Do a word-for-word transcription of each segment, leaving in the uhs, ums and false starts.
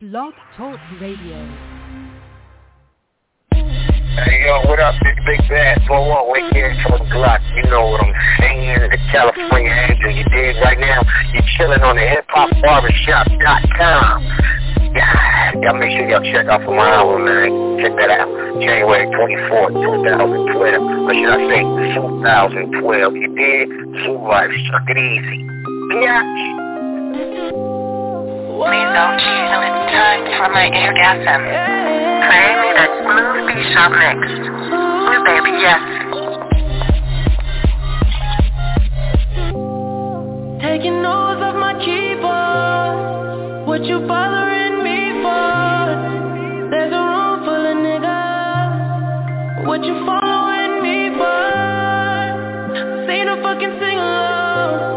Blog Talk Radio. Hey, yo, what up, this big bad blow-up, wake here from the Glock, you know what I'm saying, the California Angel, you dig? Right now, you're chilling on the hip hop barbershop dot com. Yeah, y'all make sure y'all check out for my album, man, check that out, January twenty-fourth, twenty twelve, or should I say, two thousand twelve, you dig? Two lives, suck it easy, yeah. Please don't choose an time for my orgasm. Play me that smooth B-Shop mix. New baby, yes. Taking notes of my keyboard. What you bothering me for? There's a room full of niggas. What you following me for? Say no fucking sing-along.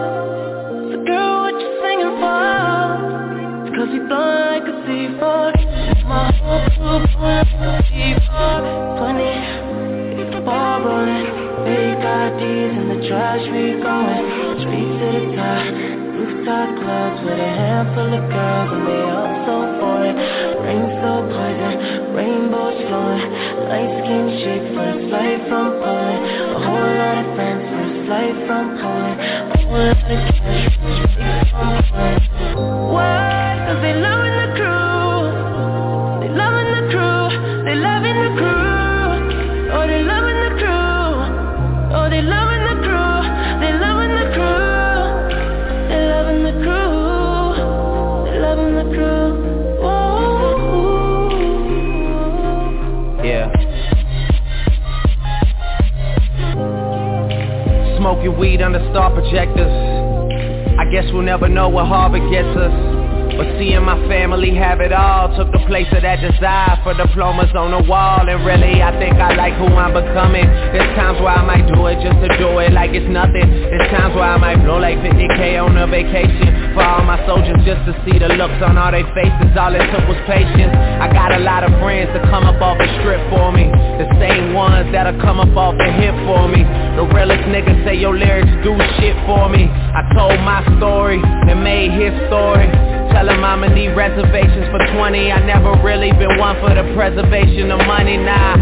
So girl, what you singing for? Cause we blowin' like a C four. My whole crew blowin' like a C four. twenty, it's the ball rollin'. Big I Ds in the trash, we goin' street to the top. Rooftop clubs with a handful of girls, and they all so foreign. Rain so poison, rainbows flowin'. Light skin chick, first flight from Poland. A whole lot of friends, first flight from Poland. A whole lot of cash, first flight from Poland. Whoa. They loving the crew, they loving the crew, they loving the crew, oh they loving the crew, oh they loving the crew, they loving the crew, they loving the crew, they loving the crew, whoa. Yeah. Smoking weed under star projectors, I guess we'll never know where Harvard gets us. But seeing my family have it all took the place of that desire for diplomas on the wall. And really, I think I like who I'm becoming. There's times where I might do it just to do it like it's nothing. There's times where I might blow like fifty K on a vacation for all my soldiers just to see the looks on all their faces. All it took was patience. I got a lot of friends to come up off the strip for me. The same ones that'll come up off the hip for me. The realest niggas say your lyrics do shit for me. I told my story and made his story. Tell him I'ma need reservations for twenty. I never really been one for the preservation of money, nah.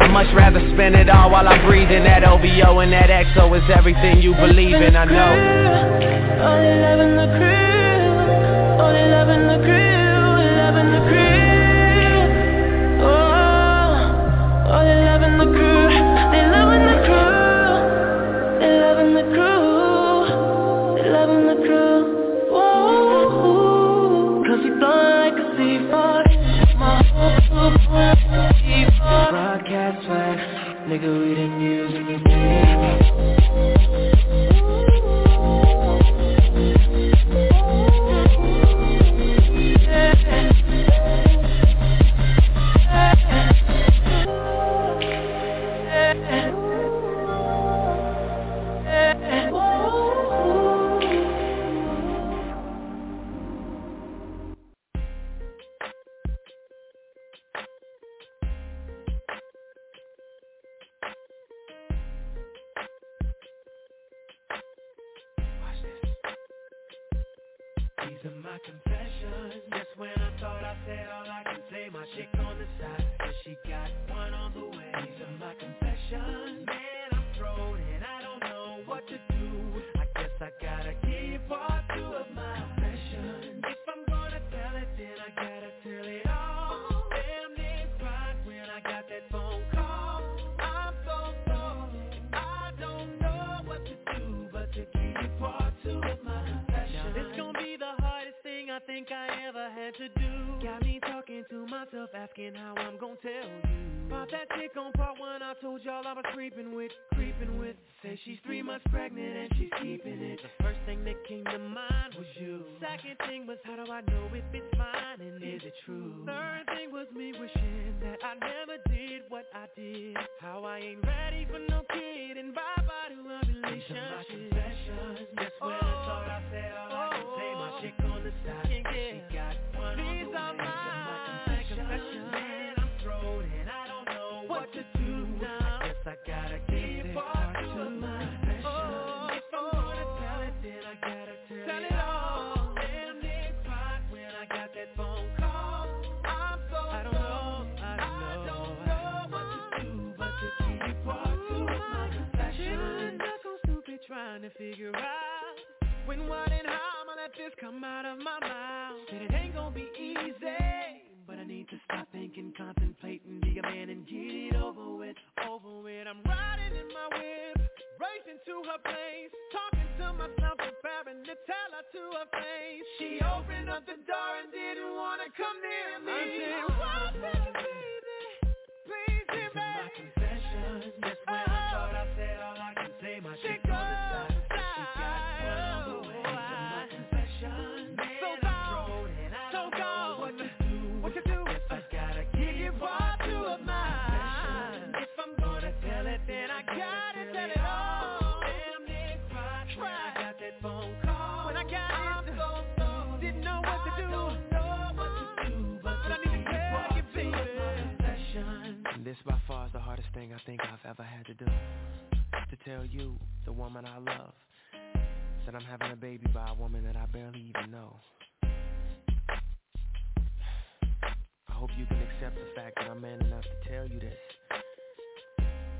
I much rather spend it all while I'm breathing. That O V O and that X O is everything you believe in, I know. Oh, they loving the crew. Oh, they loving the crew. Loving the crew. Oh, oh, they loving the crew. They loving the crew. They loving the crew. They loving the crew. Like a C four, my whole crew blowin' like a C four. Broadcast flag, nigga, we the music. Tell it all. Damn, they cried when I got that phone call. figure out when, what, and how I'ma let this come out of my mouth. Said it ain't gonna be easy, but I need to stop thinking, contemplating, be a man and get it over with, over with. I'm riding in my whip, racing to her place, talking to myself, preparing to tell her to her face. She opened up the door and didn't wanna come near me. I said, why, baby, please hear me. My confession, that's when I thought I said all I can say. My shit goes aside. This by far is the hardest thing I think I've ever had to do. To tell you, the woman I love, that I'm having a baby by a woman that I barely even know. I hope you can accept the fact that I'm man enough to tell you this,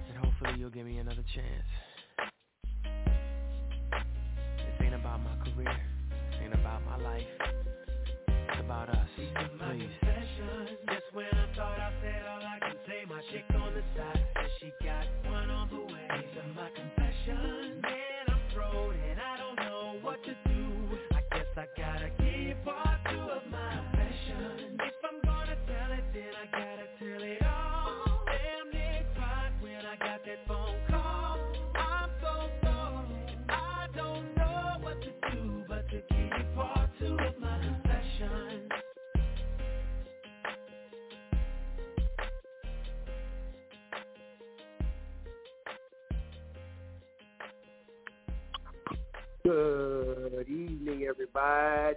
and hopefully you'll give me another chance. This ain't about my career, this ain't about my life, about us. Please. My confession, just when I thought I said all I can say, my chick on the side said she got one on the way. These are my confession, man, I'm thrown and I don't know what to do. I guess I gotta keep part two of my confession. If I'm gonna tell it, then I gotta tell it all. Damn, they cried when I got that phone call. I'm so sorry, I don't know what to do, but to keep part two of my confession. Good evening, everybody.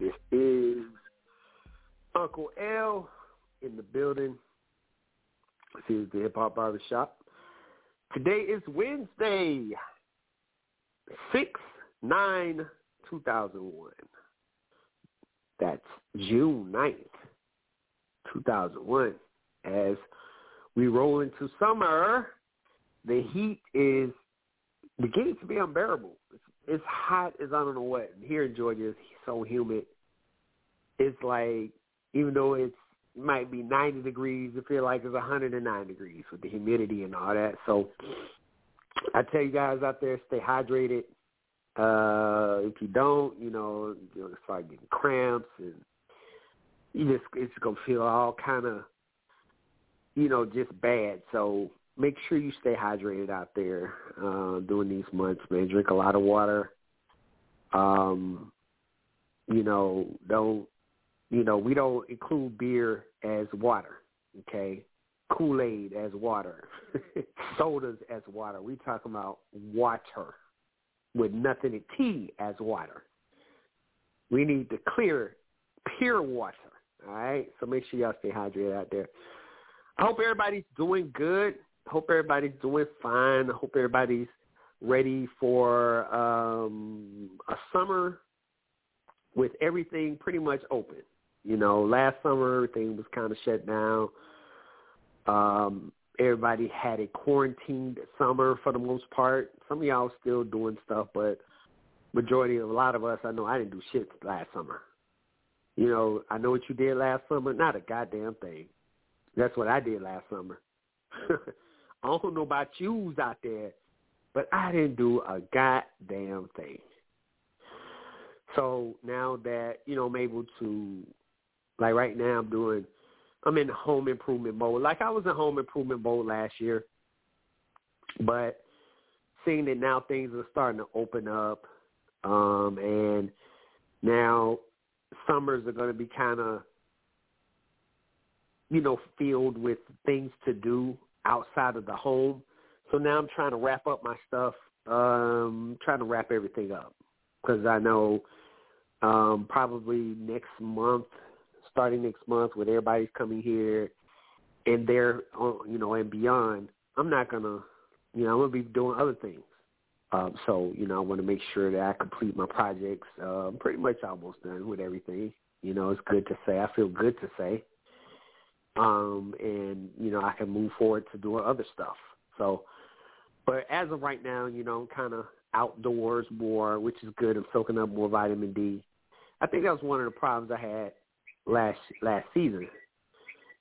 This is Uncle L in the building. This is the Hip Hop Barbershop. Today is Wednesday, six nine two thousand one. That's June ninth, two thousand one. As we roll into summer, the heat is beginning to be unbearable. It's, it's hot as I don't know what. And here in Georgia, it's so humid. It's like, even though it's, it might be ninety degrees, it feels like it's one hundred nine degrees with the humidity and all that. So I tell you guys out there, stay hydrated. Uh, if you don't, you know, you'll start getting cramps, and you just, it's going to feel all kind of, you know, just bad. So make sure you stay hydrated out there uh, during these months, man. Drink a lot of water. Um, you know, don't, you know, we don't include beer as water, okay? Kool-Aid as water. Sodas as water. We talking about water. With nothing in tea as water. We need the clear, pure water, all right? So make sure y'all stay hydrated out there. I hope everybody's doing good. I hope everybody's doing fine. I hope everybody's ready for um, a summer with everything pretty much open. You know, last summer, everything was kind of shut down. Um Everybody had a quarantined summer for the most part. Some of y'all still doing stuff, but majority of a lot of us, I know I didn't do shit last summer. You know, I know what you did last summer. Not a goddamn thing. That's what I did last summer. I don't know about yous out there, but I didn't do a goddamn thing. So now that, you know, I'm able to, like right now I'm doing, I'm in home improvement mode. Like I was in home improvement mode last year, but seeing that now things are starting to open up, um, and now summers are going to be kind of, you know, filled with things to do outside of the home. So now I'm trying to wrap up my stuff, um, trying to wrap everything up, because I know um, probably next month, starting next month, with everybody's coming here and there, you know, and beyond, I'm not going to, you know, I'm going to be doing other things. Um, so, you know, I want to make sure that I complete my projects. Uh, I'm pretty much almost done with everything. You know, it's good to say. I feel good to say. Um, and, you know, I can move forward to doing other stuff. So But as of right now, you know, kind of outdoors more, which is good. I'm soaking up more vitamin D. I think that was one of the problems I had last last season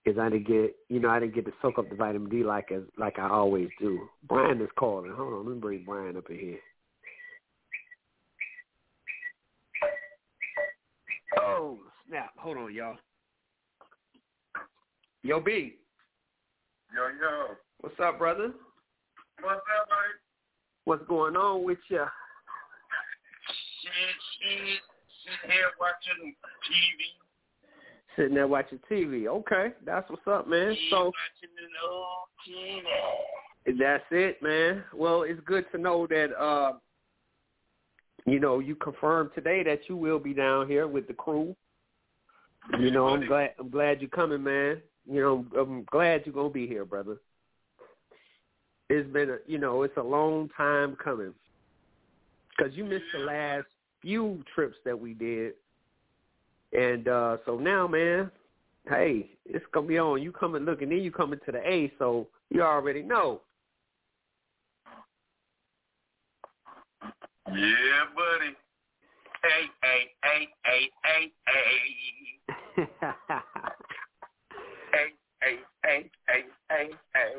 is I didn't get, you know, I didn't get to soak up the vitamin D like as like I always do. Brian is calling. Hold on, let me bring Brian up in here. Oh, snap. Hold on, y'all. Yo, B. Yo, yo. What's up, brother? What's up, buddy? What's going on with you? Shit, shit. Sitting here watching T V. Sitting there watching T V. Okay. That's what's up, man. Yeah, so, watching an old T V. That's it, man. Well, it's good to know that, uh, you know, you confirmed today that you will be down here with the crew. You know, I'm glad I'm glad you're coming, man. You know, I'm glad you're going to be here, brother. It's been, a, you know, it's a long time coming because you missed the last few trips that we did. And uh, so now, man, hey, it's going to be on. You coming, look, and then you coming to the A, so you already know. Yeah, buddy. Hey, hey, hey, hey, hey, hey. Hey, hey, hey, hey, hey, hey.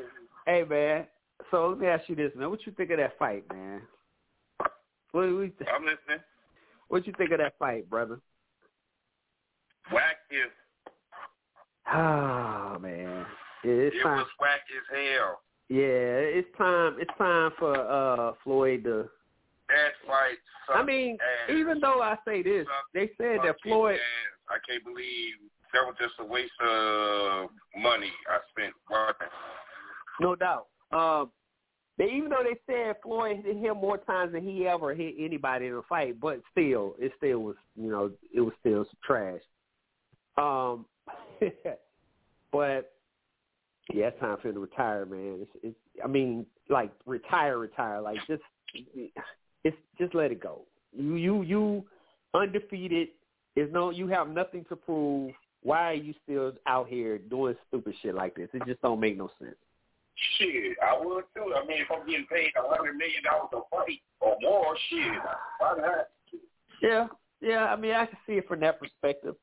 Hey, man. So let me ask you this, man. What you think of that fight, man? What do we th- I'm listening. What you think of that fight, brother? Whack you. Oh, man. Yeah, it's it time. was whack as hell. Yeah, it's time. It's time for uh, Floyd to. That's like I mean, ass. Even though I say this, they said that Floyd. Ass. I can't believe that was just a waste of money I spent watching. No doubt. Um, they even though they said Floyd hit him more times than he ever hit anybody in a fight, but still, it still was you know it was still trash. Um, but yeah, it's time for him to retire, man. It's, it's I mean, like retire, retire, like just. It's just let it go. You you you undefeated. There's no you have nothing to prove. Why are you still out here doing stupid shit like this? It just don't make no sense. Shit, I would too. I mean, if I'm getting paid a hundred million dollars a fight or more, shit, why not? Yeah, yeah. I mean, I can see it from that perspective.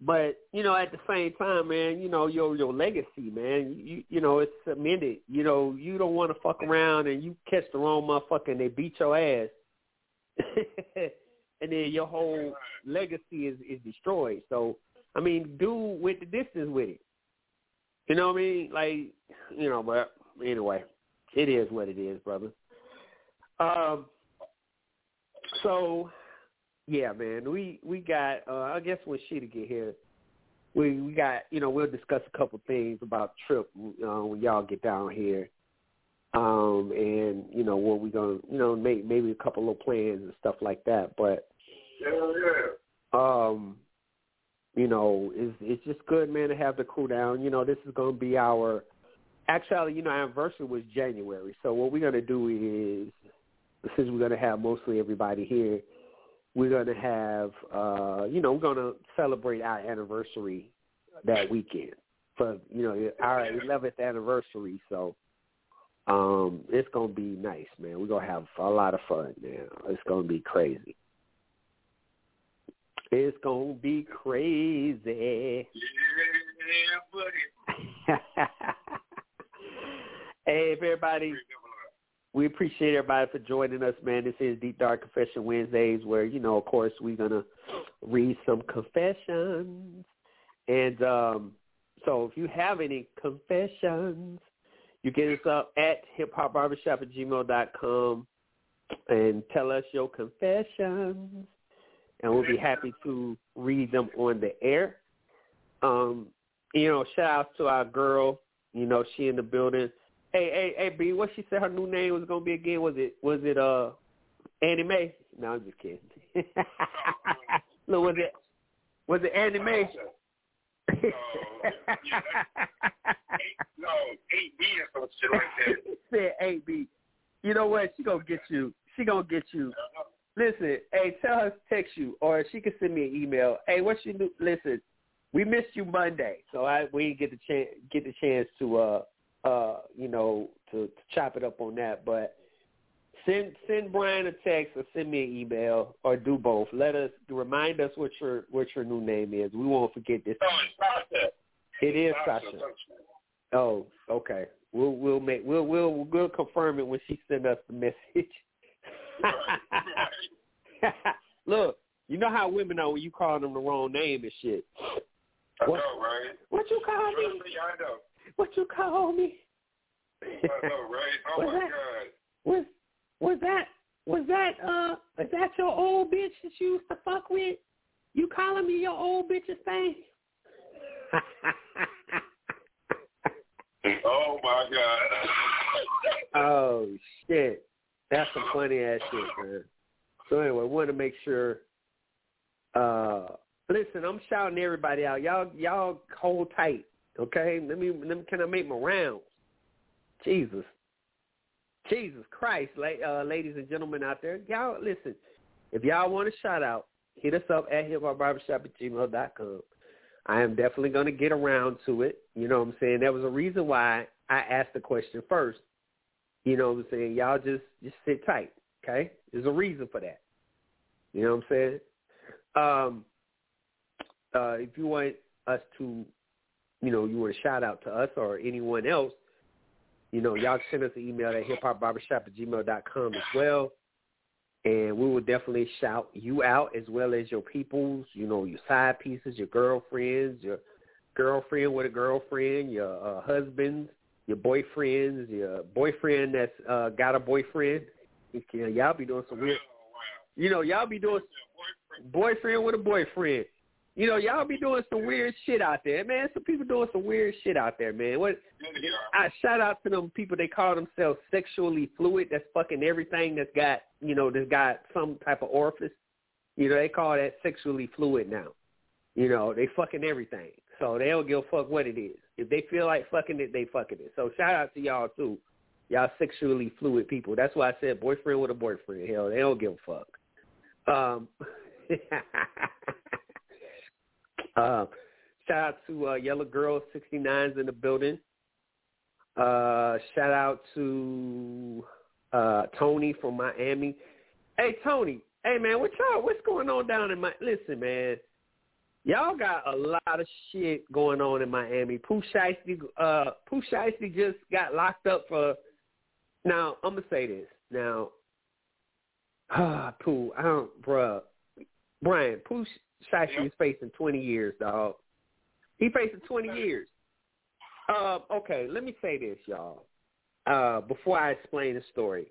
But you know, at the same time, man, you know your your legacy, man. You you know it's cemented. You know you don't want to fuck around and you catch the wrong motherfucker and they beat your ass, and then your whole legacy is, is destroyed. So I mean, dude went the distance with it. You know what I mean? Like you know, but anyway, it is what it is, brother. Um. So. Yeah, man, we, we got, uh, I guess when she to get here, we we got, you know, we'll discuss a couple things about trip uh, when y'all get down here. Um, and, you know, what we going to, you know, may, maybe a couple little plans and stuff like that. But, um, you know, it's, it's just good, man, to have the crew down. You know, this is going to be our, actually, you know, our anniversary was January. So what we're going to do is, since we're going to have mostly everybody here, we're going to have, uh, you know, we're going to celebrate our anniversary that weekend for, you know, our eleventh anniversary. So um, it's going to be nice, man. We're going to have a lot of fun, man. It's going to be crazy. It's going to be crazy. Yeah, buddy. Hey, everybody. We appreciate everybody for joining us, man. This is Deep Dark Confession Wednesdays where, you know, of course, we're going to read some confessions. And um, so if you have any confessions, you get us up at hip hop barbershop at gmail dot com and tell us your confessions, and we'll be happy to read them on the air. Um, you know, shout out to our girl. You know, she in the building. Hey, hey, hey, B, what she said her new name was going to be again? Was it, was it, uh, Annie Mae? No, I'm just kidding. No, was it, was it Annie Mae? No, yeah, no, eight B or some shit like that. She said eight B. You know what? She going to get you. She going to get you. Listen, hey, tell her to text you, or she can send me an email. Hey, what's your new, listen, we missed you Monday, so I we didn't get the chance, get the chance to, uh, Uh, you know, to, to chop it up on that. But send send Brian a text or send me an email or do both. Let us remind us what your what your new name is. We won't forget this. No, it's Sasha. It is Sasha. Sasha. Oh, okay. We'll we'll make we'll we'll we'll confirm it when she send us the message. Look, you know how women are when you call them the wrong name and shit. I what, know, right? What you call me? I know. What you call me? I know, right? Oh my that, God. Was was that was that uh is that your old bitch that you used to fuck with? You calling me your old bitch's thing? Oh my God. Oh shit. That's some funny ass shit, man. So anyway, want to make sure uh listen, I'm shouting everybody out. Y'all y'all hold tight. Okay? Let me let me can I make my rounds? Jesus. Jesus Christ, uh, ladies and gentlemen out there. Y'all listen, if y'all want a shout out, hit us up at hip hop barbershop at gmail dot com. I am definitely going to get around to it. You know what I'm saying? There was a reason why I asked the question first. You know what I'm saying? Y'all just, just sit tight, okay? There's a reason for that. You know what I'm saying? Um, uh, if you want us to, you know, you want a shout-out to us or anyone else, you know, y'all send us an email at hip hop barbershop at gmail dot com as well. And we will definitely shout you out as well as your peoples, you know, your side pieces, your girlfriends, your girlfriend with a girlfriend, your uh, husbands, your boyfriends, your boyfriend that's uh, got a boyfriend. You know, y'all be doing some weird, you know, y'all be doing boyfriend with a boyfriend. You know, y'all be doing some weird shit out there, man. Some people doing some weird shit out there, man. What? I shout out to them people. They call themselves sexually fluid. That's fucking everything that's got, you know, that's got some type of orifice. You know, they call that sexually fluid now. You know, they fucking everything. So they don't give a fuck what it is. If they feel like fucking it, they fucking it. So shout out to y'all, too. Y'all sexually fluid people. That's why I said boyfriend with a boyfriend. Hell, they don't give a fuck. Um... Uh, shout out to uh, Yellow Girl sixty-nine's in the building. Uh, shout out to uh, Tony from Miami. Hey Tony, hey man, what y'all? What's going on down in my? Listen, man, y'all got a lot of shit going on in Miami. Pooh Shiesty, uh, Pooh Shiesty just got locked up for. Now I'm gonna say this. Now, ah, Pooh, I don't, bruh, Brian, Pooh. Shiesty yep. is facing twenty years, dog. He facing twenty years. Uh, okay, let me say this, y'all. Uh, before I explain the story,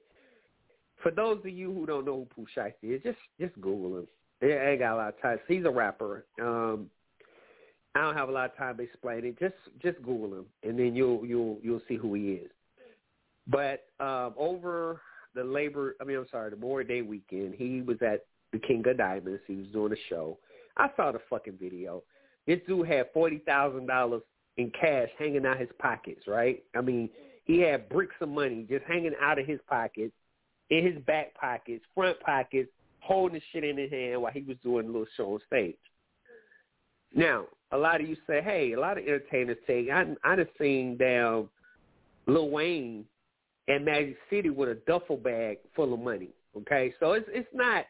for those of you who don't know who Pooh Shiesty is, just just Google him. I ain't got a lot of time. He's a rapper. Um, I don't have a lot of time to explain it. Just just Google him, and then you'll you'll you'll see who he is. But um, over the labor, I mean, I'm sorry, the Memorial Day weekend, he was at the King of Diamonds. He was doing a show. I saw the fucking video. This dude had forty thousand dollars in cash hanging out his pockets, right? I mean, he had bricks of money just hanging out of his pockets, in his back pockets, front pockets, holding shit in his hand while he was doing a little show on stage. Now, a lot of you say, hey, a lot of entertainers say, I, I done seen damn Lil Wayne at Magic City with a duffel bag full of money, okay? So it's it's not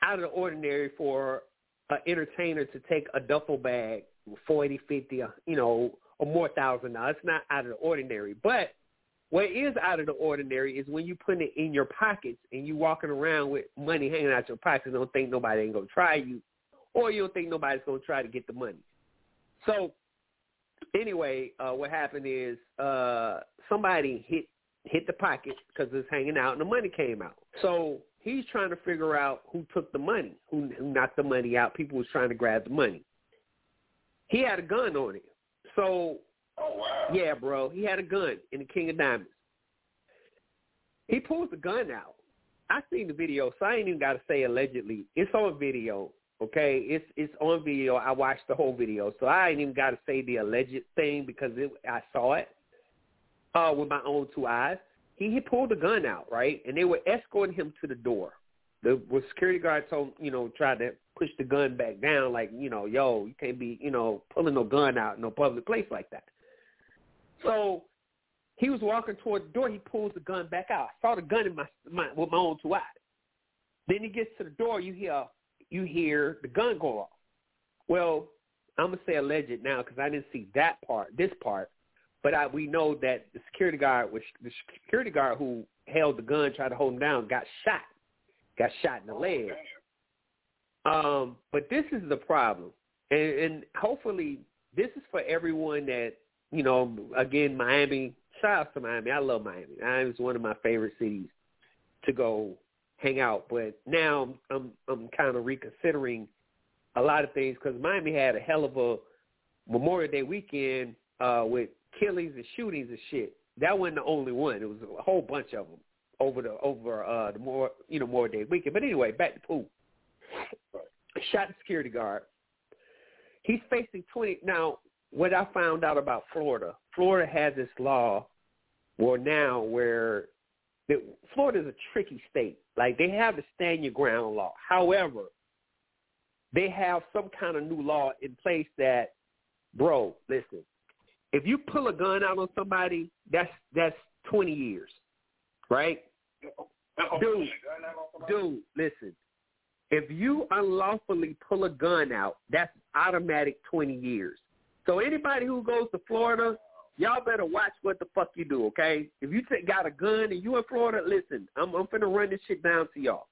out of the ordinary for an entertainer to take a duffel bag, forty, fifty, you know, or more thousand dollars. It's not out of the ordinary. But what is out of the ordinary is when you put it in your pockets and you walking around with money hanging out your pockets and don't think nobody ain't going to try you, or you don't think nobody's going to try to get the money. So anyway, uh, what happened is uh, somebody hit, hit the pocket because it's hanging out and the money came out. So he's trying to figure out who took the money, who, who knocked the money out. People was trying to grab the money. He had a gun on it. So, oh, wow. Yeah, bro, he had a gun in the King of Diamonds. He pulls the gun out. I seen the video, so I ain't even got to say allegedly. It's on video, okay? It's it's on video. I watched the whole video, so I ain't even got to say the alleged thing because it, I saw it uh, with my own two eyes. He had pulled the gun out, right? And they were escorting him to the door. The security guard told, you know, tried to push the gun back down, like, you know, yo, you can't be, you know, pulling no gun out in no public place like that. So He was walking toward the door. He pulls the gun back out. I saw the gun in my, my with my own two eyes. Then he gets to the door. You hear you hear the gun go off. Well, I'm gonna say alleged now because I didn't see that part, this part. But I, we know that the security guard, which the security guard who held the gun, tried to hold him down, got shot, got shot in the leg. Um, but this is the problem, and, and hopefully this is for everyone that, you know. Again, Miami, shout out to Miami. I love Miami. Miami is one of my favorite cities to go hang out. But now I'm I'm kind of reconsidering a lot of things because Miami had a hell of a Memorial Day weekend uh, with killings and shootings and shit. That wasn't the only one. It was a whole bunch of them over the over uh, the more you know Memorial Day weekend. But anyway, back to Pooh. Shot the security guard. He's facing twenty. Now, what I found out about Florida, Florida has this law where now where it, Florida's a tricky state. Like they have the stand your ground law. However, they have some kind of new law in place that, bro, listen, if you pull a gun out on somebody, that's that's twenty years, right? Dude, dude, listen. If you unlawfully pull a gun out, that's automatic twenty years. So anybody who goes to Florida, y'all better watch what the fuck you do, okay? If you t- got a gun and you in Florida, listen, I'm, I'm finna run this shit down to y'all,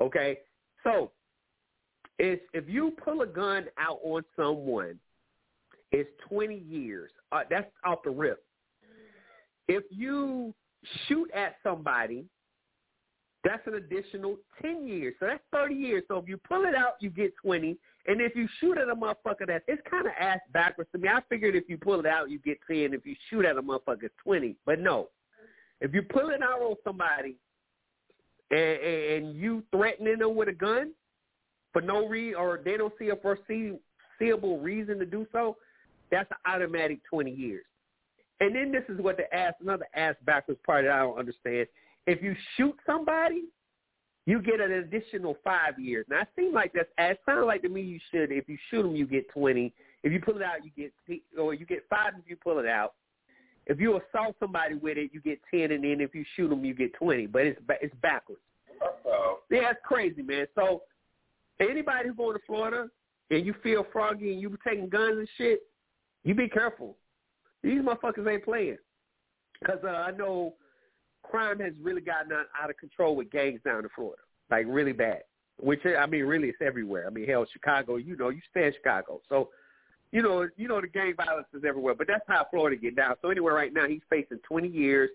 okay? So it's, if you pull a gun out on someone, it's twenty years. Uh, that's off the rip. If you shoot at somebody, that's an additional ten years. So that's thirty years. So if you pull it out, you get twenty. And if you shoot at a motherfucker, that it's kind of ass backwards to me. I figured if you pull it out, you get ten. If you shoot at a motherfucker, it's twenty. But no, if you pull it out on somebody and, and you threatening them with a gun for no reason or they don't see a foreseeable reason to do so, that's an automatic twenty years. And then this is what the ass, another ass backwards part that I don't understand. If you shoot somebody, you get an additional five years. Now, it seems like that's it sounds like to me you should. If you shoot them, you get twenty. If you pull it out, you get or you get five if you pull it out. If you assault somebody with it, you get ten, and then if you shoot them, you get twenty. But it's it's backwards. Uh-oh. Yeah, that's crazy, man. So anybody who's going to Florida and you feel froggy and you taking guns and shit, you be careful. These motherfuckers ain't playing because uh, I know. Crime has really gotten out of control with gangs down in Florida, like really bad, which, I mean, really it's everywhere. I mean, hell, Chicago, you know, you stay in Chicago. So, you know, you know the gang violence is everywhere, but that's how Florida get down. So anyway, right now he's facing twenty years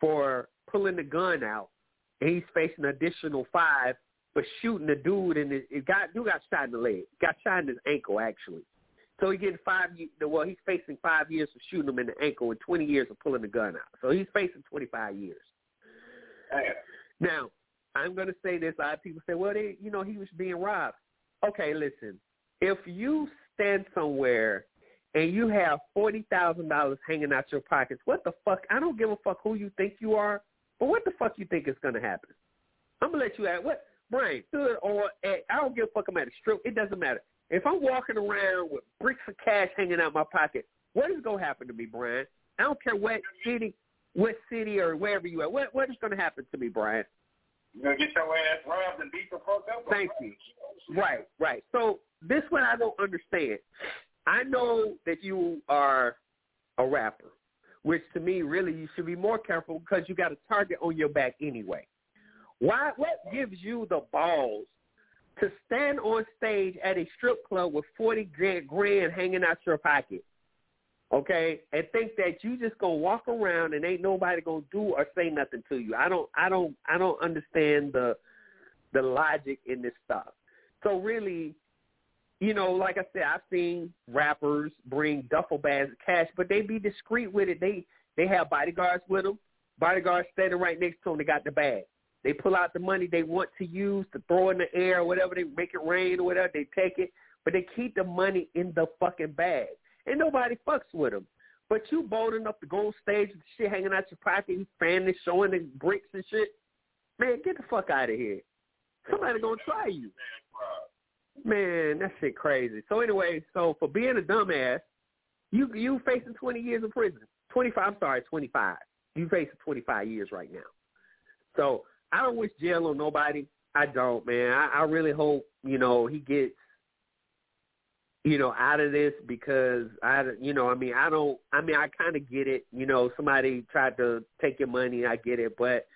for pulling the gun out, and he's facing an additional five for shooting the dude, and it, it got dude got shot in the leg, got shot in his ankle, actually. So he's getting five. Well, he's facing five years for shooting him in the ankle, and twenty years for pulling the gun out. So he's facing twenty-five years. Now, I'm going to say this. A lot of people say, "Well, they, you know, he was being robbed." Okay, listen. If you stand somewhere and you have forty thousand dollars hanging out your pockets, what the fuck? I don't give a fuck who you think you are, but what the fuck you think is going to happen? I'm gonna let you at what, Brian? Good or at, I don't give a fuck. I'm at a strip. It doesn't matter. If I'm walking around with bricks of cash hanging out my pocket, what is going to happen to me, Brian? I don't care what city, what city or wherever you are. What what is going to happen to me, Brian? You're going to get your ass robbed and beat the fuck up. Thank you. Right, right. So this one I don't understand. I know that you are a rapper, which to me really you should be more careful because you got a target on your back anyway. Why? What gives you the balls to stand on stage at a strip club with forty grand, grand hanging out your pocket, okay, and think that you just gonna walk around and ain't nobody gonna do or say nothing to you? I don't, I don't, I don't understand the the logic in this stuff. So really, you know, like I said, I've seen rappers bring duffel bags of cash, but they be discreet with it. They they have bodyguards with them. Bodyguards standing right next to them. They got the bag. They pull out the money they want to use to throw in the air or whatever. They make it rain or whatever. They take it. But they keep the money in the fucking bag. And nobody fucks with them. But you bold enough to go on stage with shit hanging out your pocket, you fanning, showing the bricks and shit. Man, get the fuck out of here. Somebody going to try you. Man, that shit crazy. So anyway, so for being a dumbass, you you facing twenty years in prison. twenty-five, I'm sorry, twenty-five. You face twenty-five years right now. So I don't wish jail on nobody. I don't, man. I, I really hope, you know, he gets, you know, out of this because, I, you know, I mean, I don't, I mean, I kind of get it. You know, somebody tried to take your money. I get it. But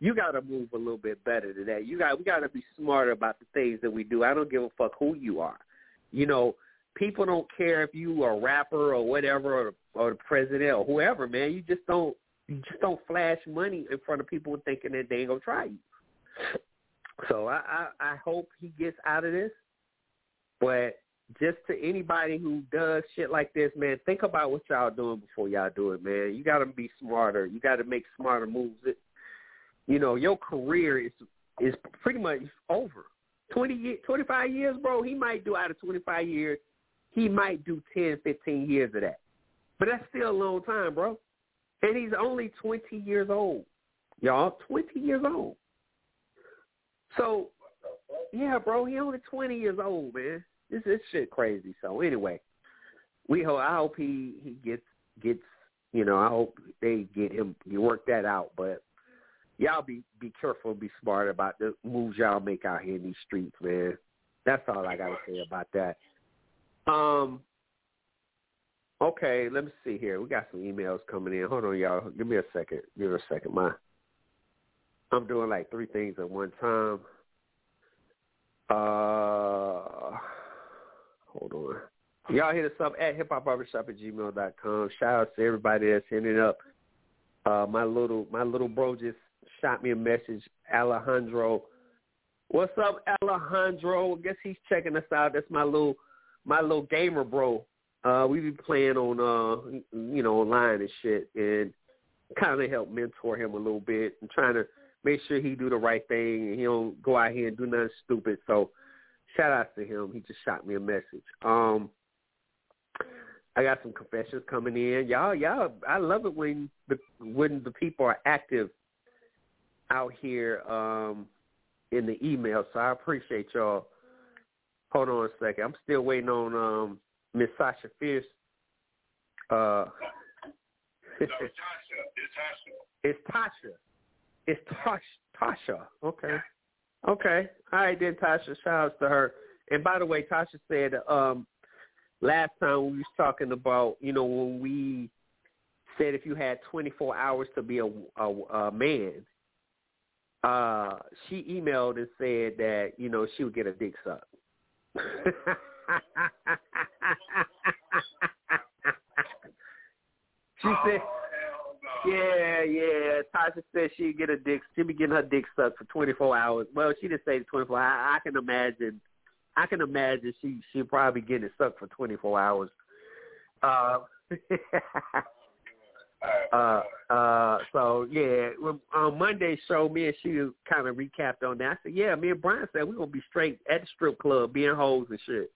you got to move a little bit better than that. You got, we got to be smarter about the things that we do. I don't give a fuck who you are. You know, people don't care if you are a rapper or whatever or, or the president or whoever, man. You just don't, you just don't flash money in front of people thinking that they ain't going to try you. So I, I, I hope he gets out of this. But just to anybody who does shit like this, man, think about what y'all doing before y'all do it, man. You got to be smarter. You got to make smarter moves. It, you know, your career is is pretty much over. twenty, twenty-five years, bro, he might do out of twenty-five years, he might do ten, fifteen years of that. But that's still a long time, bro. And he's only twenty years old, y'all, twenty years old. So, yeah, bro, he only twenty years old, man. This this shit crazy. So anyway, we hope I hope he, he gets gets you know I hope they get him you work that out. But y'all be be careful, be smart about the moves y'all make out here in these streets, man. That's all I gotta say about that. Um. Okay, let me see here. We got some emails coming in. Hold on, y'all. Give me a second. Give me a second, my. I'm doing like three things at one time. Uh, hold on. Y'all hit us up at hip hop barbershop at gmail dot com. Shout out to everybody that's hitting up. Uh, my little my little bro just shot me a message, Alejandro. What's up, Alejandro? I guess he's checking us out. That's my little my little gamer bro. Uh, we be playing on uh you know online and shit, and kind of help mentor him a little bit and trying to make sure he do the right thing and he don't go out here and do nothing stupid. So shout out to him. He just shot me a message. Um, I got some confessions coming in. Y'all, y'all, I love it when the, when the people are active out here um, in the email. So I appreciate y'all. Hold on a second. I'm still waiting on um, Miss Sasha Fierce. Uh, no, Tasha. It's Tasha. It's Tasha. It's Tosh, Tasha. Okay. Okay. All right, then, Tasha. Shout out to her. And by the way, Tasha said um, last time we was talking about, you know, when we said if you had twenty-four hours to be a, a, a man, uh, she emailed and said that, you know, she would get a dick sucked. She said, oh, yeah, yeah. Tasha said she'd get a dick. She'd be getting her dick sucked for twenty-four hours. Well, she didn't say twenty-four. I, I can imagine. I can imagine she, she'd probably get it sucked for twenty-four hours. Uh, uh, uh, so, yeah. On Monday's show, me and she kind of recapped on that. I said, yeah, me and Brian said we're going to be straight at the strip club being hoes and shit.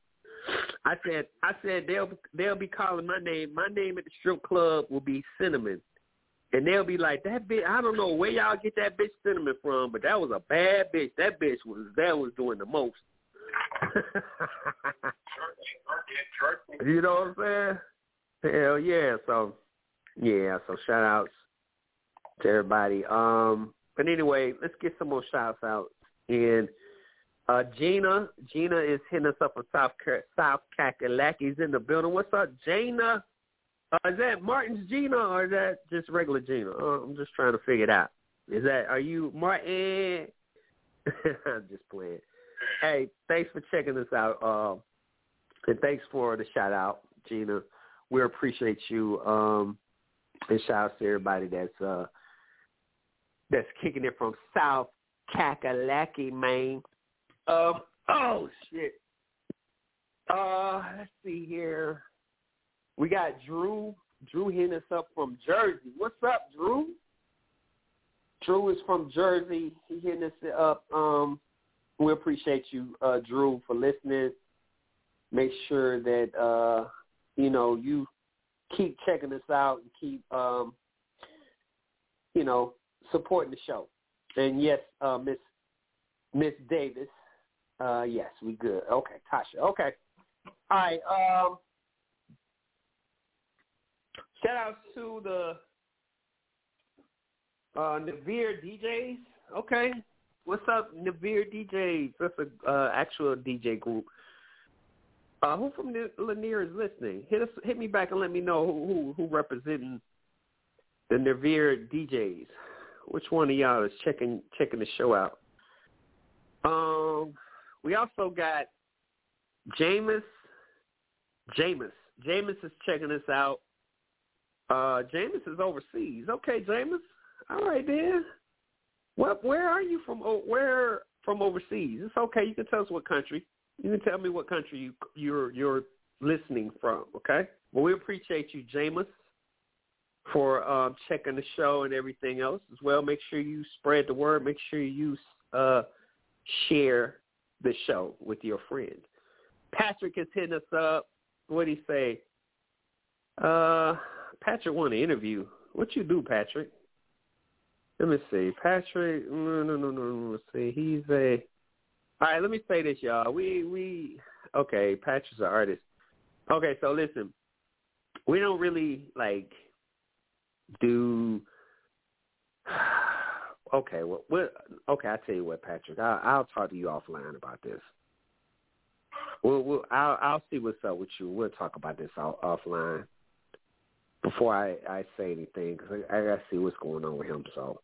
I said, I said they'll they'll be calling my name. My name at the strip club will be Cinnamon, and they'll be like, that bitch. I don't know where y'all get that bitch Cinnamon from, but that was a bad bitch. That bitch was that was doing the most. You know what I'm saying? Hell yeah. So yeah. So shout outs to everybody. Um, but anyway, let's get some more shout outs in. Uh, Gina, Gina is hitting us up from South South Kakalaki. In the building. What's up, Gina? Uh, is that Martin's Gina or is that just regular Gina? Uh, I'm just trying to figure it out. Is that are you Martin? I'm just playing. Hey, thanks for checking us out, uh, and thanks for the shout out, Gina. We appreciate you, um, and shout out to everybody that's uh, that's kicking it from South Kakalaki, Maine. Um, oh, shit. Uh, let's see here. We got Drew. Drew hitting us up from Jersey. What's up, Drew? Drew is from Jersey. He hitting us up. Um, we appreciate you, uh, Drew, for listening. Make sure that, uh, you know, you keep checking us out and keep, um, you know, supporting the show. And, yes, uh, Miss Miss Davis. Uh, yes, we good. Okay, Tasha. Okay. All right. Um, Shout out to the uh, Naveer D Js. Okay. What's up, Naveer D Js? That's an uh, actual D J group. Uh, who from Lanier is listening? Hit us, hit me back and let me know who who, who representing the Naveer D Js. Which one of y'all is checking checking the show out? Um, we also got Jameis. Jameis. Jameis is checking us out. Uh, Jameis is overseas. Okay, Jameis. All right, then. Well, where are you from? Where from overseas? It's okay. You can tell us what country. You can tell me what country you, you're you're listening from. Okay. Well, we appreciate you, Jameis, for um, checking the show and everything else as well. Make sure you spread the word. Make sure you uh, share the show with your friends. Patrick is hitting us up. What did he say? Uh, Patrick won an interview. What you do, Patrick? Let me see. Patrick, no, no, no, no. Let's see. He's a. All right, let me say this, y'all. We we okay. Patrick's an artist. Okay, so listen, we don't really like do. Okay, well, well okay. I tell you what, Patrick. I, I'll talk to you offline about this. We'll, we'll, I'll, I'll see what's up with you. We'll talk about this all, offline before I, I say anything because I, I got to see what's going on with him. So,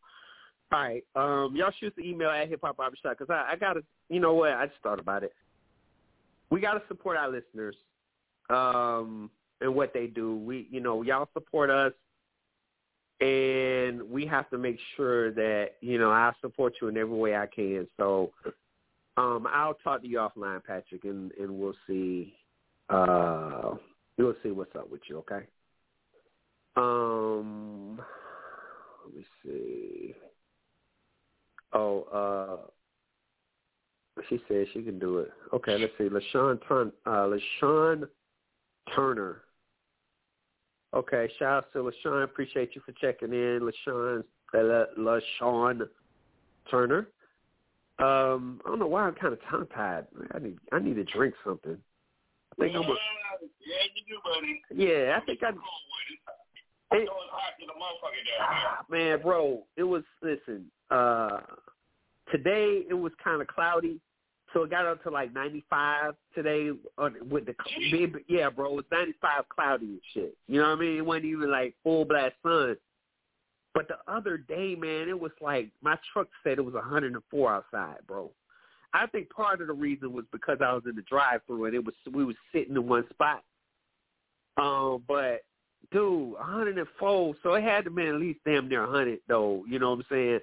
all right, um, y'all shoot the email at hiphopbarbershop because I, I got to, you know what, I just thought about it. We got to support our listeners um, and what they do. We, you know, y'all support us, and we have to make sure that, you know, I support you in every way I can. So, Um, I'll talk to you offline, Patrick, and, and we'll see uh, we'll see what's up with you, okay? Um, let me see. Oh, uh, she says she can do it. Okay, let's see. LaShawn, Turn, uh, LaShawn Turner. Okay, shout out to LaShawn. Appreciate you for checking in. LaShawn, La, LaShawn Turner. Um, I don't know why I'm kind of tongue tied. I need I need to drink something. I think yeah, I'm a, yeah, you do, buddy. Yeah, I think I. It, it was hot to the motherfucker down there. Man, bro, it was. Listen, uh, today it was kind of cloudy, so it got up to like ninety-five today. Uh, with the yeah, bro, it was ninety-five cloudy and shit. You know what I mean? It wasn't even like full blast sun. But the other day, man, it was like my truck said it was one hundred four outside, bro. I think part of the reason was because I was in the drive-thru and it was we was sitting in one spot. Um, but dude, one hundred four, so it had to be at least damn near one hundred though. You know what I'm saying?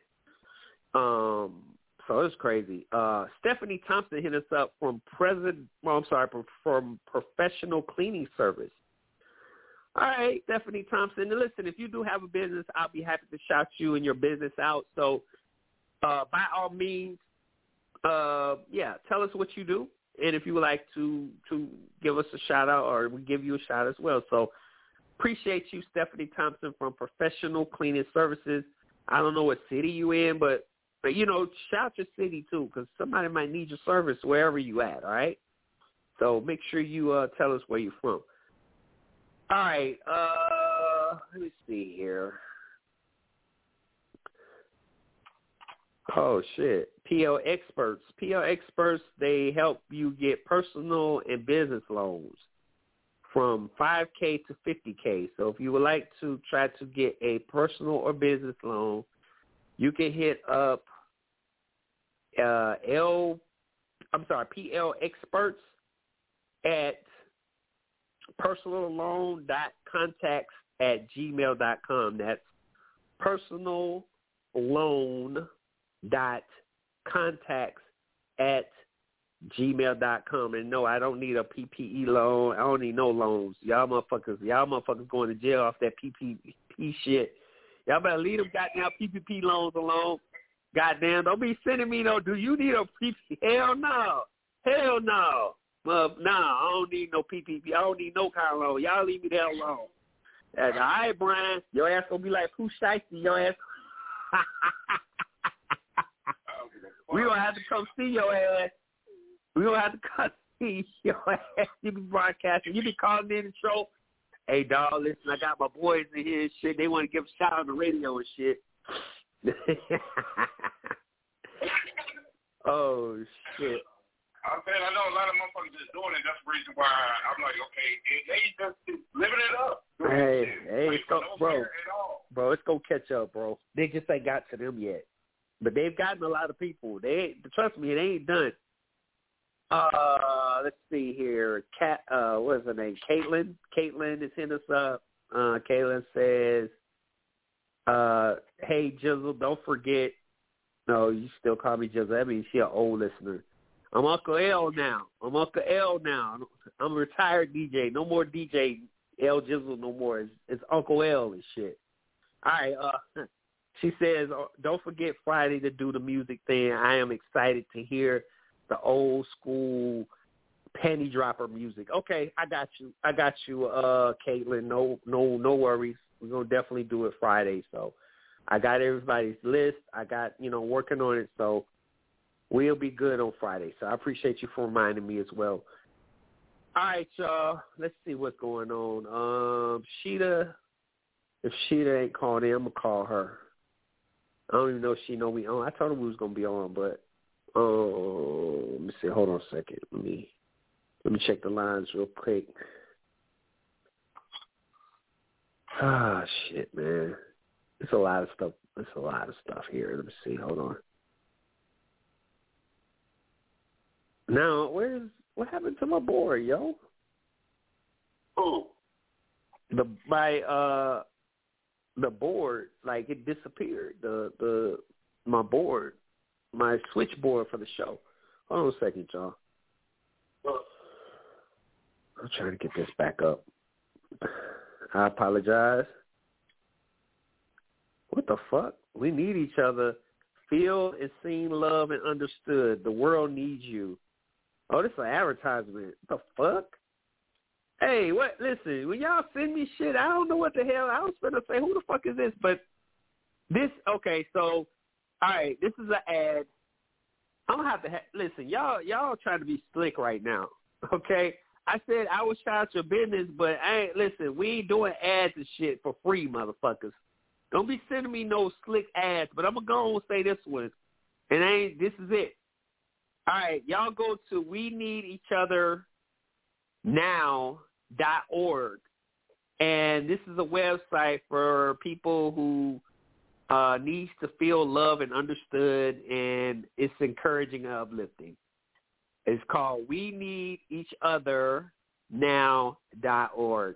Um, so it was crazy. Uh, Stephanie Thompson hit us up from present. Well, I'm sorry, from, from professional cleaning service. All right, Stephanie Thompson. And listen, if you do have a business, I'll be happy to shout you and your business out. So uh, by all means, uh, yeah, tell us what you do. And if you would like to, to give us a shout out or we give you a shout as well. So appreciate you, Stephanie Thompson from Professional Cleaning Services. I don't know what city you in, but, but you know, shout your city too because somebody might need your service wherever you at, all right? So make sure you uh, tell us where you're from. All right, uh, let me see here. Oh, shit. P L Experts. P L Experts, they help you get personal and business loans from five K to fifty K. So if you would like to try to get a personal or business loan, you can hit up uh, L, I'm sorry, P L Experts at personal loan dot contacts at gmail dot com. That's personal loan dot contacts at gmail dot com. And no, I don't need a P P E loan. I don't need no loans. Y'all motherfuckers, y'all motherfuckers going to jail off that P P P shit. Y'all better leave them goddamn P P P loans alone. Goddamn, don't be sending me no, do you need a P P P? Hell no. Hell no. Uh, nah, I don't need no P P P. I don't need no kind of loan. Y'all leave me there alone. That's, all right, Brian. Your ass going to be like Pooh Shiesty. Your ass. We going to have to come see your ass. We going to have to come see your ass. You be broadcasting. You be calling in the show Hey, dog, listen, I got my boys in here and shit. They want to give a shout out on the radio and shit. Oh, shit. I'm saying, I know a lot of motherfuckers just doing it. That's the reason why I'm like, okay, they just living it up. Hey, hey, like, so, no bro, bro, it's going to catch up, bro. They just ain't got to them yet. But they've gotten a lot of people. They trust me, it ain't done. Uh, let's see here. Cat, uh, what is her name? Caitlin. Caitlin is hitting us up. Uh, Caitlin says, uh, "Hey Jizzle, don't forget." No, you still call me Jizzle. That means she an old listener. I'm Uncle L now. I'm Uncle L now. I'm a retired D J. No more D J L Jizzle no more. It's, it's Uncle L and shit. All right. Uh, she says, "Don't forget Friday to do the music thing. I am excited to hear the old school penny dropper music." Okay, I got you. I got you, uh, Caitlin. No, no, no worries. We're gonna definitely do it Friday. So, I got everybody's list. I got you know working on it. So, we'll be good on Friday. So, I appreciate you for reminding me as well. All right, y'all. Let's see what's going on. Um, Sheeta, if Sheeta ain't called in, I'm gonna call her. I don't even know if she know we on. I told her we was gonna be on, but. Oh, let me see. Hold on a second. Let me let me check the lines real quick. Ah, shit, man. It's a lot of stuff. It's a lot of stuff here. Let me see. Hold on. Now, where's what happened to my boy, yo? Oh, the my uh the board, like it disappeared. The the my board. My switchboard for the show. Hold on a second, y'all. I'm trying to get this back up. I apologize. What the fuck? We need each other. Feel and seen, love and understood. The world needs you. Oh, this is an advertisement. What the fuck? Hey, what? Listen, when y'all send me shit, I don't know what the hell. I was gonna say, who the fuck is this? But this, okay, so. All right, this is an ad. I'm gonna have to ha- listen, y'all. Y'all trying to be slick right now, okay? I said I would shout your business, but I ain't listen. We ain't doing ads and shit for free, motherfuckers. Don't be sending me no slick ads. But I'm gonna go on and say this one, and I ain't. This is it. All right, y'all go to we need each other now dot org, and this is a website for people who. Uh, needs to feel loved and understood, and it's encouraging and uplifting. It's called We Need Each Other Now dot org.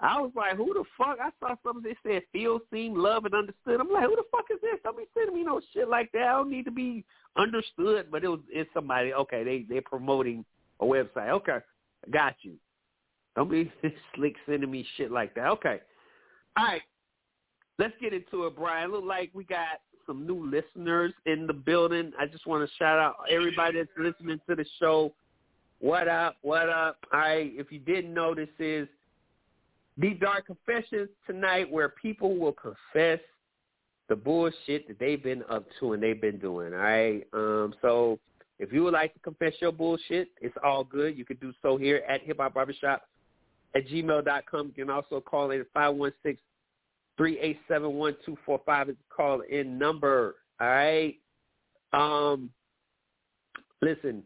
I was like, who the fuck? I saw something that said feel, seen, love, and understood. I'm like, who the fuck is this? Don't be sending me no shit like that. I don't need to be understood, but it was it's somebody. Okay, they, they're promoting a website. Okay, got you. Don't be slick sending me shit like that. Okay. All right. Let's get into it, Brian. Look like we got some new listeners in the building. I just want to shout out everybody that's listening to the show. What up? What up? All right. If you didn't know, this is Deep Dark Confessions tonight, where people will confess the bullshit that they've been up to and they've been doing. All right. Um, so if you would like to confess your bullshit, it's all good. You can do so here at hip hop barbershop at gmail dot com. You can also call in at five one six, five one six, five one six. three eight seven one two four five is the call-in number, all right? Um, listen,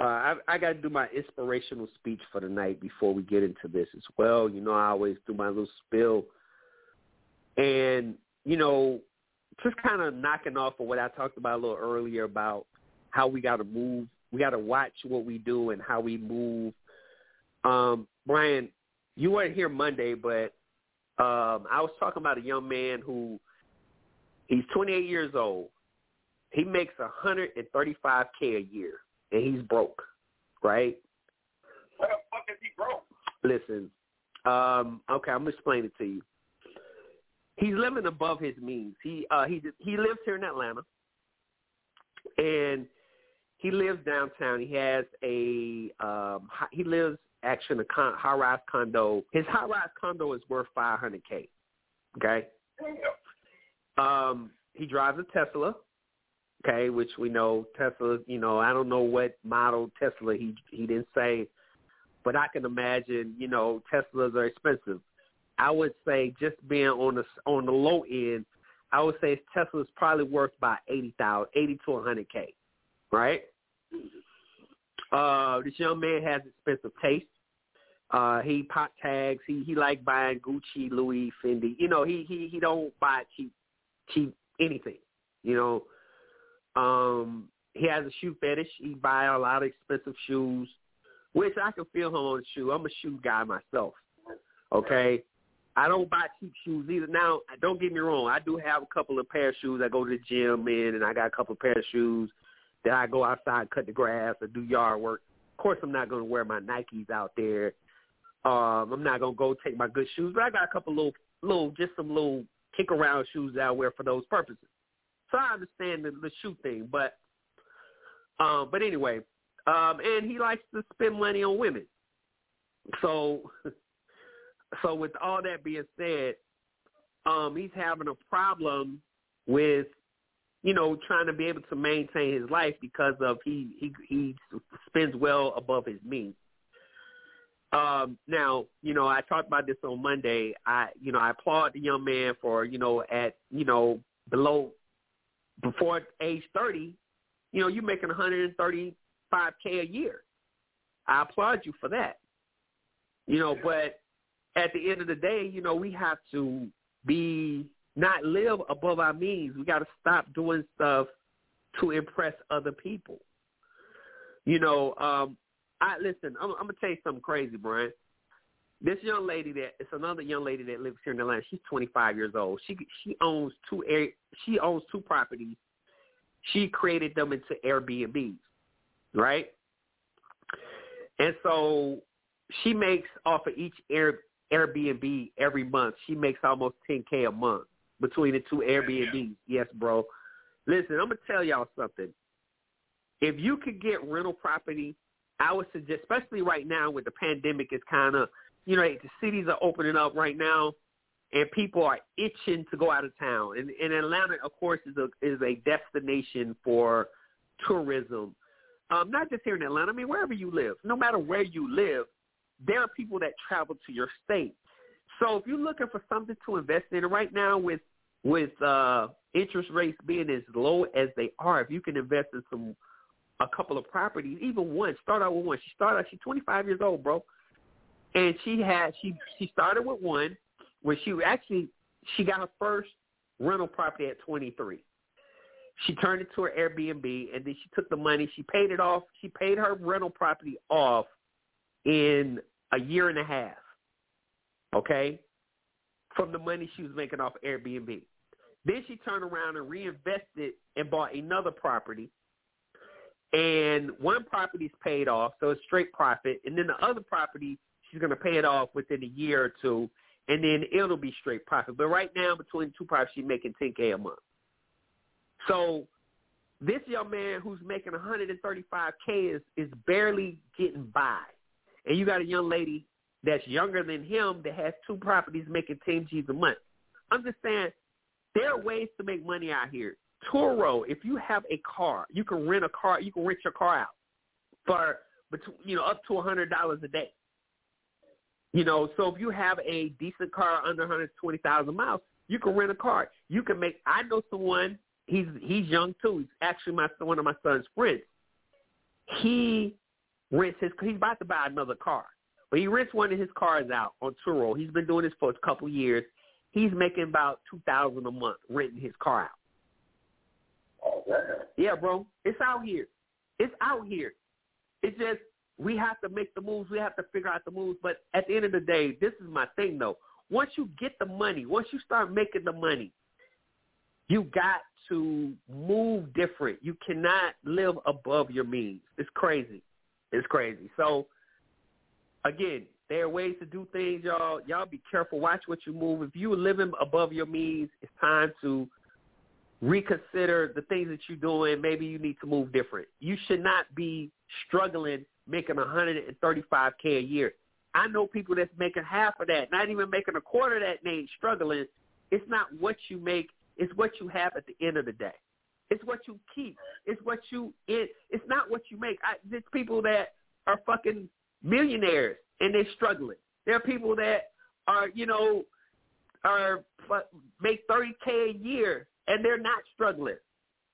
uh, I, I got to do my inspirational speech for the night before we get into this as well. You know, I always do my little spill. And, you know, just kind of knocking off of what I talked about a little earlier about how we got to move. We got to watch what we do and how we move. Um, Brian, you weren't here Monday, but Um, I was talking about a young man who he's twenty-eight years old. He makes one hundred thirty-five thousand dollars a year, and he's broke, right? Why the fuck is he broke? Listen, um, okay, I'm gonna explain it to you. He's living above his means. He uh, he he lives here in Atlanta, and he lives downtown. He has a um, he lives. Actually, a con- high-rise condo. His high-rise condo is worth five hundred thousand dollars, okay? Um, he drives a Tesla, okay, which we know Tesla, you know, I don't know what model Tesla he he didn't say, but I can imagine, you know, Teslas are expensive. I would say just being on the on the low end, I would say Tesla's probably worth about eighty thousand, eighty to one hundred K, right? Uh, this young man has expensive taste. Uh, he pop tags. He he like buying Gucci, Louis, Fendi. You know, he he he don't buy cheap cheap anything. You know, um, he has a shoe fetish. He buy a lot of expensive shoes, which I can feel him on the shoe. I'm a shoe guy myself. Okay. I don't buy cheap shoes either. Now, don't get me wrong. I do have a couple of pair of shoes I go to the gym in, and I got a couple of pair of shoes that I go outside and cut the grass or do yard work. Of course, I'm not going to wear my Nikes out there. Um, I'm not going to go take my good shoes, but I got a couple little, little, just some little kick-around shoes that I wear for those purposes. So I understand the, the shoe thing, but um, but anyway, um, and he likes to spend money on women. So... So with all that being said, um, he's having a problem with, you know, trying to be able to maintain his life because of he he, he spends well above his means. Um, now, you know, I talked about this on Monday. I, you know, I applaud the young man for, you know, at, you know, below, before age thirty, you know, you're making one hundred thirty-five K a year. I applaud you for that. You know, but at the end of the day, you know, we have to be not live above our means. We got to stop doing stuff to impress other people. You know, um, I listen, I'm, I'm going to tell you something crazy, Brian. This young lady that it's another young lady that lives here in Atlanta. She's twenty-five years old. She she owns two air, she owns two properties. She created them into Airbnbs, right? And so she makes off of each Airbnb. Airbnb every month. She makes almost ten K a month between the two Airbnbs. Yes, bro. Listen, I'm going to tell y'all something. If you could get rental property, I would suggest, especially right now with the pandemic, it's kind of, you know, the cities are opening up right now and people are itching to go out of town. And, and Atlanta, of course, is a, is a destination for tourism. Um, not just here in Atlanta. I mean, wherever you live, no matter where you live, there are people that travel to your state. So if you're looking for something to invest in right now with with uh, interest rates being as low as they are, if you can invest in some a couple of properties, even one, start out with one. She started out, she's twenty-five years old, bro. And she had she she started with one where she actually she got her first rental property at twenty-three. She turned it to her Airbnb and then she took the money, she paid it off, she paid her rental property off in a year and a half, okay, from the money she was making off Airbnb. Then she turned around and reinvested and bought another property. And one property's paid off, so it's straight profit. And then the other property, she's going to pay it off within a year or two, and then it'll be straight profit. But right now, between two properties, she's making ten K a month. So this young man who's making one hundred thirty-five K is, is barely getting by. And you got a young lady that's younger than him that has two properties making ten G's a month. I'm just saying there are ways to make money out here. Turo, if you have a car, you can rent a car. You can rent your car out for, you know, up to one hundred dollars a day. You know, so if you have a decent car under one hundred twenty thousand miles, you can rent a car. You can make. I know someone. He's he's young too. He's actually my one of my son's friends. He. Rents his, he's about to buy another car, but he rents one of his cars out on Turo. He's been doing this for a couple of years. He's making about two thousand dollars a month renting his car out. Oh, wow. Yeah, bro. It's out here. It's out here. It's just we have to make the moves. We have to figure out the moves. But at the end of the day, this is my thing, though. Once you get the money, once you start making the money, you got to move different. You cannot live above your means. It's crazy. It's crazy. So, again, there are ways to do things, y'all. Y'all be careful. Watch what you move. If you're living above your means, it's time to reconsider the things that you're doing. Maybe you need to move different. You should not be struggling making one hundred thirty-five K a year. I know people that's making half of that, not even making a quarter of that, and they ain't struggling. It's not what you make. It's what you have at the end of the day. It's what you keep. It's what you it, – it's not what you make. I, there's people that are fucking millionaires, and they're struggling. There are people that are, you know, are make thirty K a year, and they're not struggling.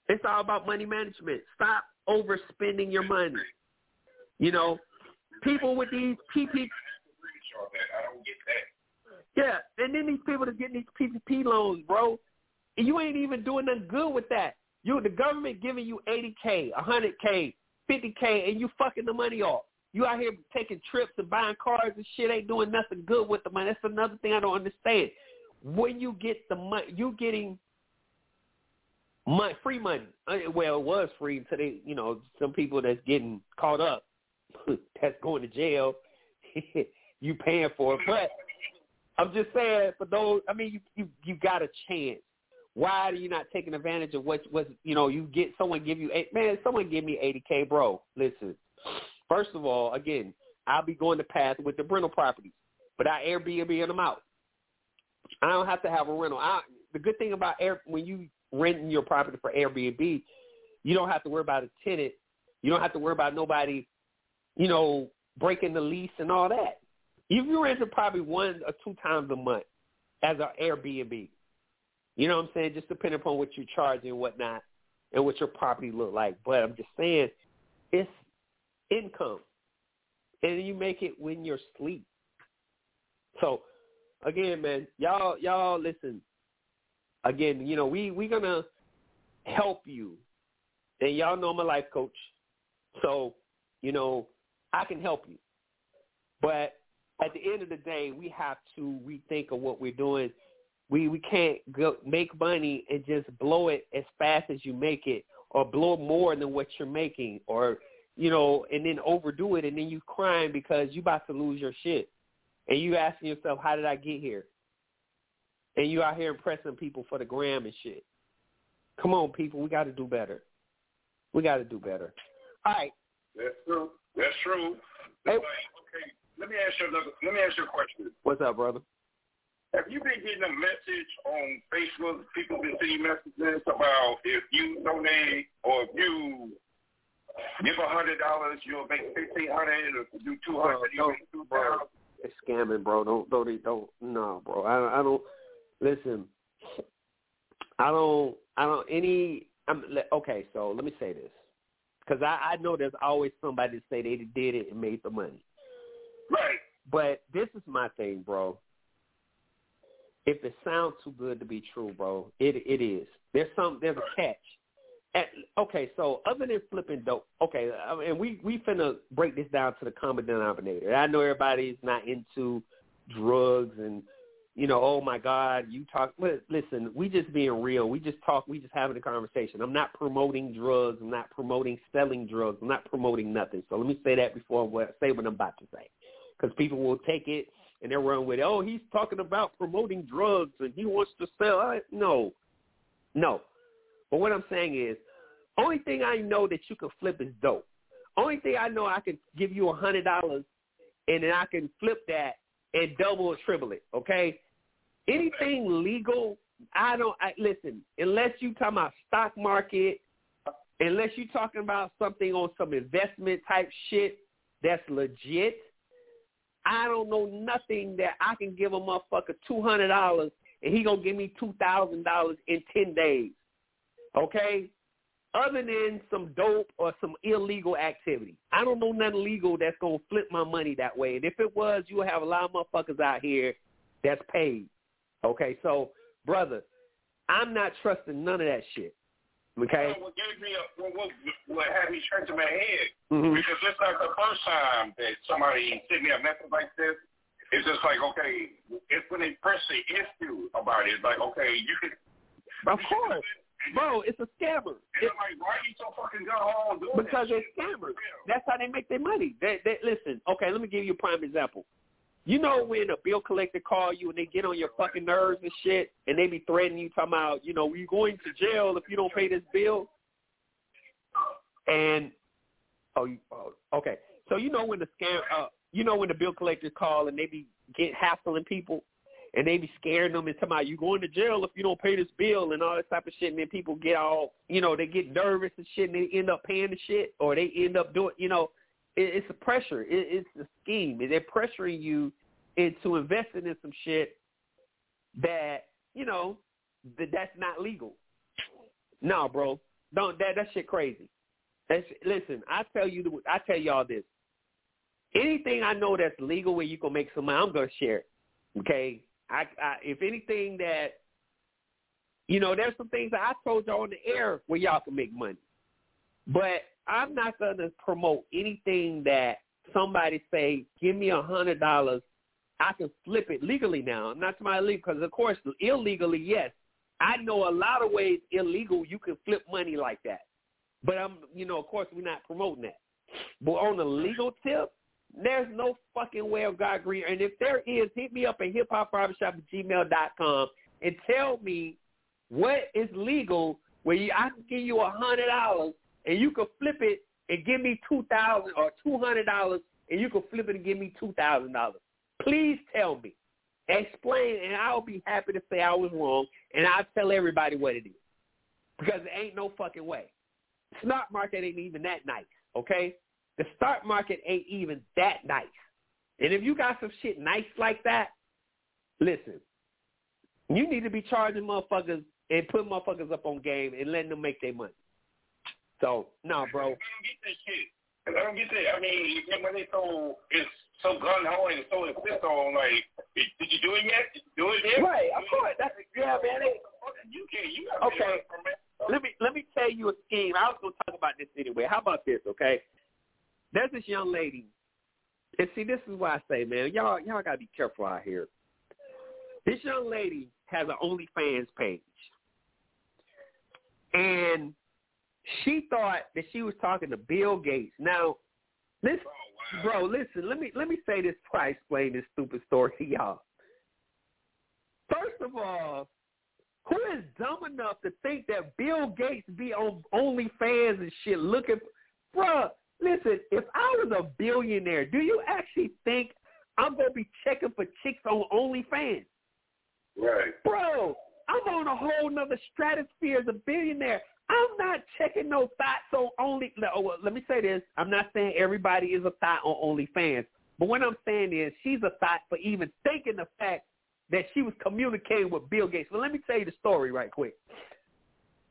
It's all about money management. Stop overspending your money. You know, people with these P P P. Yeah, and then these people are getting these P P P loans, bro. And you ain't even doing nothing good with that. You, the government giving you eighty K, one hundred K, fifty K, and you fucking the money off. You out here taking trips and buying cars and shit, ain't doing nothing good with the money. That's another thing I don't understand. When you get the money, you getting money, free money. Well, it was free until they, you know, some people that's getting caught up, that's going to jail, you paying for it. But I'm just saying, for those, I mean, you you, you got a chance. Why are you not taking advantage of what was, you know, you get someone give you eight, man, someone give me eighty K, bro. Listen, first of all, again, I'll be going the path with the rental properties, but I Airbnb them out. I don't have to have a rental. I, the good thing about Air, when you renting your property for Airbnb, you don't have to worry about a tenant. You don't have to worry about nobody, you know, breaking the lease and all that. If you rent it probably one or two times a month as an Airbnb, you know what I'm saying? Just depending upon what you charge and whatnot and what your property look like. But I'm just saying, it's income. And you make it when you're asleep. So, again, man, y'all, y'all listen. Again, you know, we, we going to help you. And y'all know I'm a life coach. So, you know, I can help you. But at the end of the day, we have to rethink of what we're doing. We we can't go make money and just blow it as fast as you make it, or blow more than what you're making, or, you know, and then overdo it, and then you crying because you about to lose your shit. And you asking yourself, how did I get here? And you out here impressing people for the gram and shit. Come on, people. We got to do better. We got to do better. All right. That's true. That's true. Hey. Okay. Let me ask you another. Let me ask you a question. What's up, brother? Have you been getting a message on Facebook? People been sending messages about if you donate or if you give a hundred dollars, you'll make fifteen hundred, or if you do two hundred, you'll make two thousand. It's scamming, bro. Don't don't don't. No, bro. I, I don't listen. I don't. I don't. Any. I'm okay. So let me say this, because I, I know there's always somebody that say they did it and made the money. Right. But this is my thing, bro. If it sounds too good to be true, bro, it it is. There's some there's a catch. At, okay, so other than flipping dope, okay, I mean, and we we finna break this down to the common denominator. I know everybody's not into drugs and, you know, oh my God, you talk. Listen, we just being real. We just talk. We just having a conversation. I'm not promoting drugs. I'm not promoting selling drugs. I'm not promoting nothing. So let me say that before I say what I'm about to say, because people will take it. And they're running with, oh, he's talking about promoting drugs and he wants to sell. I, no, no. But what I'm saying is, only thing I know that you can flip is dope. Only thing I know I can give you one hundred dollars and then I can flip that and double or triple it, okay? Anything legal, I don't, I, listen, unless you talking about stock market, unless you're talking about something on some investment type shit that's legit, I don't know nothing that I can give a motherfucker two hundred dollars and he gonna give me two thousand dollars in ten days, okay? Other than some dope or some illegal activity. I don't know nothing legal that's gonna flip my money that way. And if it was, you would have a lot of motherfuckers out here that's paid, okay? So, brother, I'm not trusting none of that shit, okay? Well, what gave me a, what, what, what had me turned to my head, mm-hmm. because it's not the first time that somebody sent me a message like this. It's just like, okay, it's when they press the issue about it, like, okay, you can. Of course. Can, bro, it's a scammer. It's like, why are you so fucking gung ho doing that? Because they're scammers. That's how they make their money. They, they, listen, okay, let me give you a prime example. You know when a bill collector call you and they get on your fucking nerves and shit, and they be threatening you, talking about, you know, you're going to jail if you don't pay this bill? And, oh, oh okay. So you know when the scam, uh, you know when the bill collectors call and they be get hassling people, and they be scaring them and talking about, you're going to jail if you don't pay this bill and all that type of shit, and then people get all, you know, they get nervous and shit, and they end up paying the shit, or they end up doing, you know, It's a pressure. It's a scheme. They're pressuring you into investing in some shit that, you know, that that's not legal. No, bro, don't that that shit crazy. That's, listen, I tell you, I tell y'all this. Anything I know that's legal where you can make some money, I'm gonna share it. Okay, I, I if anything that, you know, there's some things that I told y'all on the air where y'all can make money, but I'm not going to promote anything that somebody say, give me a hundred dollars, I can flip it legally now. I'm not talking about illegal because, of course, illegally, yes. I know a lot of ways illegal you can flip money like that. But, I'm, you know, of course, we're not promoting that. But on the legal tip, there's no fucking way of God green. And if there is, hit me up at hip hop barbershop at gmail dot com and tell me what is legal where you, I can give you a hundred dollars and you can flip it and give me two thousand dollars or two hundred dollars, and you can flip it and give me two thousand dollars. Please tell me. Explain, and I'll be happy to say I was wrong, and I'll tell everybody what it is. Because there ain't no fucking way. The stock market ain't even that nice, okay? The stock market ain't even that nice. And if you got some shit nice like that, listen, you need to be charging motherfuckers and putting motherfuckers up on game and letting them make their money. So, no, nah, bro. I don't get that shit. I don't get that. I mean, when they so, it's so gun-ho and so insist on, like, did you do it yet? Did you do it yet? Right, of course. That's, yeah, man. They, you can't. You got okay. Let me, let me tell you a scheme. I was going to talk about this anyway. How about this, okay? There's this young lady. And see, this is why I say, man, y'all, y'all got to be careful out here. This young lady has an OnlyFans page. And she thought that she was talking to Bill Gates. Now, listen, oh, wow. bro, listen, let me let me say this before I explain this stupid story to y'all. First of all, who is dumb enough to think that Bill Gates be on OnlyFans and shit looking for, bro, listen, if I was a billionaire, do you actually think I'm going to be checking for chicks on OnlyFans? Right. Bro, I'm on a whole nother stratosphere as a billionaire. I'm not checking no thoughts on only no, well, let me say this. I'm not saying everybody is a thought on OnlyFans. But what I'm saying is she's a thought for even thinking the fact that she was communicating with Bill Gates. But let me tell you the story right quick.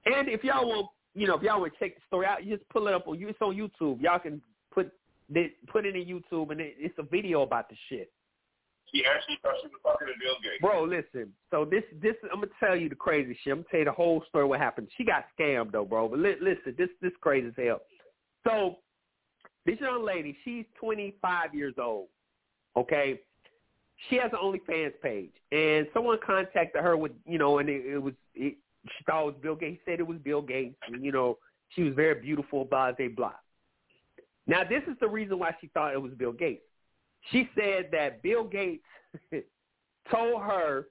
And if y'all want, you know, if y'all want to check the story out, you just pull it up on you. It's on YouTube. Y'all can put put it in YouTube, and it's a video about the shit. She actually thought she was talking to Bill Gates. Bro, listen. So this, this, I'm gonna tell you the crazy shit. I'm gonna tell you the whole story. What happened? She got scammed though, bro. But li- listen, this, this crazy as hell. So this young lady, she's twenty-five years old. Okay, she has an OnlyFans page, and someone contacted her with, you know, and it, it was, it, she thought it was Bill Gates. He said it was Bill Gates, and you know, she was very beautiful, blah blah blah. Now this is the reason why she thought it was Bill Gates. She said that Bill Gates told her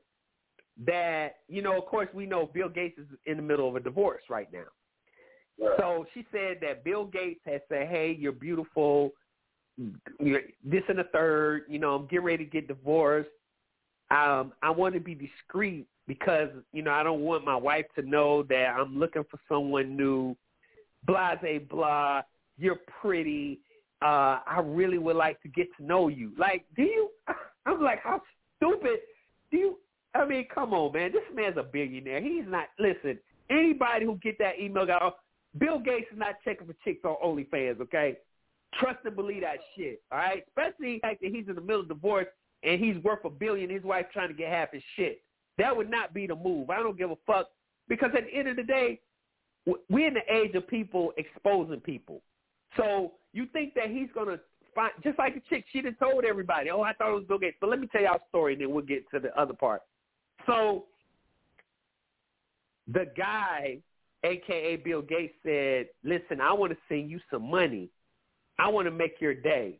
that, you know, of course, we know Bill Gates is in the middle of a divorce right now. Yeah. So she said that Bill Gates had said, hey, you're beautiful, you're this and a third, you know, I'm getting ready to get divorced. Um, I want to be discreet because, you know, I don't want my wife to know that I'm looking for someone new, blah, blah, blah, you're pretty. Uh, I really would like to get to know you. Like, do you? I'm like, how stupid? Do you? I mean, come on, man. This man's a billionaire. He's not. Listen, anybody who get that email, got Bill Gates is not checking for chicks on OnlyFans. Okay, trust and believe that shit. All right, especially the fact that he's in the middle of divorce and he's worth a billion. His wife trying to get half his shit. That would not be the move. I don't give a fuck because at the end of the day, we're in the age of people exposing people. So you think that he's going to find, just like the chick, she done told everybody, oh, I thought it was Bill Gates. But let me tell y'all a story, and then we'll get to the other part. So the guy, a k a. Bill Gates, said, listen, I want to send you some money. I want to make your day.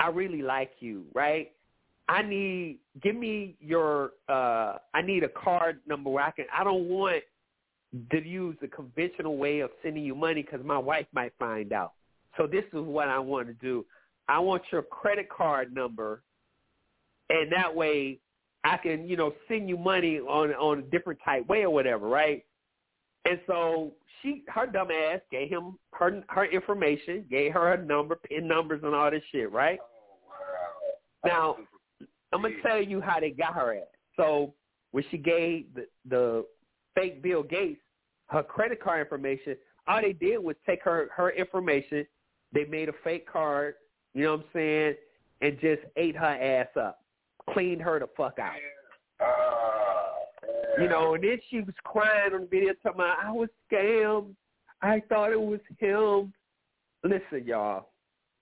I really like you, right? I need, give me your, uh, I need a card number where I can, I don't want to use the conventional way of sending you money because my wife might find out. So this is what I want to do. I want your credit card number, and that way I can, you know, send you money on on a different type way or whatever, right? And so she, her dumb ass gave him her her information, gave her her number, pin numbers, and all this shit, right? Oh, wow. Now, I'm going to tell you how they got her ass. So when she gave the, the fake Bill Gates her credit card information, all they did was take her, her information. They made a fake card, you know what I'm saying, and just ate her ass up, cleaned her the fuck out. Yeah. Uh, you know, and then she was crying on the video talking about, I was scammed. I thought it was him. Listen, y'all.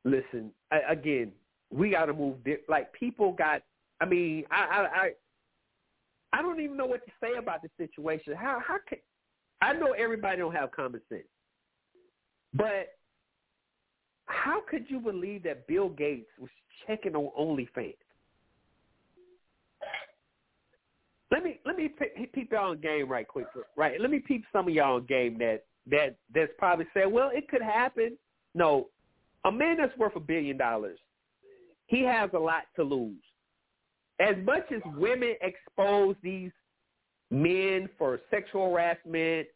Listen, I, again, we got to move. Di- like, people got, I mean, I, I I I don't even know what to say about the situation. How how can, I know everybody don't have common sense, but how could you believe that Bill Gates was checking on OnlyFans? Let me let me pe- peep y'all on game right quick, right? Let me peep some of y'all on game that that that's probably saying, well, it could happen. No, a man that's worth a billion dollars, he has a lot to lose. As much as women expose these men for sexual harassment,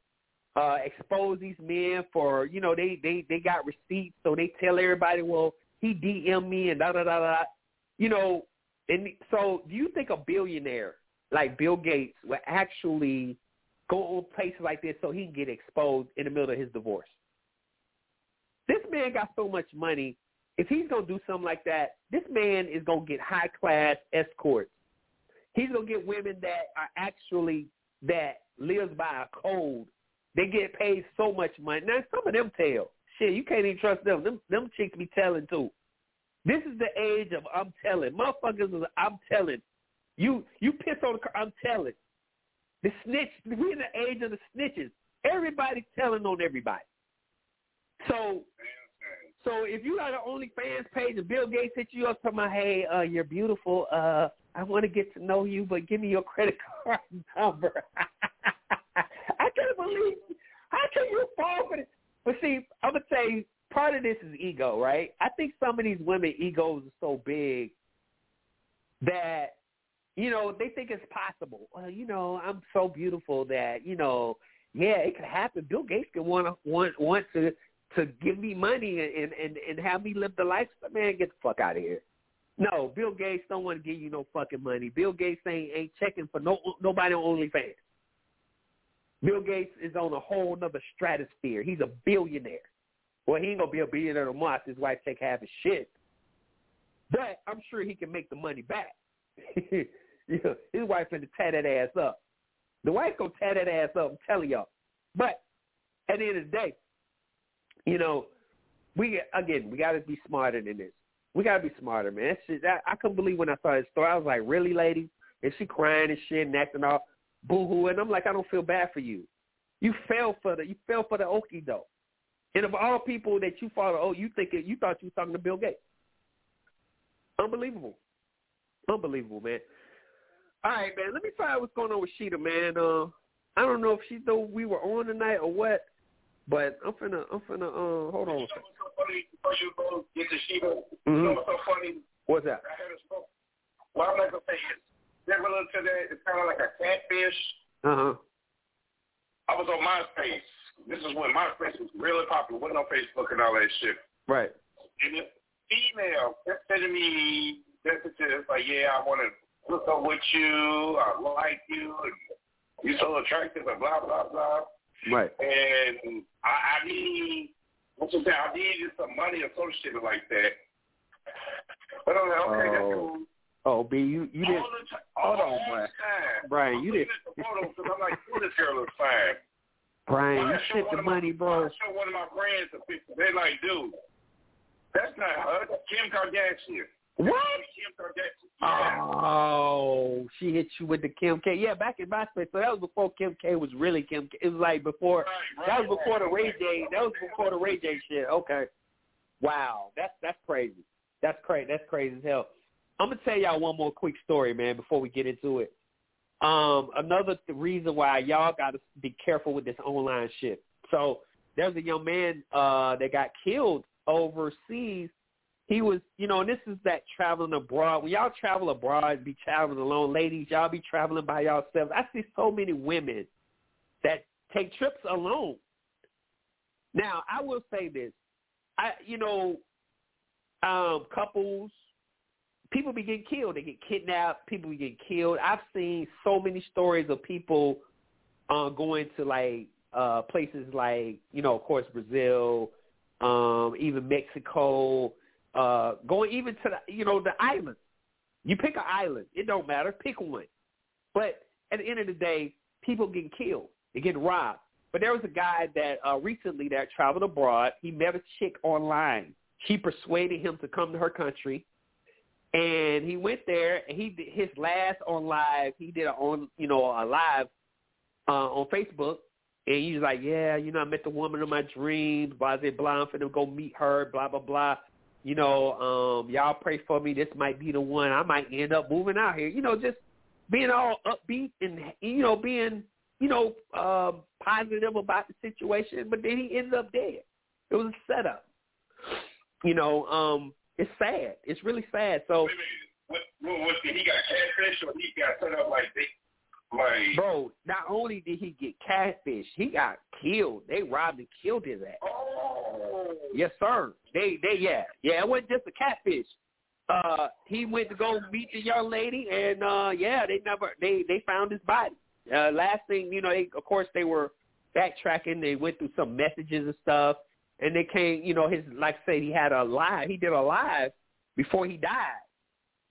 uh, expose these men for, you know, they, they, they got receipts, so they tell everybody, well, he D M'd me and da-da-da-da, you know. And so do you think a billionaire like Bill Gates would actually go on places like this so he can get exposed in the middle of his divorce? This man got so much money. If he's going to do something like that, this man is going to get high-class escorts. He's going to get women that are actually, that lives by a code. They get paid so much money. Now, some of them tell. Shit, you can't even trust them. Them, them chicks be telling, too. This is the age of I'm telling. Motherfuckers is I'm telling. You you piss on the car, I'm telling. The snitch, we're in the age of the snitches. Everybody's telling on everybody. So so if you got an OnlyFans page and Bill Gates hit you up talking about, hey, uh, you're beautiful, uh, I want to get to know you, but give me your credit card number. I can't believe it. How can you fall for this? But see, I'm going to tell you, part of this is ego, right? I think some of these women egos are so big that, you know, they think it's possible. Well, you know, I'm so beautiful that, you know, yeah, it could happen. Bill Gates could want to, want, want to, to give me money and, and, and have me live the lifestyle. Man, get the fuck out of here. No, Bill Gates don't want to give you no fucking money. Bill Gates ain't, ain't checking for no nobody on OnlyFans. Bill Gates is on a whole nother stratosphere. He's a billionaire. Well, he ain't going to be a billionaire tomorrow if his wife take half his shit. But I'm sure he can make the money back. You know, his wife going to tie that ass up. The wife going to tie that ass up, I'm telling y'all. But at the end of the day, you know, we again, we got to be smarter than this. We got to be smarter, man. That shit, that, I couldn't believe when I saw this story. I was like, really, lady? And she crying and shit and acting all boo-hoo. And I'm like, I don't feel bad for you. You fell for the, you fell for the okie doke. And of all people that you follow, oh, you think it, you thought you were talking to Bill Gates. Unbelievable. Unbelievable, man. All right, man. Let me find out what's going on with Sheeta, man. Uh, I don't know if she thought we were on tonight or what. But I'm finna, I'm finna, uh, hold on. You know what's so funny? First you go get to Sheba. Mm-hmm. You know what's so funny? What's that? I had a spoke. Well, I'm not gonna say it's similar to that. It's kind of like a catfish. Uh-huh. I was on MySpace. This is when MySpace was really popular. Wasn't on Facebook and all that shit. Right. And this female kept sending me messages like, yeah, I want to hook up with you. I like you. And you're so attractive and blah, blah, blah. Right. And I, I need, what's it say? I need some money or some shit like that. But I'm like, okay, oh. That's cool. Oh, B, you, you didn't. Hold on, Brian. Brian, you didn't. I'm like, oh, this girl looks fine. Brian, you shit the money, bro. I show one of my friends a picture. They like, dude, that's not her. That's Kim Kardashian. What? Kim Kardashian. Oh, she hit you with the Kim K. Yeah, back in MySpace. So that was before Kim K was really Kim K. It was like before, right, right, that was before right. the Ray J. That was before the Ray J shit. Okay. Wow. That's that's crazy. That's crazy. That's crazy as hell. I'm going to tell y'all one more quick story, man, before we get into it. Um, another th- reason why y'all got to be careful with this online shit. So there's a young man uh, that got killed overseas. He was, you know, and this is that traveling abroad. When y'all travel abroad, be traveling alone. Ladies, y'all be traveling by yourselves. I see so many women that take trips alone. Now, I will say this. I, you know, um, couples, people be getting killed. They get kidnapped. People be getting killed. I've seen so many stories of people uh, going to, like, uh, places like, you know, of course, Brazil, um, even Mexico, uh, going even to, the, you know, the islands. You pick an island. It don't matter. Pick one. But at the end of the day, people getting killed. They get robbed. But there was a guy that uh, recently that traveled abroad. He met a chick online. She persuaded him to come to her country, and he went there. And he did his last on live. He did a on you know a live uh, on Facebook, and he was like, "Yeah, you know, I met the woman of my dreams. Blah blah blah. I'm finna go meet her. Blah blah blah. You know, um, y'all pray for me. This might be the one. I might end up moving out here. You know, just being all upbeat and you know being." you know, uh, positive about the situation, but then he ended up dead. It was a setup. You know, um, it's sad. It's really sad. So, wait a minute. What, what, he got catfish or he got set up like this? Like, bro, not only did he get catfish, he got killed. They robbed and killed his ass. Oh. Yes, sir. They, they, yeah. Yeah, it wasn't just a catfish. Uh, he went to go meet the young lady, and, uh, yeah, they never, they, they found his body. Uh, last thing, you know, they, of course, they were backtracking. They went through some messages and stuff, and they came, you know, his, like I said, he had a live. He did a live before he died.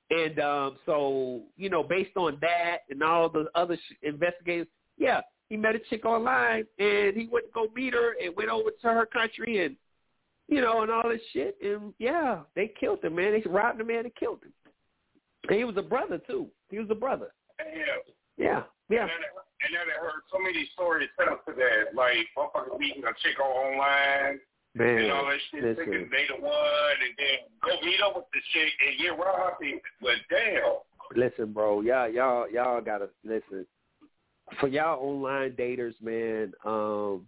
And um, so, you know, based on that and all the other sh- investigators, yeah, he met a chick online, and he went to go meet her and went over to her country and, you know, and all this shit. And, yeah, they killed him, man. They robbed him, man, and killed him. And he was a brother, too. He was a brother. Yeah. Yeah. Yeah. And then, and then I heard so many stories set up to that, like motherfucking meeting a chick online, man, and all that shit, thinking they the one, and then go meet up with the chick and get robbed. But damn. Listen, bro, y'all, y'all, y'all gotta listen. For y'all online daters, man, um,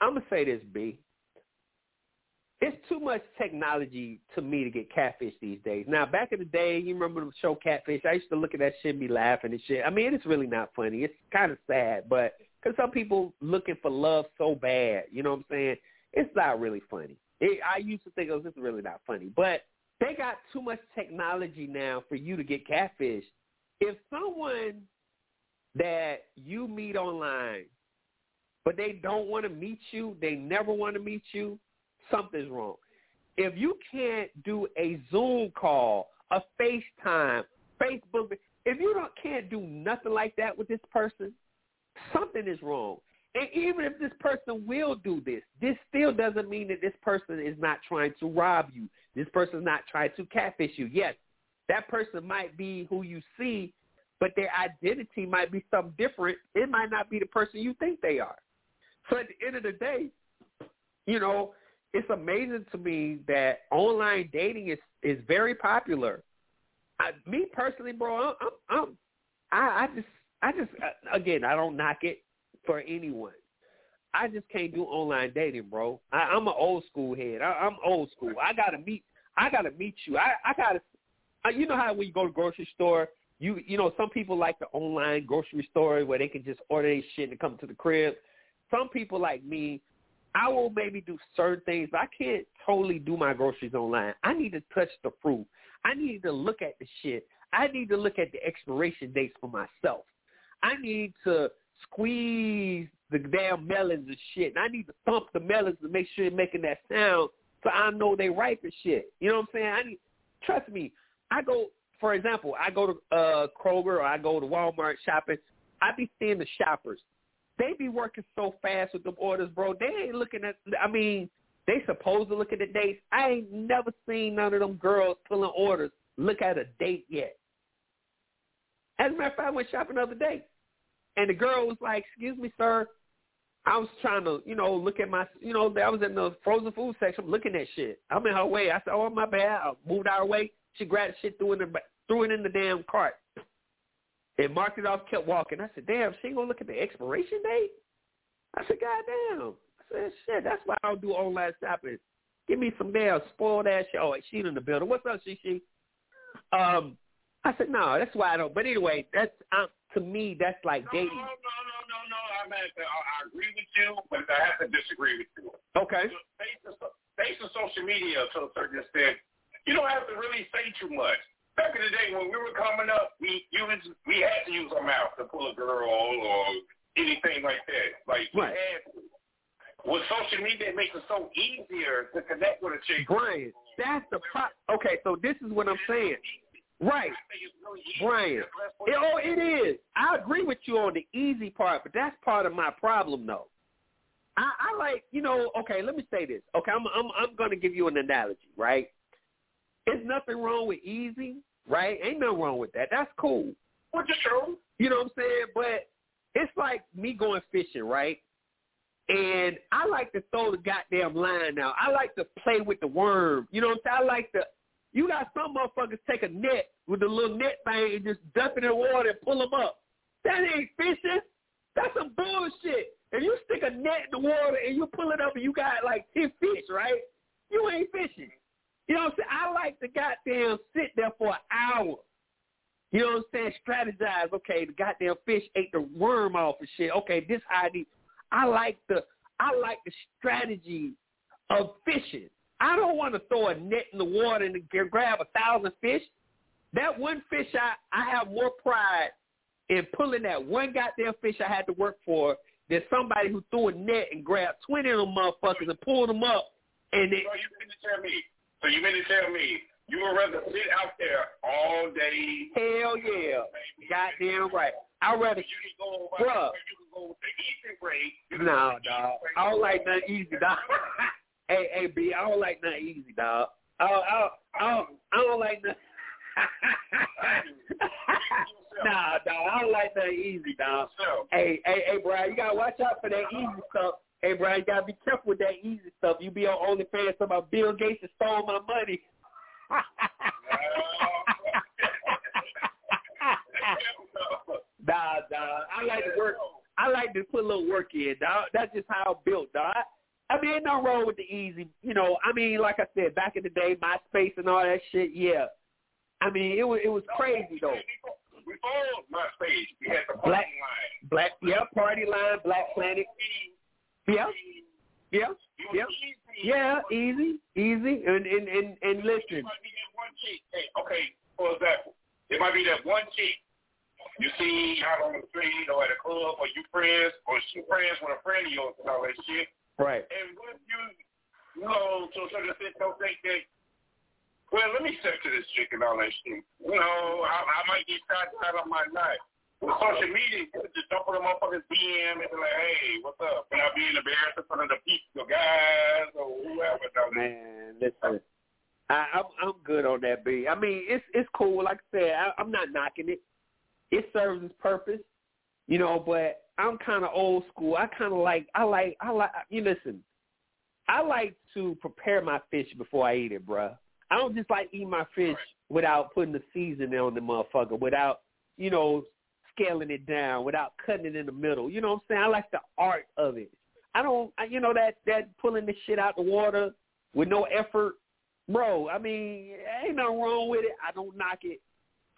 I'm gonna say this, B. It's too much technology to me to get catfish these days. Now, back in the day, you remember the show Catfish? I used to look at that shit and be laughing and shit. I mean, it's really not funny. It's kind of sad, but because some people looking for love so bad, you know what I'm saying? It's not really funny. It, I used to think, oh, this is really not funny. But they got too much technology now for you to get catfish. If someone that you meet online, but they don't want to meet you, they never want to meet you, something's wrong. If you can't do a Zoom call, a FaceTime, Facebook, if you don't can't do nothing like that with this person, something is wrong. And even if this person will do this, this still doesn't mean that this person is not trying to rob you. This person is not trying to catfish you. Yes, that person might be who you see, but their identity might be something different. It might not be the person you think they are. So at the end of the day, you know, it's amazing to me that online dating is, is very popular. I, me personally, bro, I'm, I'm, I, I just, I just, again, I don't knock it for anyone. I just can't do online dating, bro. I, I'm an old school head. I, I'm old school. I gotta meet, I gotta meet you. I, I gotta, I, you know how when you go to the grocery store, you, you know, some people like the online grocery store where they can just order their shit and come to the crib. Some people like me, I will maybe do certain things, but I can't totally do my groceries online. I need to touch the fruit. I need to look at the shit. I need to look at the expiration dates for myself. I need to squeeze the damn melons and shit, and I need to thump the melons to make sure they're making that sound so I know they ripe and shit. You know what I'm saying? I need, trust me, I go, for example, I go to uh, Kroger or I go to Walmart shopping. I be seeing the shoppers. They be working so fast with them orders, bro. They ain't looking at, I mean, they supposed to look at the dates. I ain't never seen none of them girls pulling orders look at a date yet. As a matter of fact, I went shopping the other day, and the girl was like, excuse me, sir. I was trying to, you know, look at my, you know, I was in the frozen food section looking at shit. I'm in her way. I said, oh, my bad. I moved out of her way. She grabbed shit, threw it in the, threw it in the damn cart. And marked it off, kept walking. I said, damn, she ain't going to look at the expiration date? I said, goddamn. I said, shit, that's why I don't do online shopping. Give me some damn spoiled ass shit. Oh, she in the building. What's up, Shishi? Um, I said, no, that's why I don't. But anyway, that's um, to me, that's like dating. No, no, no, no, no. I time and say, oh, I agree with you, but I have to disagree with you. Okay. Based on, based on social media to a certain extent, you don't have to really say too much. Back in the day when we were coming up, we used, we had to use our mouth to pull a girl or anything like that. Like right. we had to. With social media, it makes it so easier to connect with a chick. Brian, that's the pro- okay, so this is what I'm saying. Right. Brian. It, oh, it is. I agree with you on the easy part, but that's part of my problem, though. I, I like, you know, okay, let me say this. Okay, I'm I'm, I'm going to give you an analogy, right? There's nothing wrong with easy, right? Ain't nothing wrong with that. That's cool. Well, that's true. You know what I'm saying? But it's like me going fishing, right? And I like to throw the goddamn line out. I like to play with the worm. You know what I'm saying? I like to, you got some motherfuckers take a net with the little net thing and just dump it in the water and pull them up. That ain't fishing. That's some bullshit. If you stick a net in the water and you pull it up and you got like ten fish, right? You ain't fishing. You know what I'm saying? I like to goddamn sit there for an hour. You know what I'm saying? Strategize. Okay, the goddamn fish ate the worm off and shit. Okay, this I need. I like the I like the strategy of fishing. I don't want to throw a net in the water and grab a thousand fish. That one fish, I, I have more pride in pulling that one goddamn fish I had to work for than somebody who threw a net and grabbed twenty of them motherfuckers and pulled them up. And it, so you mean to tell me? So you mean to tell me you would rather sit out there all day? Hell yeah, goddamn right. I'd rather, bruh. No, dog. I don't like nothing easy, dog. Hey, hey, B, I don't like nothing easy, dog. I, I, I, don't, I don't like nothing. Nah, dog. I don't like nothing easy, dog. Hey, hey, hey, Brian, you gotta watch out for that easy stuff. Hey, Brian, you gotta be careful with that easy stuff. You be on OnlyFans talking about Bill Gates and stole my money. Nah, dog. I like to work. I like to put a little work in, dog. That's just how I'm built, dog. I mean, ain't no wrong with the easy. You know, I mean, like I said, back in the day, MySpace and all that shit. Yeah. I mean, it was it was crazy though. We followed MySpace. We had the party line. Black, yeah, party line, Black Planet. Yeah, yeah, yeah, yeah. Easy, easy, and and and and listen. Okay, for example, it might be that one chick. You see out on the street or at a club or you friends or she friends with a friend of yours and all that shit. Right. And what if you, you know, to a certain extent, don't think that, well, let me step to this chick and all that shit. You know, I, I might get shot out on my life. With social media, you just dump them up on his D M and be like, hey, what's up? And I'll be embarrassed in front of the people, guys, or whoever. Man, listen, I, I'm, I'm good on that, B. I mean, it's, it's cool. Like I said, I, I'm not knocking it. It serves its purpose, you know, but I'm kind of old school. I kind of like, I like, I like, you listen, I like to prepare my fish before I eat it, bruh. I don't just like eat my fish without putting the seasoning on the motherfucker, without, you know, scaling it down, without cutting it in the middle. You know what I'm saying? I like the art of it. I don't, you know, that, that pulling the shit out the water with no effort, bro. I mean, ain't nothing wrong with it. I don't knock it.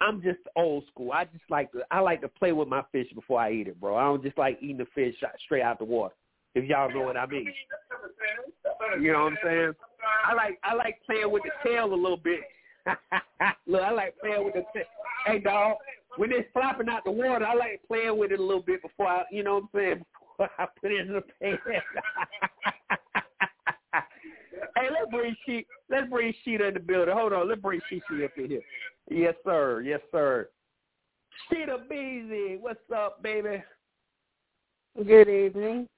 I'm just old school. I just like to I like to play with my fish before I eat it, bro. I don't just like eating the fish straight out the water. If y'all know what I mean. You know what I'm saying? I like I like playing with the tail a little bit. Look, I like playing with the tail. Hey, dog, when it's flopping out the water, I like playing with it a little bit before I, you know what I'm saying, before I put it in the pan. Hey, let's bring she let's bring Sheeta in the building. Hold on, let's bring Sheeta up in here. Yes, sir. Yes, sir. Sheeta Beezy, what's up, baby? Good evening.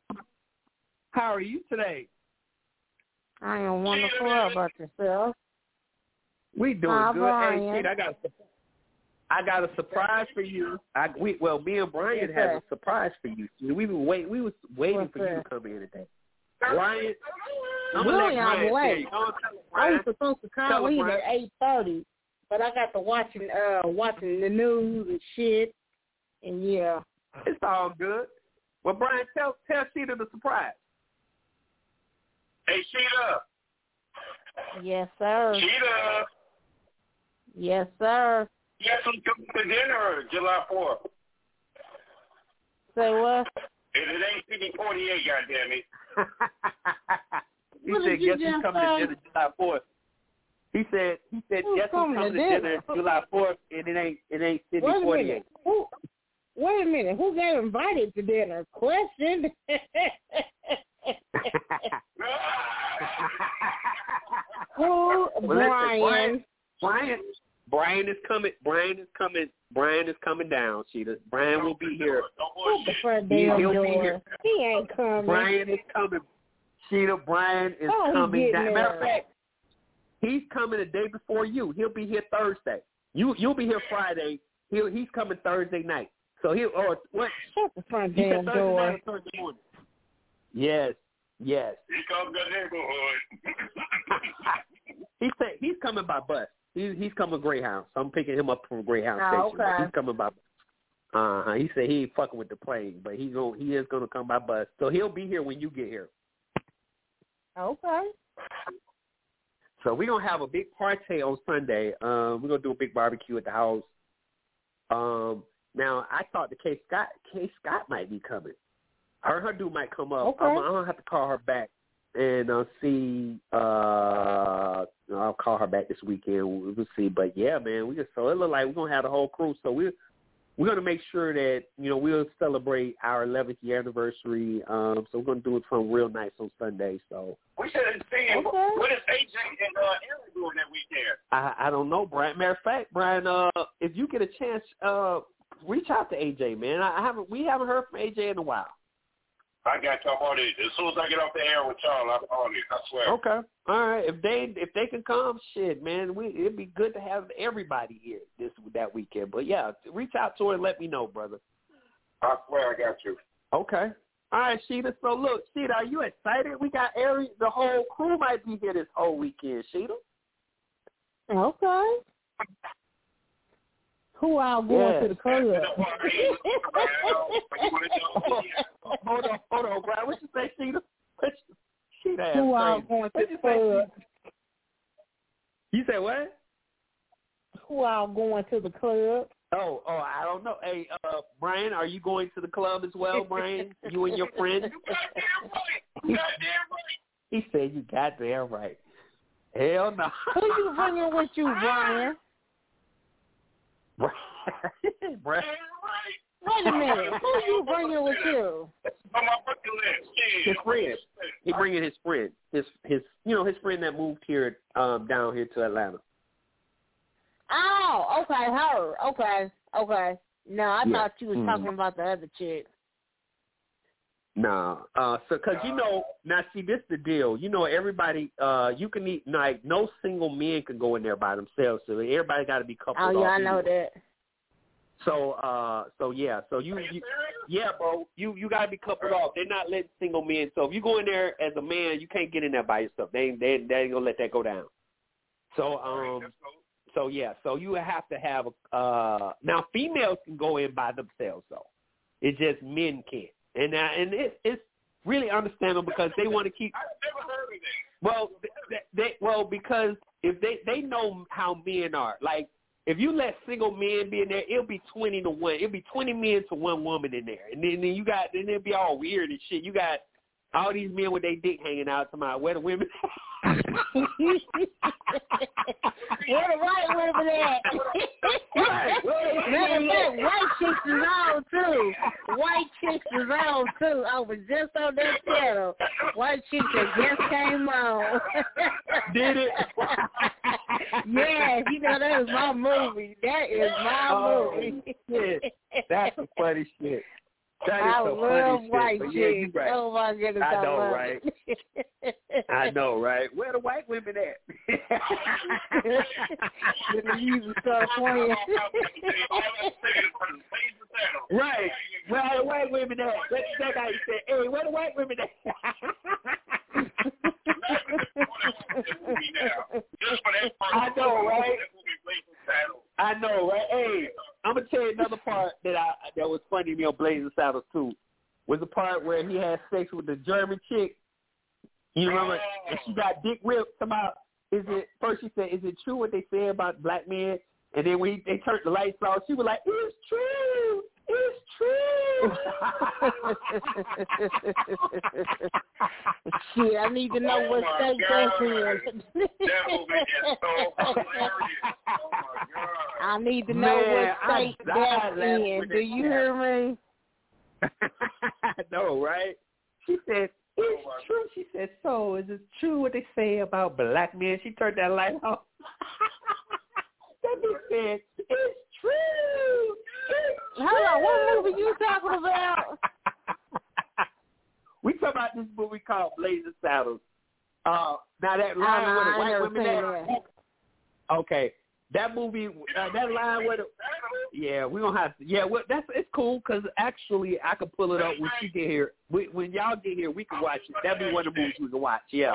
How are you today? I am wonderful. How about yourself? We doing Hi, good. Brian. Hey, Sheeta, I got a, I got a surprise for you. I we, well, me and Brian yes, have sir. a surprise for you. We were wait. We was waiting yes, for sir. you to come in today. Brian, I'm really, I'm late. I was supposed to call in at eight thirty. But I got to watching, uh, watching the news and shit, and yeah, it's all good. Well, Brian, tell tell Sheeta the surprise. Hey, Sheeta. Yes, sir. Sheeta. Yes, sir. Yes, I'm coming to dinner, July fourth. Say what? If it ain't C D forty-eight, goddamn it. He what said, guess who's coming say? to dinner July fourth? He said, he said, who's guess who's coming to dinner July fourth, and it ain't it ain't C D forty-eight. Who, wait a minute. Who got invited to dinner? Question. Who? Brian. Brian. Brian. Brian is coming. Brian is coming. Brian is coming down. Sheila. Brian will be here. He, he'll door. be here. He ain't coming. Brian is coming. Sheila. Brian is oh, coming down. Matter of fact, he's coming the day before you. He'll be here Thursday. You you'll be here Friday. He'll he's coming Thursday night. So he'll or what? Shut the front he damn Thursday door. Night or Thursday morning. Yes. Yes. He comes to the neighborhood. He said he's coming by bus. He's he's coming Greyhound, so I'm picking him up from Greyhound oh, station. Okay. He's coming by. Uh huh. He said he ain't fucking with the plane, but he's gonna he is gonna come by bus, so he'll be here when you get here. Okay. So we're gonna have a big party on Sunday. Um, we're gonna do a big barbecue at the house. Um, now I talked to Kay Scott. Kay Scott might be coming. Her her dude might come up. Okay. I'm, I'm gonna have to call her back. And I'll see, uh, I'll call her back this weekend. We'll see. But, yeah, man, we just so it look like we're going to have the whole crew. So we're, we're going to make sure that, you know, we'll celebrate our eleventh year anniversary. Um, so we're going to do it something real nice on Sunday. So we should have seen okay. what is A J and uh, Aaron doing that weekend? I, I don't know, Brian. Matter of fact, Brian, uh, if you get a chance, uh, reach out to A J, man. I, I haven't we haven't heard from A J in a while. I got y'all on it. As soon as I get off the air with y'all, I'm on it. I swear. Okay. All right. If they if they can come, shit, man, we it'd be good to have everybody here this that weekend. But yeah, reach out to her and let me know, brother. I swear, I got you. Okay. All right, Sheeta. So look, Sheeta, are you excited? We got Ari. The whole crew might be here this whole weekend, Sheeta. Okay. Who all going yes. to the club? Hold on, hold on, Brian. What you say, Sheeta? Sheeta asked Who all going to the club? You say what? Who all going to the club? Oh, oh, I don't know. Hey, uh, Brian, are you going to the club as well, Brian? You and your friends? You goddamn right. You goddamn right. He said you goddamn right. Hell no. Who you bringing with you, Brian? Brian, Brian. Wait a minute. Who are you bringing with you? On my fucking list. Yeah. His friend. He bringing his friend. His his you know his friend that moved here um down here to Atlanta. Oh, okay, her. Okay, okay. No, I yeah. thought you was mm-hmm. talking about the other chick. Nah, uh, so because you know now see this the deal. You know everybody. Uh, you can eat like no single men can go in there by themselves. So everybody got to be coupled. Oh yeah, I know that. So, uh, so yeah, so you, you yeah, bro, you you got to be coupled off. They're not letting single men. So if you go in there as a man, you can't get in there by yourself. They they they ain't gonna let that go down. So um, so yeah, so you have to have a, uh. Now females can go in by themselves though. It's just men can't. And uh, and it, it's really understandable because they want to keep. I've never heard of that. Well, they, they, well, because if they, they know how men are. Like if you let single men be in there, it'll be twenty to one. It'll be twenty men to one woman in there, and then, then you got then it'll be all weird and shit. You got all these men with their dick hanging out to my where the women. Where the white women at? Right. Matter of fact, white chicks is on too. White chicks is on too. I was just on that channel. White chicks that just came on. Did it? Yes, you know that is my movie. That is my oh, movie. Shit. That's some funny shit. That is I so love funny white shit. Yeah, you right. Oh my goodness, I, I know, love right? It. I know, right? Where the white women at? Right. Where the white women at? That's that guy said, hey, where the white women at? I know, right? I know, right? Hey, I'm gonna tell you another part that I that was funny to me on Blazing Saddles too was the part where he had sex with the German chick. You remember? And she got dick whipped. Somehow, is it first? She said, "Is it true what they say about black men?" And then when he, they turned the lights off, she was like, "It's true, it's true." Shit, I need to know oh what state that's in. That will make it so hilarious. Oh, my God. I need to know Man, what state that's in. Do you hear me? I know, right? She said, it's oh true. God. She said, so is it true what they say about black men? She turned that light off. That bitch said, it's true. It's true. Hold on, what movie you talking about? We talking about this movie called Blazing Saddles. Uh, now that line uh, with the white women that. Okay, that movie, uh, that line with the. Yeah, we gonna have to. Yeah, well, that's it's cool because actually I can pull it up when she get here. We, when y'all get here, we can watch it. That'd be one of the movies we can watch. Yeah,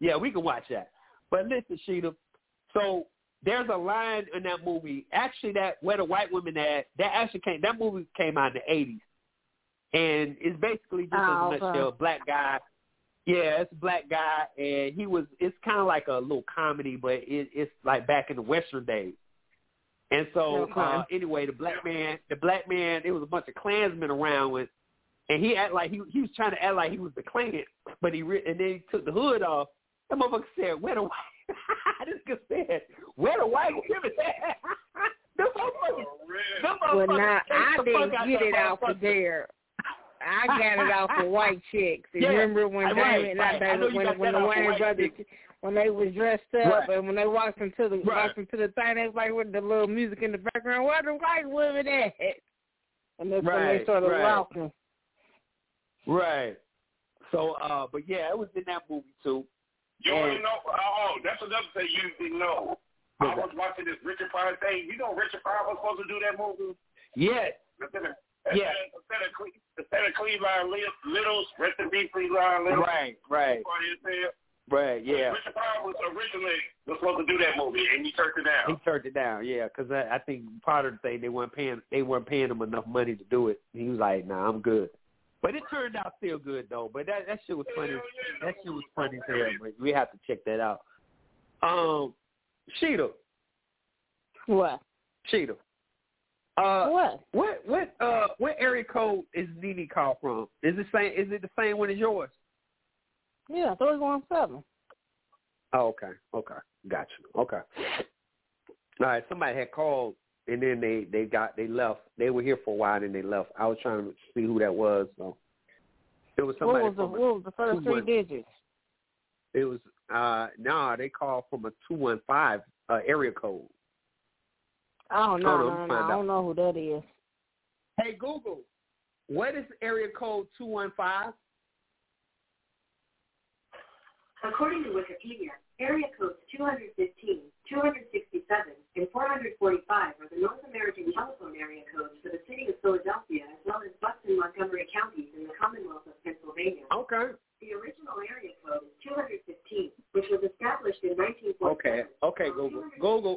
yeah, we can watch that. But listen, Sheeta, so. There's a line in that movie, actually, that where the white women at, that actually came, that movie came out in the eighties. And it's basically just oh, a nutshell, okay. black guy. Yeah, it's a black guy, and he was, it's kind of like a little comedy, but it, it's like back in the Western days. And so, okay. uh, anyway, the black man, the black man, there was a bunch of Klansmen around with, and he act like, he, he was trying to act like he was the Klan, but he, re- and then he took the hood off. That motherfucker said, where the white? I just said, where the white women at? Them motherfuckers. Well, now, I didn't get it off of there. I got it off of white chicks. And yeah. Remember when right, they, right. They, when, when the Wayne brothers, chicks. When they was dressed up, right. And when they walked into the right. walked into the thing, they was like with the little music in the background, where the white women at? And that's right, when they started right. walking. Right. So, uh, but yeah, it was in that movie, too. You already know. Oh, that's another thing you didn't know. I was watching this Richard Pryor thing. You know Richard Pryor was supposed to do that movie? Yes. Instead of, yes. Instead of, instead of Cleveland Littles, rest in peace, Cleveland Littles. Right, right. Right, yeah. Richard Pryor was originally was supposed to do that movie, and he turned it down. He turned it down, yeah, because I, I think part of the thing, they weren't paying they weren't paying him enough money to do it. He was like, nah, I'm good. But it turned out still good, though. But that, that shit was funny. That shit was funny to everybody. We have to check that out. Um, Sheeta. What? Sheeta. Uh, what? What? What? Uh, what area code is NeNe call from? Is it same? Is it the same one as yours? Yeah, three one seven. Oh, okay. Okay. Gotcha. Okay. All right. Somebody had called. And then they, they got they left. They were here for a while, and they left. I was trying to see who that was. So it was somebody. What was, from the, a, what was the first three digits? It was uh no. Nah, they called from a two one five area code. I don't know. I don't know, no, no, I don't know who that is. Hey Google, what is area code two one five? According to Wikipedia, area codes two hundred fifteen, two hundred sixty-seven, and four hundred forty-five are the North American telephone area codes for the city of Philadelphia as well as Bucks and Montgomery counties in the Commonwealth of Pennsylvania. Okay. The original area code is two hundred fifteen, which was established in nineteen forty-seven. Okay, okay, Google. Google.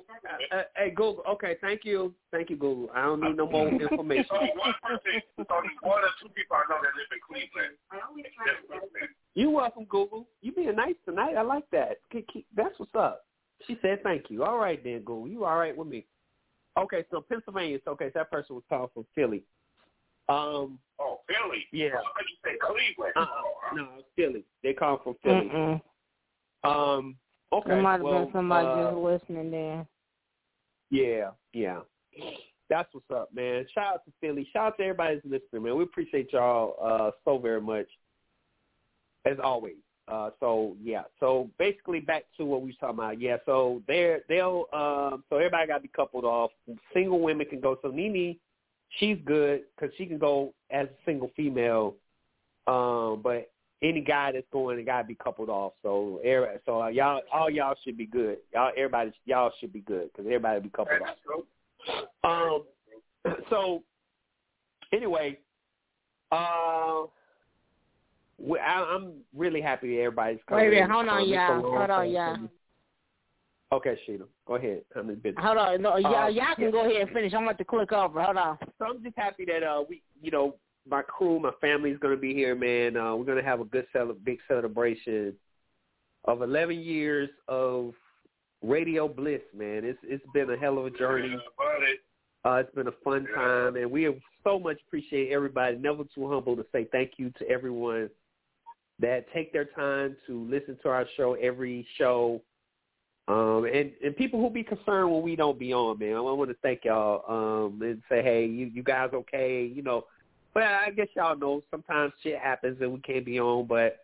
Uh, uh, hey, Google. Okay, thank you. Thank you, Google. I don't need no more information. So one person, so one or two people I know that live in Cleveland. I always try to understand. You're welcome, Google. You being nice tonight. I like that. That's what's up. She said thank you. All right then, Google. You all right with me? Okay, so Pennsylvania. So, okay, so that person was called from Philly. Um, oh, Philly? Yeah. I thought you said Cleveland. Uh-uh. No, Philly. They call from Philly. Mm-mm. Um, okay. There might have well, been somebody uh, just listening there. Yeah, yeah. That's what's up, man. Shout out to Philly. Shout out to everybody that's listening, man. We appreciate y'all uh, so very much, as always. Uh, so, yeah. So, basically, back to what we were talking about. Yeah, so they're, they'll, um, so everybody got to be coupled off. Single women can go. So, NeNe, she's good because she can go as a single female, um, but any guy that's going, it got to be coupled off. So, so y'all, all y'all should be good. Y'all, everybody, y'all should be good because everybody will be coupled off. Um, so, anyway, uh, we, I, I'm really happy that everybody's coming. Wait a minute, hold on, y'all. Hold on, y'all. Okay, Sheeta, go ahead. I'm in business. Hold on, no, y'all, uh, y'all can go ahead and finish. I'm about to click over. Hold on. So I'm just happy that uh, we, you know, my crew, my family is going to be here, man. Uh, we're going to have a good, cel- big celebration of eleven years of radio bliss, man. It's it's been a hell of a journey. Yeah, Uh, it's been a fun time, and we so much appreciate everybody. Never too humble to say thank you to everyone that take their time to listen to our show every show, um, and, and people who be concerned when we don't be on, man. I want to thank y'all um, and say, hey, you, you guys okay, you know. But I guess y'all know sometimes shit happens and we can't be on, but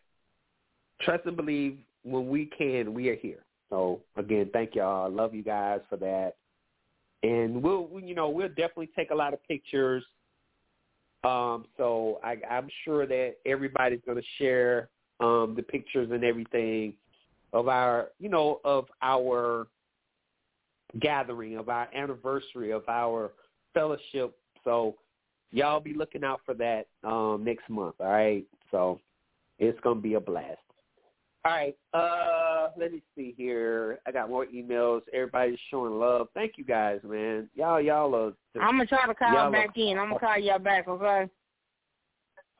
trust and believe when we can, we are here. So, again, thank y'all. I love you guys for that. And we'll, you know, we'll definitely take a lot of pictures. Um, so I, I'm sure that everybody's going to share um, the pictures and everything of our, you know, of our gathering, of our anniversary, of our fellowship. So y'all be looking out for that um, next month. All right. So it's going to be a blast. All right, uh, let me see here. I got more emails. Everybody's showing love. Thank you guys, man. Y'all, y'all are. Just, I'm gonna try to call back are, in. I'm gonna call y'all back, okay?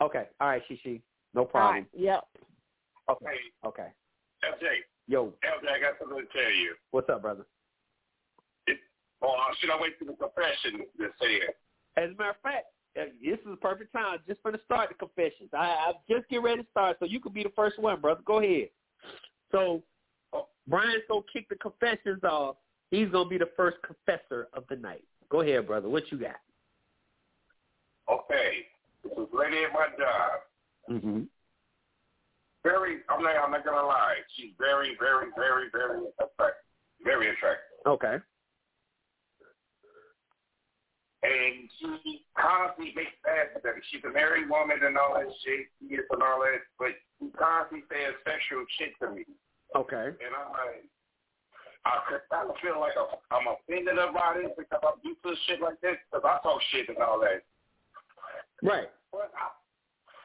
Okay. All right, Shishi. No problem. Right. Yep. Okay. Hey, okay. L J. Yo. L J, I got something to tell you. What's up, brother? It, oh, should I wait for the confession to say it? As a matter of fact, this is the perfect time. Just for the start the confessions. I, I just get ready to start, so you could be the first one, brother. Go ahead. So Brian's going to kick the confessions off. He's going to be the first confessor of the night. Go ahead, brother. What you got? Okay. This is lady at my job. Mm-hmm. Very, I'm not, I'm not going to lie. She's very, very, very, very attractive. Very attractive. Okay. And she constantly makes fast with her. She's a married woman and all that shit. She is and all that. But she constantly says sexual shit to me. Okay. And I'm like, I kind of feel like I'm offended about it because I'm used to shit like this because I talk shit and all that. Right. But I,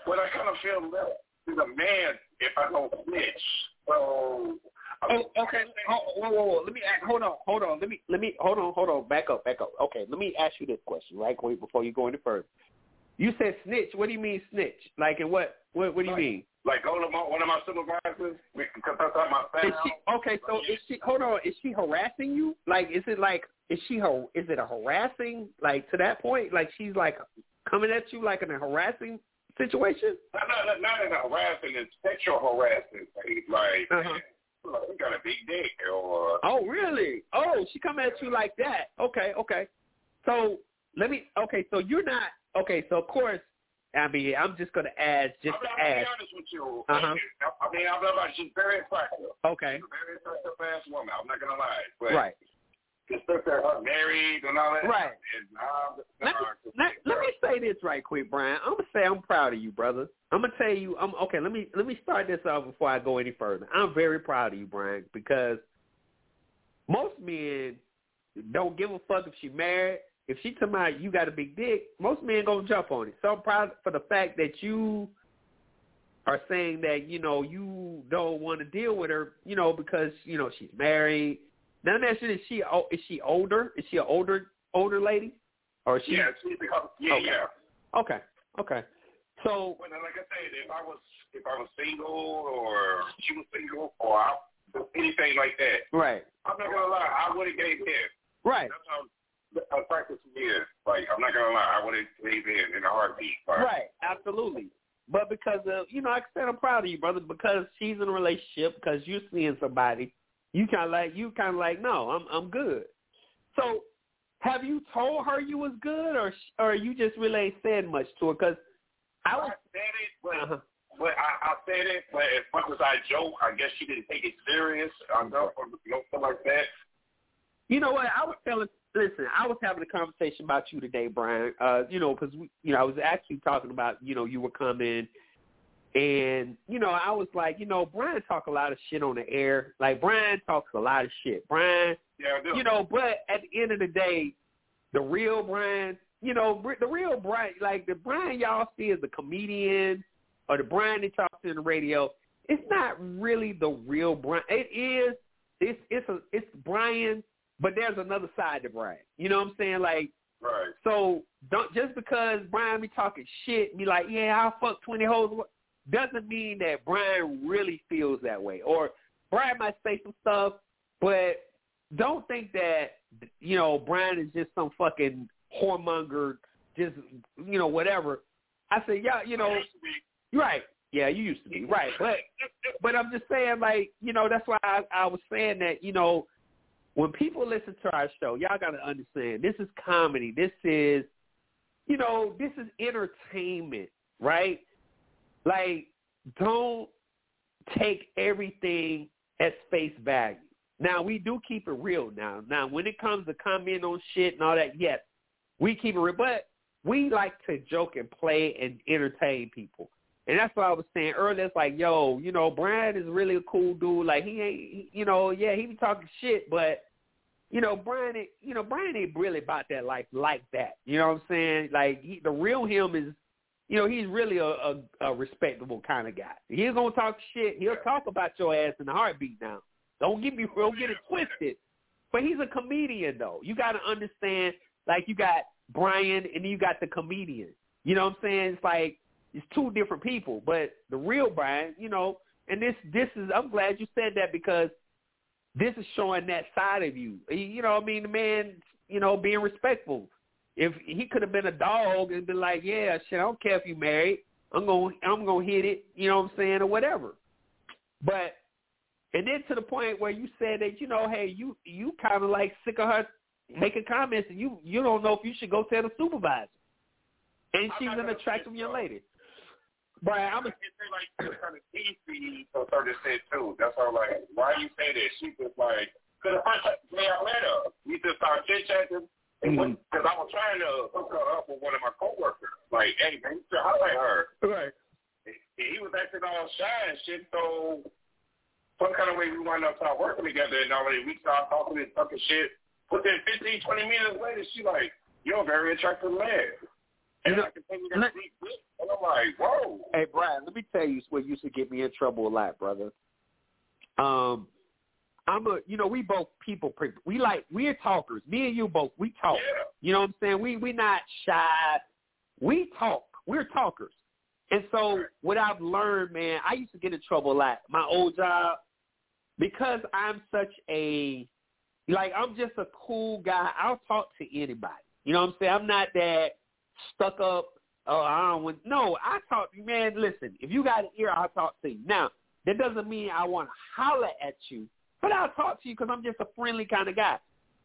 but I kind of feel left as a man if I don't snitch. So... Oh, okay. Oh, whoa, whoa, whoa. Let me ask, hold on, hold on. Let me, let me, hold on, hold on. Back up, back up. Okay, let me ask you this question, right? Wait, before you go any further. You said snitch. What do you mean snitch? Like, and what? What, what do you like, mean? Like, go to my, one of my supervisors because that's how my family. Okay, so is she? Hold on. Is she harassing you? Like, is it like? Is she? Her, is it a harassing? Like to that point? Like she's like coming at you like in a harassing situation? No, no, no, not in a harassing. It's sexual harassing. Like. Uh-huh. Like, we got a big dick. Or... Oh, really? Oh, she come at you like that. Okay, okay. So let me. Okay, so you're not. Okay, so of course. I mean, I'm just gonna add. Just I'm to add. Be honest with you. Uh-huh. I mean, I'm not. She's very attractive. Okay. She's a very attractive ass woman. I'm not gonna lie. But right. Just look at her married and all that. Right. And I'm, let, me, let, let me say this right quick, Brian. I'm gonna say I'm proud of you, brother. I'm gonna tell you. I'm okay. Let me let me start this off before I go any further. I'm very proud of you, Brian, because most men don't give a fuck if she married. If she come out, you got a big dick. Most men gonna jump on it. So I'm proud for the fact that you are saying that you know you don't want to deal with her, you know, because you know she's married. Now let me ask you: Is she is she older? Is she an older older lady? Or is she? Yeah, she's a, yeah, okay. yeah. Okay, okay. So, well, like I said, if I was if I was single or she was single or I, anything like that, right? I'm not gonna lie, I would have gave in. Right. That's how attractive she is. Like I'm not gonna lie, I would have gave in in a heartbeat. Like, right. Absolutely. But because of, you know, like I said, I'm proud of you, brother, because she's in a relationship, because you're seeing somebody. You kind of like you kind of like no, I'm I'm good. So, have you told her you was good, or or you just really ain't said much to her? Because I, I said it, but, uh-huh. but I, I said it, but as much as I joke, I guess she didn't take it serious. I don't know something like that. You know what? I was telling. Listen, I was having a conversation about you today, Brian. Uh, you know, because you know I was actually talking about you know you were coming. And, you know, I was like, you know, Brian talk a lot of shit on the air. Like, Brian talks a lot of shit. Brian, yeah, I do. You know, but at the end of the day, the real Brian, you know, the real Brian, like the Brian y'all see as a comedian or the Brian that y'all see on the radio, it's not really the real Brian. It is, it's it's a, it's Brian, but there's another side to Brian. You know what I'm saying? Like. Right. So don't just because Brian be talking shit, be like, yeah, I'll fuck twenty hoes. Doesn't mean that Brian really feels that way, or Brian might say some stuff, but don't think that you know Brian is just some fucking whoremongered, just, you know, whatever. I said, yeah, you know, right. Yeah, you used to be, right. But but I'm just saying, like, you know, that's why I, I was saying that, you know, when people listen to our show, y'all got to understand, this is comedy. This is, you know, this is entertainment, right? Like, don't take everything at face value. Now, we do keep it real now. Now, when it comes to comment on shit and all that, yes, we keep it real. But we like to joke and play and entertain people. And that's what I was saying earlier. It's like, yo, you know, Brian is really a cool dude. Like, he ain't, he, you know, yeah, he be talking shit, but, you know, Brian ain't, you know, Brian ain't really about that life like that. You know what I'm saying? Like, he, the real him is, you know, he's really a, a, a respectable kind of guy. He's going to talk shit. He'll talk about your ass in a heartbeat now. Don't get me, don't get it twisted. But he's a comedian, though. You got to understand, like, you got Brian and you got the comedian. You know what I'm saying? It's like, it's two different people, but the real Brian, you know, and this, this is, I'm glad you said that because this is showing that side of you. You know, I mean, the man, you know, being respectful. If he could have been a dog and been like, yeah, shit, I don't care if you married, I'm going, I'm going to hit it, you know what I'm saying, or whatever. But, and then to the point where you said that, you know, hey, you, you kind of like sick of her making comments and you, you don't know if you should go tell the supervisor. And she's an attractive young lady. Brian, I'm a, like, you're kind of D C to a certain extent too. That's why I'm like, why you say that? She just like, because the first day I met her, we just started chit-chatting. Because mm-hmm. I was trying to hook her up with one of my coworkers. Like, hey, man, you should highlight her. Right. And he was acting all shy and shit, so some kind of way we wound up start working together and all that. We started talking and talking shit. But then fifteen, twenty minutes later, she like, you're a very attractive man. And I can tell you that she's good. And I'm like, whoa. Hey, Brian, let me tell you what used to get me in trouble a lot, brother. Um, I'm a, you know, we both people, we like, we're talkers. Me and you both, we talk. Yeah. You know what I'm saying? We, we not shy. We talk. We're talkers. And so right. What I've learned, man, I used to get in trouble a lot. My old job, because I'm such a, like, I'm just a cool guy. I'll talk to anybody. You know what I'm saying? I'm not that stuck up. Oh, I don't want, no, I talk, man, listen, if you got an ear, I'll talk to you. Now, that doesn't mean I want to holler at you, but I'll talk to you because I'm just a friendly kind of guy.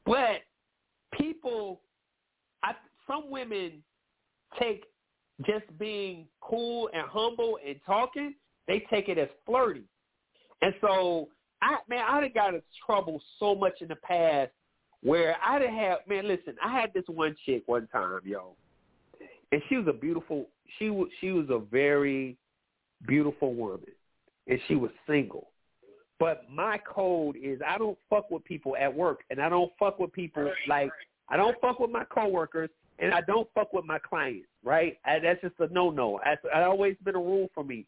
But people, I, some women take just being cool and humble and talking, they take it as flirty. And so, I man, I done got in trouble so much in the past where I done have, man, listen, I had this one chick one time, yo. And she was a beautiful, she was, she was a very beautiful woman, and she was single. But my code is I don't fuck with people at work, and I don't fuck with people like I don't fuck with my coworkers, and I don't fuck with my clients, right? I, that's just a no-no. That's I always been a rule for me.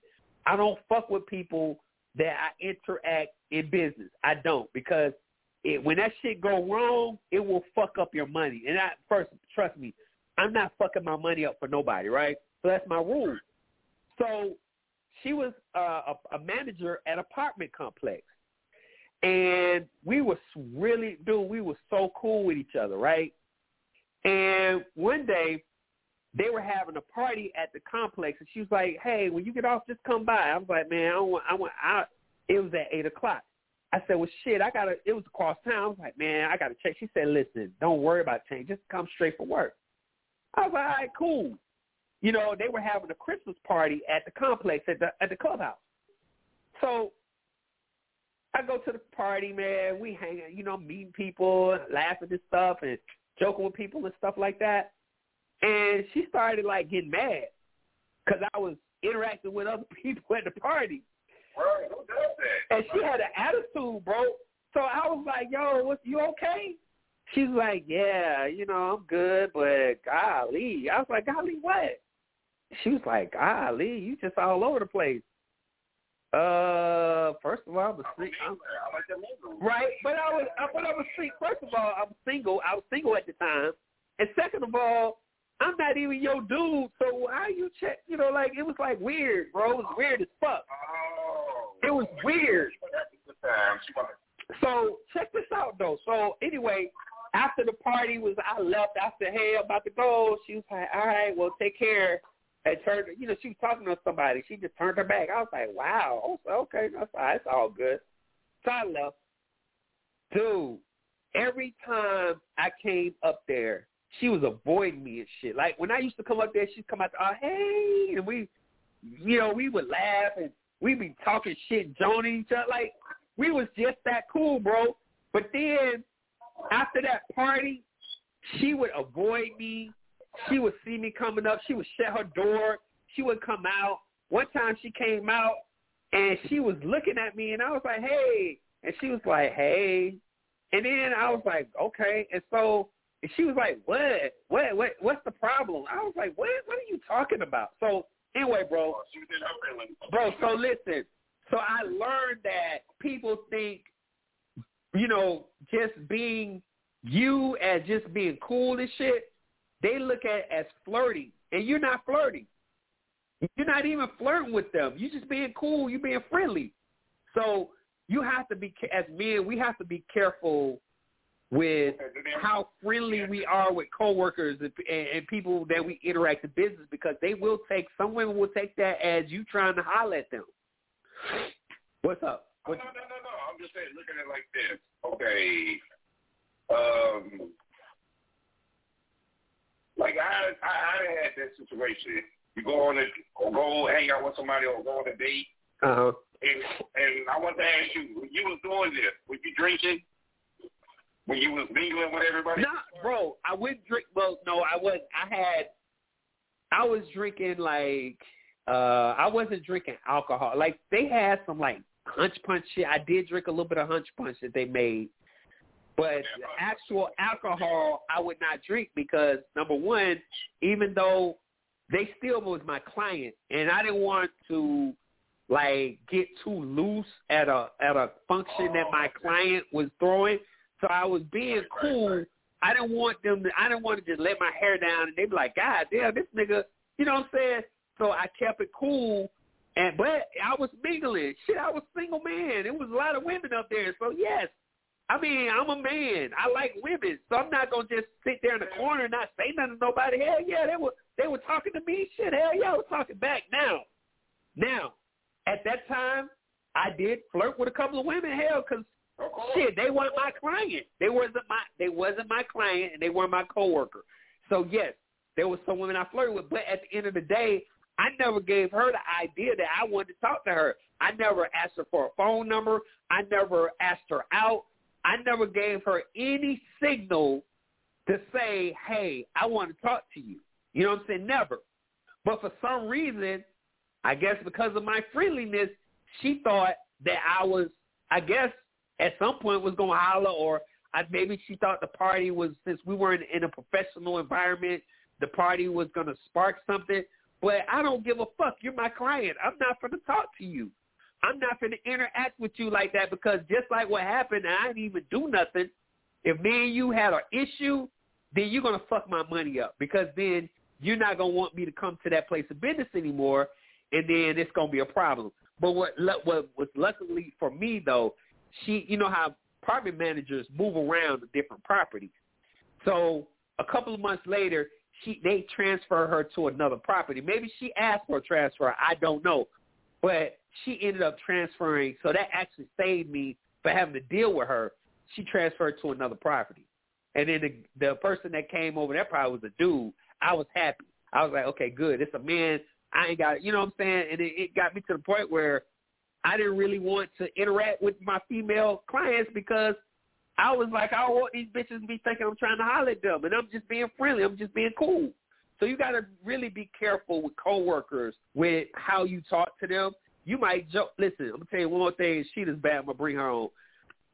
I don't fuck with people that I interact in business. I don't because it, when that shit go wrong, it will fuck up your money. And I first, trust me. I'm not fucking my money up for nobody, right? So that's my rule. So she was uh, a, a manager at an apartment complex. And we were really, dude, we were so cool with each other, right? And one day they were having a party at the complex. And she was like, hey, when you get off, just come by. I was like, man, I don't want, I want out. It was at eight o'clock. I said, well, shit, I got to, it was across town. I was like, man, I got to check. She said, listen, don't worry about change. Just come straight from work. I was like, all right, cool. You know, they were having a Christmas party at the complex, at the at the clubhouse. So I go to the party, man. We hang out, you know, meeting people, laughing and stuff and joking with people and stuff like that. And she started, like, getting mad because I was interacting with other people at the party. Right, who does that? And she had an attitude, bro. So I was like, yo, what, you okay? She's like, yeah, you know, I'm good, but golly. I was like, golly, what? She was like, golly, you just all over the place. Uh, first of all, I'm a single. I'm, I'm right, but I was, but I was single. First of all, I'm single. I was single at the time, and second of all, I'm not even your dude. So why you check? You know, like it was like weird, bro. It was weird as fuck. Oh, it was weird. So check this out, though. So anyway. after the party was, I left. I said, hey, I'm about to go. She was like, all right, well, take care. And turned, you know, she was talking to somebody. She just turned her back. I was like, wow. I was like, okay, that's all, that's all good. So I left. Dude, every time I came up there, she was avoiding me and shit. Like, when I used to come up there, she'd come out, oh, hey, and we, you know, we would laugh and we'd be talking shit, joning each other. Like, we was just that cool, bro. But then after that party, she would avoid me. She would see me coming up. She would shut her door. She would come out. One time she came out, and she was looking at me, and I was like, hey. And she was like, hey. And then I was like, okay. And so she was like, what? What? What? What's the problem? I was like, what? What are you talking about? So anyway, bro. Bro, so listen. So I learned that people think, you know, just being you as just being cool and shit, they look at it as flirting. And you're not flirting. You're not even flirting with them. You're just being cool. You're being friendly. So you have to be, as men, we have to be careful with how friendly we are with coworkers and, and people that we interact in business, because they will take, some women will take that as you trying to holler at them. What's up? Oh, no, no, no, no. I'm just saying, look at it like this. Okay. Um, like, I I, I had that situation. You go on a, or go hang out with somebody or go on a date. Uh-huh. And, and I want to ask you, when you was doing this, were you drinking? When you was mingling with everybody? Nah, bro. I wouldn't drink. Well, no, I wasn't. I had, I was drinking, like, uh, I wasn't drinking alcohol. Like, they had some, like, hunch punch shit. I did drink a little bit of hunch punch that they made, but the actual alcohol I would not drink because, number one, even though they still was my client, and I didn't want to like get too loose at a at a function that my client was throwing, so I was being cool. I didn't want them to, I didn't want to just let my hair down and they'd be like, God damn, this nigga, you know what I'm saying? So I kept it cool. And, but I was mingling. Shit, I was single man. It was a lot of women up there. So, yes, I mean, I'm a man. I like women. So I'm not going to just sit there in the corner and not say nothing to nobody. Hell, yeah, they were they were talking to me. Shit, hell, yeah, I was talking back. Now, now, at that time, I did flirt with a couple of women. Hell, because, shit, they weren't my client. They wasn't my, they wasn't my client, and they weren't my coworker. So, yes, there was some women I flirted with. But at the end of the day, I never gave her the idea that I wanted to talk to her. I never asked her for a phone number. I never asked her out. I never gave her any signal to say, hey, I want to talk to you. You know what I'm saying? Never. But for some reason, I guess because of my friendliness, she thought that I was, I guess, at some point was going to holler, or I, maybe she thought the party was, since we were in, in a professional environment, the party was going to spark something. But I don't give a fuck. You're my client. I'm not finna talk to you. I'm not finna interact with you like that, because just like what happened, I didn't even do nothing. If me and you had an issue, then you're gonna fuck my money up, because then you're not gonna want me to come to that place of business anymore, and then it's gonna be a problem. But what what was luckily for me though, she, you know how property managers move around to different properties. So a couple of months later, She, they transfer her to another property. Maybe she asked for a transfer. I don't know. But she ended up transferring. So that actually saved me for having to deal with her. She transferred to another property. And then the, the person that came over, that probably was a dude. I was happy. I was like, okay, good. It's a man. I ain't got, you know what I'm saying? And it, it got me to the point where I didn't really want to interact with my female clients, because I was like, I don't want these bitches to be thinking I'm trying to holler at them, and I'm just being friendly. I'm just being cool. So you got to really be careful with coworkers, with how you talk to them. You might joke. Listen, I'm going to tell you one more thing. She is bad. I'm going to bring her on.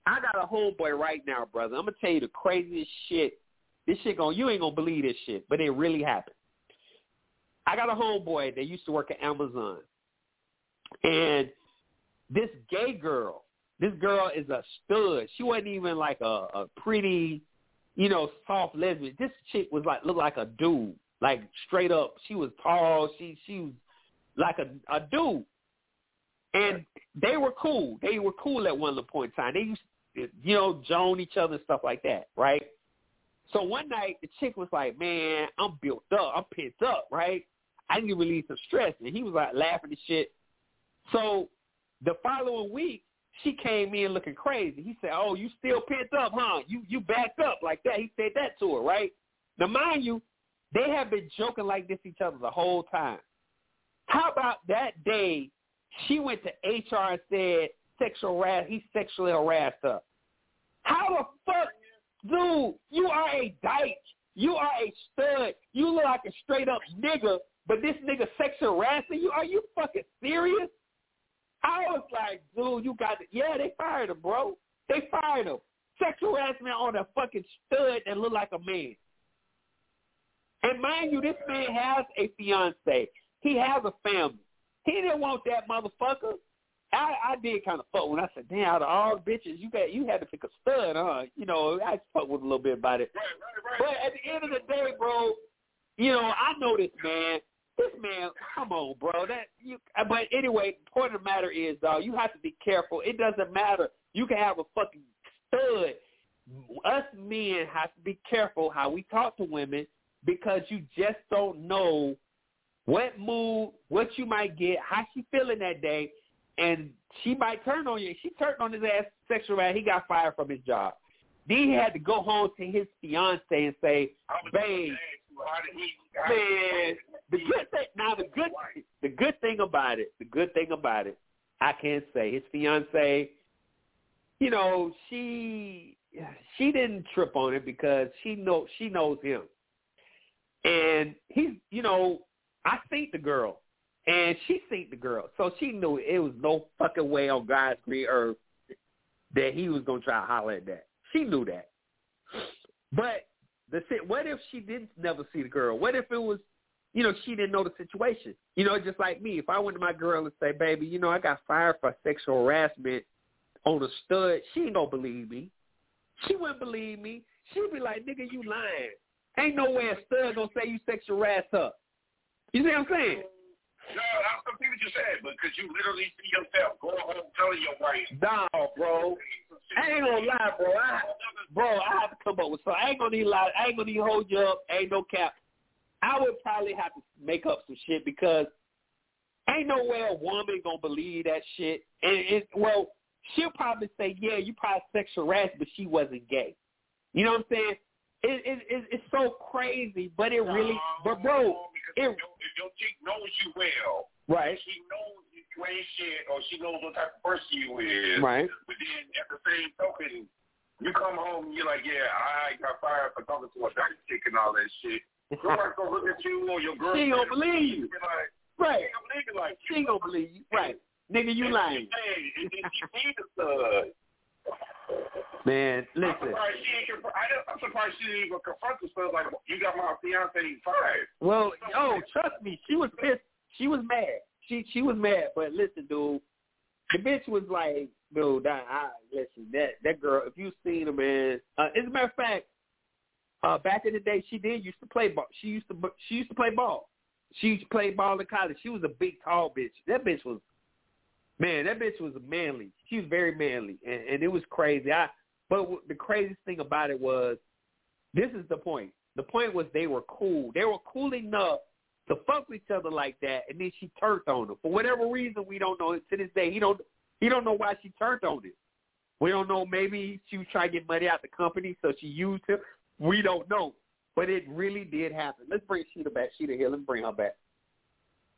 I got a homeboy right now, brother. I'm going to tell you the craziest shit. This shit going, you ain't going to believe this shit, but it really happened. I got a homeboy that used to work at Amazon. And this gay girl, this girl is a stud. She wasn't even like a, a pretty, you know, soft lesbian. This chick was like, looked like a dude, like straight up. She was tall. She she was like a, a dude. And they were cool. They were cool at one little point in time. They used to, you know, joan each other and stuff like that, right? So one night, the chick was like, man, I'm built up. I'm pissed up, right? I need to release some stress. And he was like laughing and shit. So the following week, she came in looking crazy. He said, oh, you still pissed up, huh? You you backed up like that. He said that to her, right? Now, mind you, they have been joking like this each other the whole time. How about that day she went to H R and said sexual harass- he sexually harassed her? How the fuck, dude, you are a dyke. You are a stud. You look like a straight-up nigga, but this nigga sexual harassing you? Are you fucking serious? I was like, dude, you got to, yeah, they fired him, bro. They fired him. Sexual harassment on a fucking stud that look like a man. And mind you, this man has a fiance. He has a family. He didn't want that motherfucker. I, I did kind of fuck when I said, damn, out of all bitches, you got you had to pick a stud, huh? You know, I fucked with a little bit about it. Right, right, right. But at the end of the day, bro, you know, I know this man. This man, come on, bro. That you. But anyway, the point of the matter is, dog, you have to be careful. It doesn't matter. You can have a fucking stud. Us men have to be careful how we talk to women because you just don't know what mood, what you might get, how she feeling that day, and she might turn on you. She turned on his ass sexual ass. He got fired from his job. Then he had to go home to his fiance and say, babe, man, the good thing now the good the good thing about it, the good thing about it, I can't say his fiance, you know, she she didn't trip on it because she know she knows him. And he's, you know, I seen the girl and she seen the girl. So she knew it was no fucking way on God's green earth that he was gonna try to holler at that. She knew that. But the what if she didn't never see the girl? What if it was, you know, she didn't know the situation? You know, just like me. If I went to my girl and say, baby, you know, I got fired for sexual harassment on a stud, she ain't gonna believe me. She wouldn't believe me. She'd be like, nigga, you lying. Ain't no way a stud gonna say you sexual harassed her. You see what I'm saying? No, I don't see what you said, but could you literally see yourself going home telling your wife? Nah, bro. I ain't gonna lie, bro. I, bro, I have to come up with something. I ain't gonna need lie. I ain't gonna need hold you up. Ain't no cap. I would probably have to make up some shit because ain't no way a woman gonna believe that shit. And it, well, she'll probably say, yeah, you probably sexual harassed, but she wasn't gay. You know what I'm saying? It, it, it, it's so crazy, but it really, no, but bro, no, it, if, your, if your chick knows you well, right? She knows you ain't shit, or she knows what type of person you is, right? But then at the same token, you come home and you're like, yeah, I got fired for talking to a dyke chick and all that shit. Nobody's gonna look at you or your girlfriend. She don't believe you, like, right? She don't believe you, like, she don't believe you, right? Nigga, you lying. She needs a stud. Man, listen. I'm surprised she didn't even confront this stuff. Like, you got my fiance fired. Well, yo, trust me, she was pissed. She was mad. She she was mad. But listen, dude, the bitch was like, dude, I, I listen that that girl. If you seen her, man. Uh, as a matter of fact, uh, back in the day, she did used to play ball. She used to she used to play ball. She played ball in college. She was a big, tall bitch. That bitch was. Man, that bitch was manly. She was very manly, and, and it was crazy. I, but w- the craziest thing about it was, this is the point. The point was they were cool. They were cool enough to fuck with each other like that, and then she turned on him. For whatever reason, we don't know. To this day, he don't he don't know why she turned on him. We don't know. Maybe she was trying to get money out the company, so she used him. We don't know. But it really did happen. Let's bring Sheeta back. Sheeta here. Let's bring her back.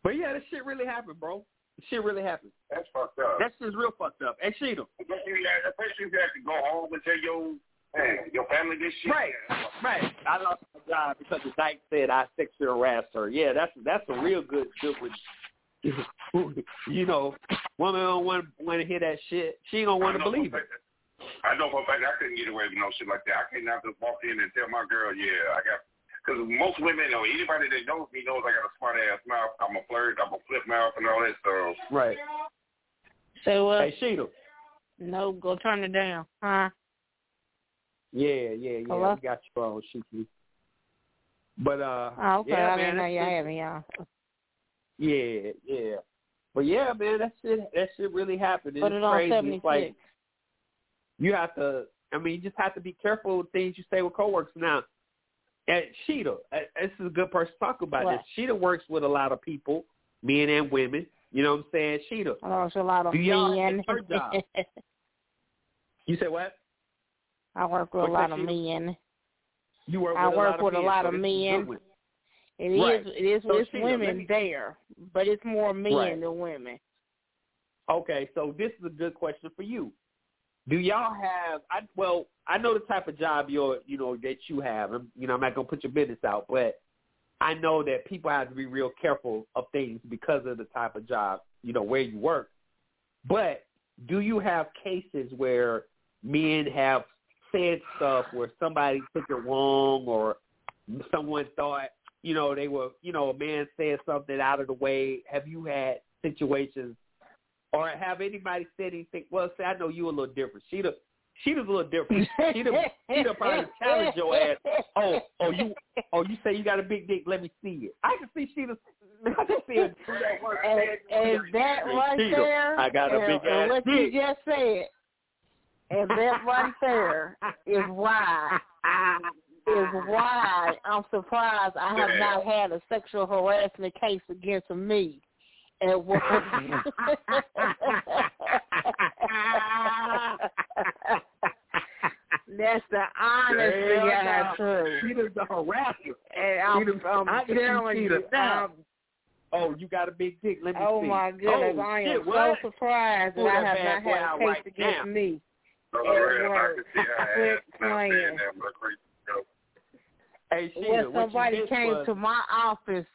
But, yeah, this shit really happened, bro. Shit really happened. That's fucked up. That's just real fucked up. And Sheeta. Especially if you have to go home and tell your, man, your family this shit. Right, right. I lost my job because the dyke said I sexually harassed her. Yeah, that's that's a real good, good one. You know, woman don't want to hear that shit. She don't want to believe it. I know, but I couldn't get away with no shit like that. I couldn't have to walk in and tell my girl, yeah, I got... Because most women or anybody that knows me knows I got a smart-ass mouth. I'm a flirt. I'm a flip mouth and all that stuff. Right. So, uh, hey, Sheeta. No, go turn it down. Huh? Yeah, yeah, yeah. Hello? We got you on, Sheeta. But, uh. Oh, okay. Yeah, I man, didn't know y'all had me on. Yeah, yeah. But, yeah, man, that shit, that shit really happened. Put it on seventy-six. It's like, you have to, I mean, you just have to be careful with things you say with coworkers now. And Sheeta, this is a good person to talk about what? this. Sheeta works with a lot of people, men and women. You know what I'm saying? Sheeta. Oh, it's a lot of men. It's her job. You said what? I work with what a lot of men. You work with I a work lot with of a lot of men. So it right. is it is so it's Sheeta, women me... there, but it's more men right. than women. Okay, so this is a good question for you. Do y'all have? I well, I know the type of job you're, you know, that you have. I'm, you know, I'm not gonna put your business out, but I know that people have to be real careful of things because of the type of job, you know, where you work. But do you have cases where men have said stuff where somebody took it wrong, or someone thought, you know, they were, you know, a man said something out of the way? Have you had situations? Or have anybody said anything? Well, see, I know you a little different. Sheeta, Sheeta's a little different. Sheeta, Sheeta probably challenge your ass. Oh, oh, you, oh, you say you got a big dick? Let me see it. I can see Sheeta. I can see it. Is that right Sheeta, there? I got a and, big ass what dick. What you just said, and that right there is why is why I'm surprised I have yeah. not had a sexual harassment case against me. And what? That's the honesty I true. She was the harasser. And I'm, I'm, I'm telling you. Um, oh, you got a big dick. Let me oh see. Oh my goodness! Oh, I am shit, so what? surprised that I have not had a case right against now. me. Oh, real, I can see her playing. Hey, Sheeta, when well, somebody came was, to my office.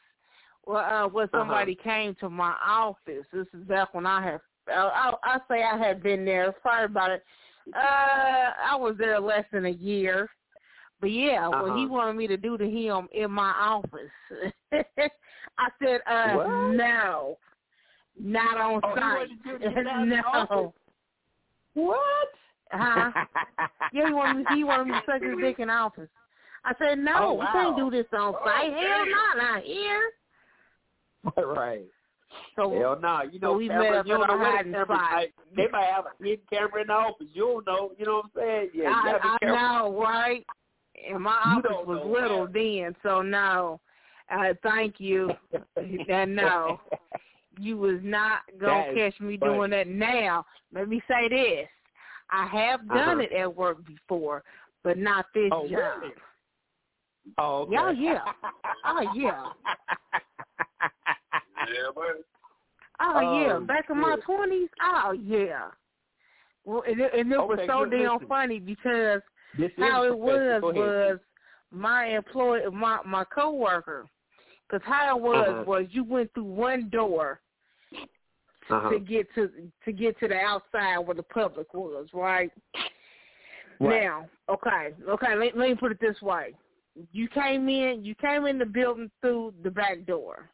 Well, uh, when somebody uh-huh. came to my office, this is back when I have, I, I, I say I had been there, sorry about it, uh, I was there less than a year, but yeah, uh-huh. what he wanted me to do to him in my office, I said, uh, what? no, not on oh, site, no. What? Huh? Yeah, he wanted, he wanted me to suck his dick in office. I said, no, oh, wow. we can't do this on site, oh, hell no, not here. Right. So, hell no. Nah. You know, so we cameras, you don't know where the cameras, like, they might have a hidden camera in the office. You don't know. You know what I'm saying? Yeah, I, I know, right? And my office was know, little man. then, so no. Uh, thank you. And no, you was not going to catch me funny. doing that now. Let me say this. I have done uh-huh. it at work before, but not this oh, job. Really? Oh, okay. Yeah, yeah. Oh, yeah. Yeah, buddy. Oh, oh yeah, back in my twenties. Oh yeah. Well, and it, and it okay, was so damn listen. funny because this how it was was my employee, my my coworker. Because how it was uh-huh. was you went through one door uh-huh. to get to to get to the outside where the public was, right? Right. Now, okay, okay. Let, let me put it this way: you came in, you came in the building through the back door.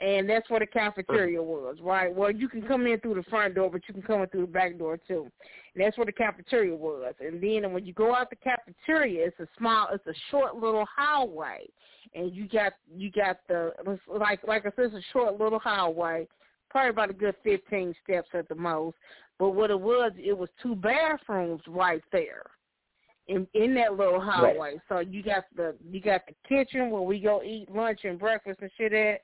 And that's where the cafeteria was, right? Well, you can come in through the front door, but you can come in through the back door, too. And that's where the cafeteria was. And then when you go out the cafeteria, it's a small, it's a short little hallway. And you got, you got the, like like I said, it's a short little hallway, probably about a good fifteen steps at the most. But what it was, it was two bathrooms right there in in that little hallway. Right. So you got the you got the kitchen where we go eat lunch and breakfast and shit at.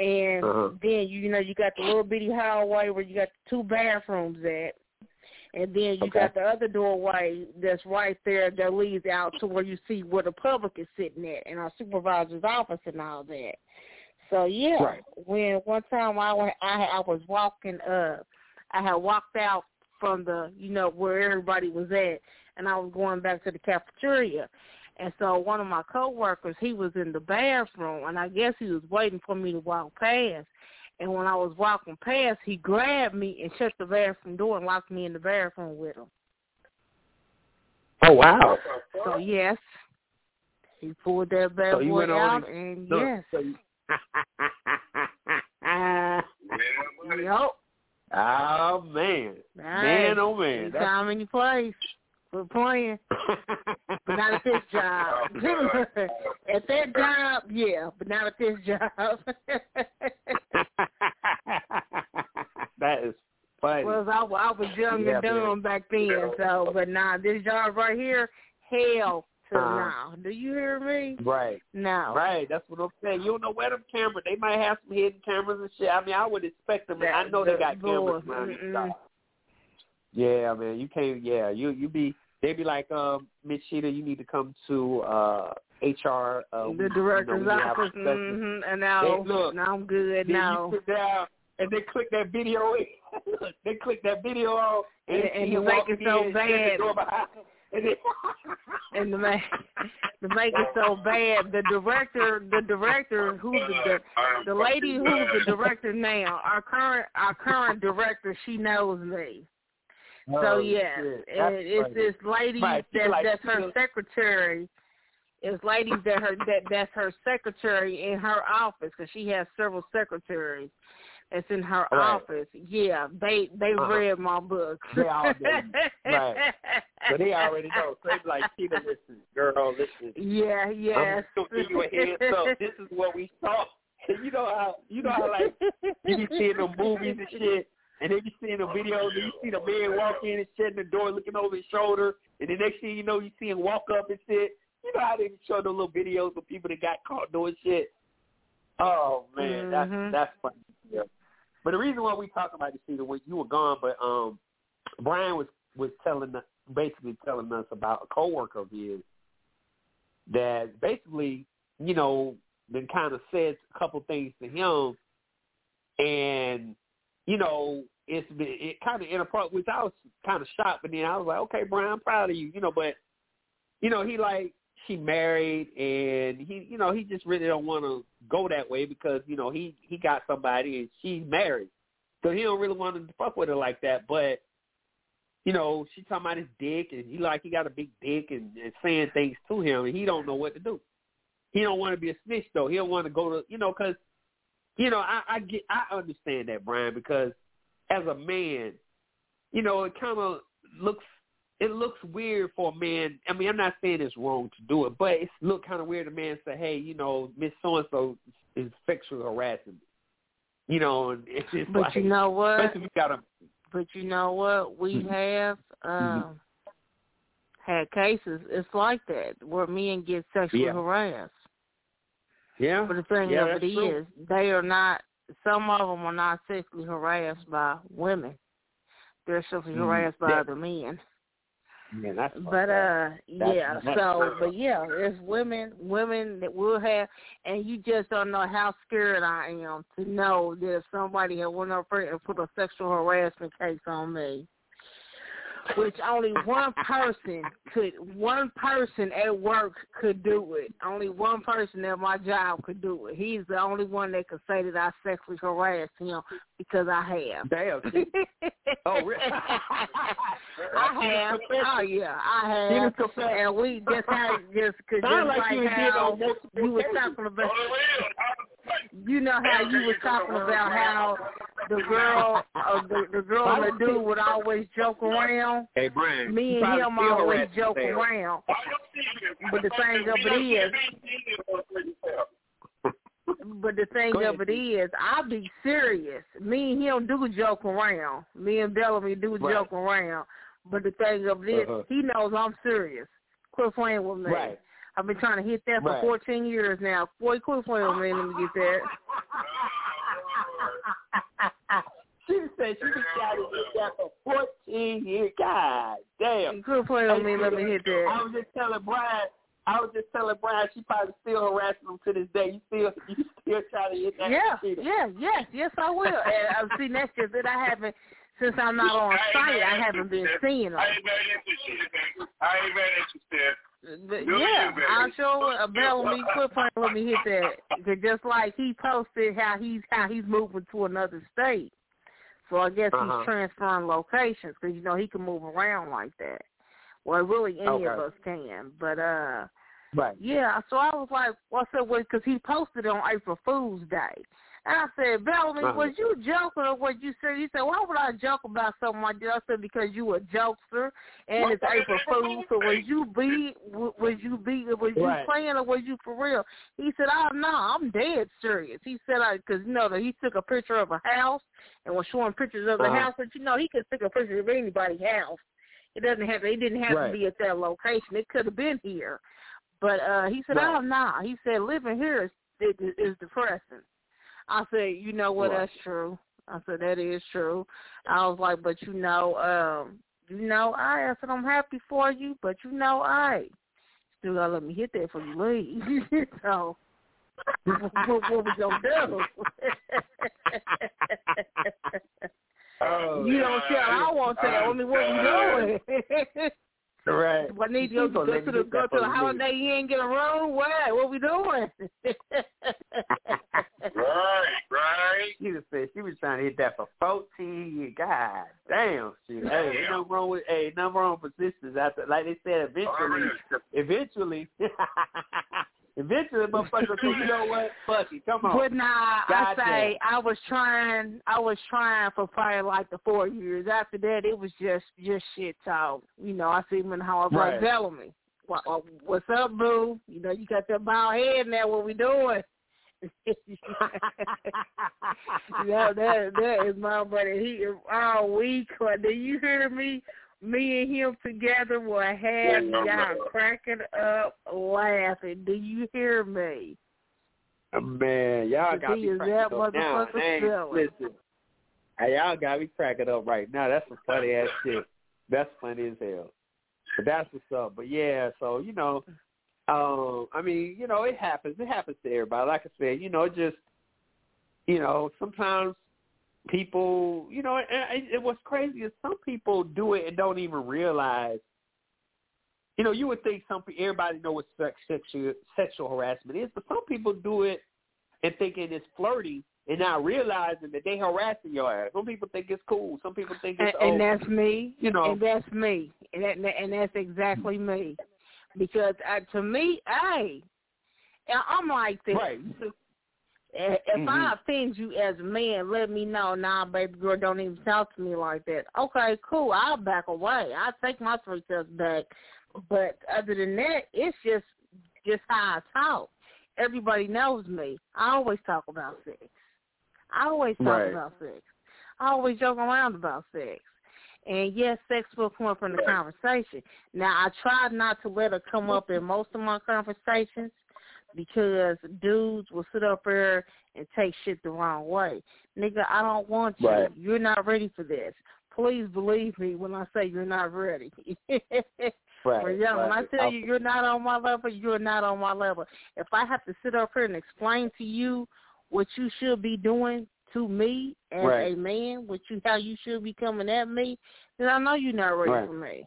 And uh-huh. then, you know, you got the little bitty hallway where you got the two bathrooms at. And then you okay. got the other doorway that's right there that leads out to where you see where the public is sitting at and our supervisor's office and all that. So, yeah, right. when one time I, went, I, I was walking up, I had walked out from the, you know, where everybody was at, and I was going back to the cafeteria. And so one of my coworkers, he was in the bathroom, and I guess he was waiting for me to walk past. And when I was walking past, he grabbed me and shut the bathroom door and locked me in the bathroom with him. Oh, wow. So, yes, he pulled that bad so boy out, and, and no, yes. So you... Yep. Oh, man. Nice. Man, oh, man. That's... Time in your place. We're playing, but not at this job. At that job, yeah, but not at this job. That is funny. Well, I, I was young yeah, and dumb man. back then, so but nah, this job right here, hell till uh, now. Do you hear me? Right. Now. Right. That's what I'm saying. You don't know where them cameras. They might have some hidden cameras and shit. I mean, I would expect them. That, I know the, they got cameras. Man. Yeah, man. You can't. Yeah, you you be. They be like, um, Miss Sheeta, you need to come to uh, H R. Uh, the director's you know, office. Mm-hmm. And now, they, look, now I'm good. Now. And they click that video in. They click that video on. And, and, and the mic is so bad. And, the, and the, mic, the mic is so bad. The director, the director, who's the, the the lady who's the director now? Our current, our current director, she knows me. Oh, so yeah, it, it's this lady right. that, like, that's her secretary. It's ladies that her that that's her secretary in her office because she has several secretaries. It's in her right. office. Yeah, they they uh-huh. read my book. They all did. Right. But they already know. So they like, Sheeta, listen, girl, listen. Yeah, yeah. I'm just gonna give you a heads up. This is what we saw. You know how you know how like you be seeing them movies and shit, and they be seeing the videos, and you see the man walk in and shutting the door, looking over his shoulder, and the next thing you know, you see him walk up and shit. You know how they show the little videos of people that got caught doing shit. Oh man, mm-hmm. that's that's funny. Yeah. But the reason why we talk about this, Sheeta, when you were gone, but um, Brian was, was telling us, basically telling us about a coworker of his that basically, you know, then kind of said a couple things to him, and you know, it's been it kind of inappropriate, which I was kind of shocked. But then I was like, okay, Brian, I'm proud of you, you know. But you know, he like she married, and he, you know, he just really don't want to go that way because, you know, he, he got somebody and she's married. So he don't really want to fuck with her like that. But, you know, she talking about his dick, and he like, he got a big dick and, and saying things to him, and he don't know what to do. He don't want to be a snitch, though. He don't want to go to, you know, because, you know, I, I get, I understand that, Brian, because as a man, you know, it kind of looks, it looks weird for a man. I mean, I'm not saying it's wrong to do it, but it look kind of weird to a man say, hey, you know, Miss So-and-so is sexually harassing me. You know, and it's just but like. You know what? Gotta, but you know what? We mm-hmm. have um, mm-hmm. had cases. It's like that where men get sexually yeah. harassed. Yeah. But the thing yeah, of it true. is, they are not, some of them are not sexually harassed by women. They're sexually mm-hmm. harassed by yeah. other men. Man, that's but uh, that's, yeah. That's so, but yeah, it's women, women that will have, and you just don't know how scared I am to know that if somebody had went up and put a sexual harassment case on me, which only one person could, one person at work could do it. Only one person at my job could do it. He's the only one that could say that I sexually harassed him because I have. Damn. Oh, really? I have. Oh, yeah, I have. And we just had, just, cause just like, like you how you were talking about, you know how you were talking about how the girl, uh, the, the girl and the dude would always joke around. Hey, Brian, me and him always joke there. around. But the thing of it is, but the thing of it is, I be serious. Me and him do joke around. Me and Bellamy do right. joke around. But the thing of it is, uh-huh. he knows I'm serious. Quit playing with me. Right. I've been trying to hit that for right. fourteen years now. Boy, quit playing with me. Let me get that. She said she been trying to hit that for fourteen years. God damn. Quit playing with me. Let me hit that. I was just telling Brian. I was just telling Brian she probably still harassing him to this day. You still, you still trying to hit that? Yeah, yeah, yes, yes, I will. And uh, see, that's just it. I haven't. Since I'm not on site, I haven't been seeing them. I ain't very interested. I ain't very interested. But yeah, I'm sure a bell me quit playing. Let me hit that. Just like he posted how he's how he's moving to another state, so I guess uh-huh. he's transferring locations because you know he can move around like that. Well, really, any okay. of us can. But uh, right. yeah. So I was like, what's up with? Because he posted on April Fool's Day. And I said, Bellamy, uh-huh. was you joking or was you serious? He said, why would I joke about something like that? I said, because you a jokester and what it's April Fool's. So was you be, was you be, was you right. playing or was you for real? He said, oh, no, I'm dead serious. He said, because, you know, he took a picture of a house and was showing pictures of the uh-huh. house. But, you know, he could take a picture of anybody's house. It doesn't have, it didn't have right. to be at that location. It could have been here. But uh, he said, right. oh, no. Nah. He said, living here is, is, is depressing. I said, you know what, right. that's true. I said, that is true. I was like, but, you know, um, you know, I, I said, I'm happy for you, but, you know, I still got to let me hit that before you leave. So what, what we going to do? Oh, you don't care. I won't tell. I mean, what are you doing? Right. What need you to go to the go to the Holiday Inn, get a room? What? What we doing? Right, right. She was said she was trying to hit that for fourteen years. God damn, shit. Hey, ain't yeah. nothing wrong with hey, nothing wrong with persistence. After, like they said, eventually, right. eventually, eventually, motherfucker. You know what? Fuck it. Come on. But nah, God I say damn. I was trying. I was trying for probably like the four years. After that, it was just just shit talk. You know, I see when however right. telling me, "What's up, boo? You know, you got that bald head now. What we doing?" You know, that that is my buddy. He is all week. Do you hear me? Me and him together will have yeah, no, y'all no. cracking up laughing. Do you hear me? Oh, man, y'all got me cracking up now. Dang, listen, hey, y'all got me cracking up right now. That's some funny ass shit. That's funny as hell. But that's what's up. But yeah, so you know, um, I mean, you know, it happens. It happens to everybody. Like I said, you know, just you know, sometimes. People, you know, and it, it, what's crazy is some people do it and don't even realize. You know, you would think some everybody knows what sexual sexual harassment is, but some people do it and thinking it's flirty and not realizing that they harassing your ass. Some people think it's cool. Some people think it's and, and that's me. You know, and that's me, and that, and that's exactly me, because I, to me, I, I'm like this. Right. If mm-hmm. I offend you as a man, let me know. Nah, baby girl, don't even talk to me like that. Okay, cool. I'll back away. I'll take my three steps back. But other than that, it's just just how I talk. Everybody knows me. I always talk about sex. I always talk right. about sex. I always joke around about sex. And, yes, sex will come up in the conversation. Now, I try not to let it come up in most of my conversations, because dudes will sit up there and take shit the wrong way. Nigga, I don't want you. Right. You're not ready for this. Please believe me when I say you're not ready. Right, when right. I tell you you're not on my level, you're not on my level. If I have to sit up here and explain to you what you should be doing to me as right. a man, what you, how you should be coming at me, then I know you're not ready right. for me.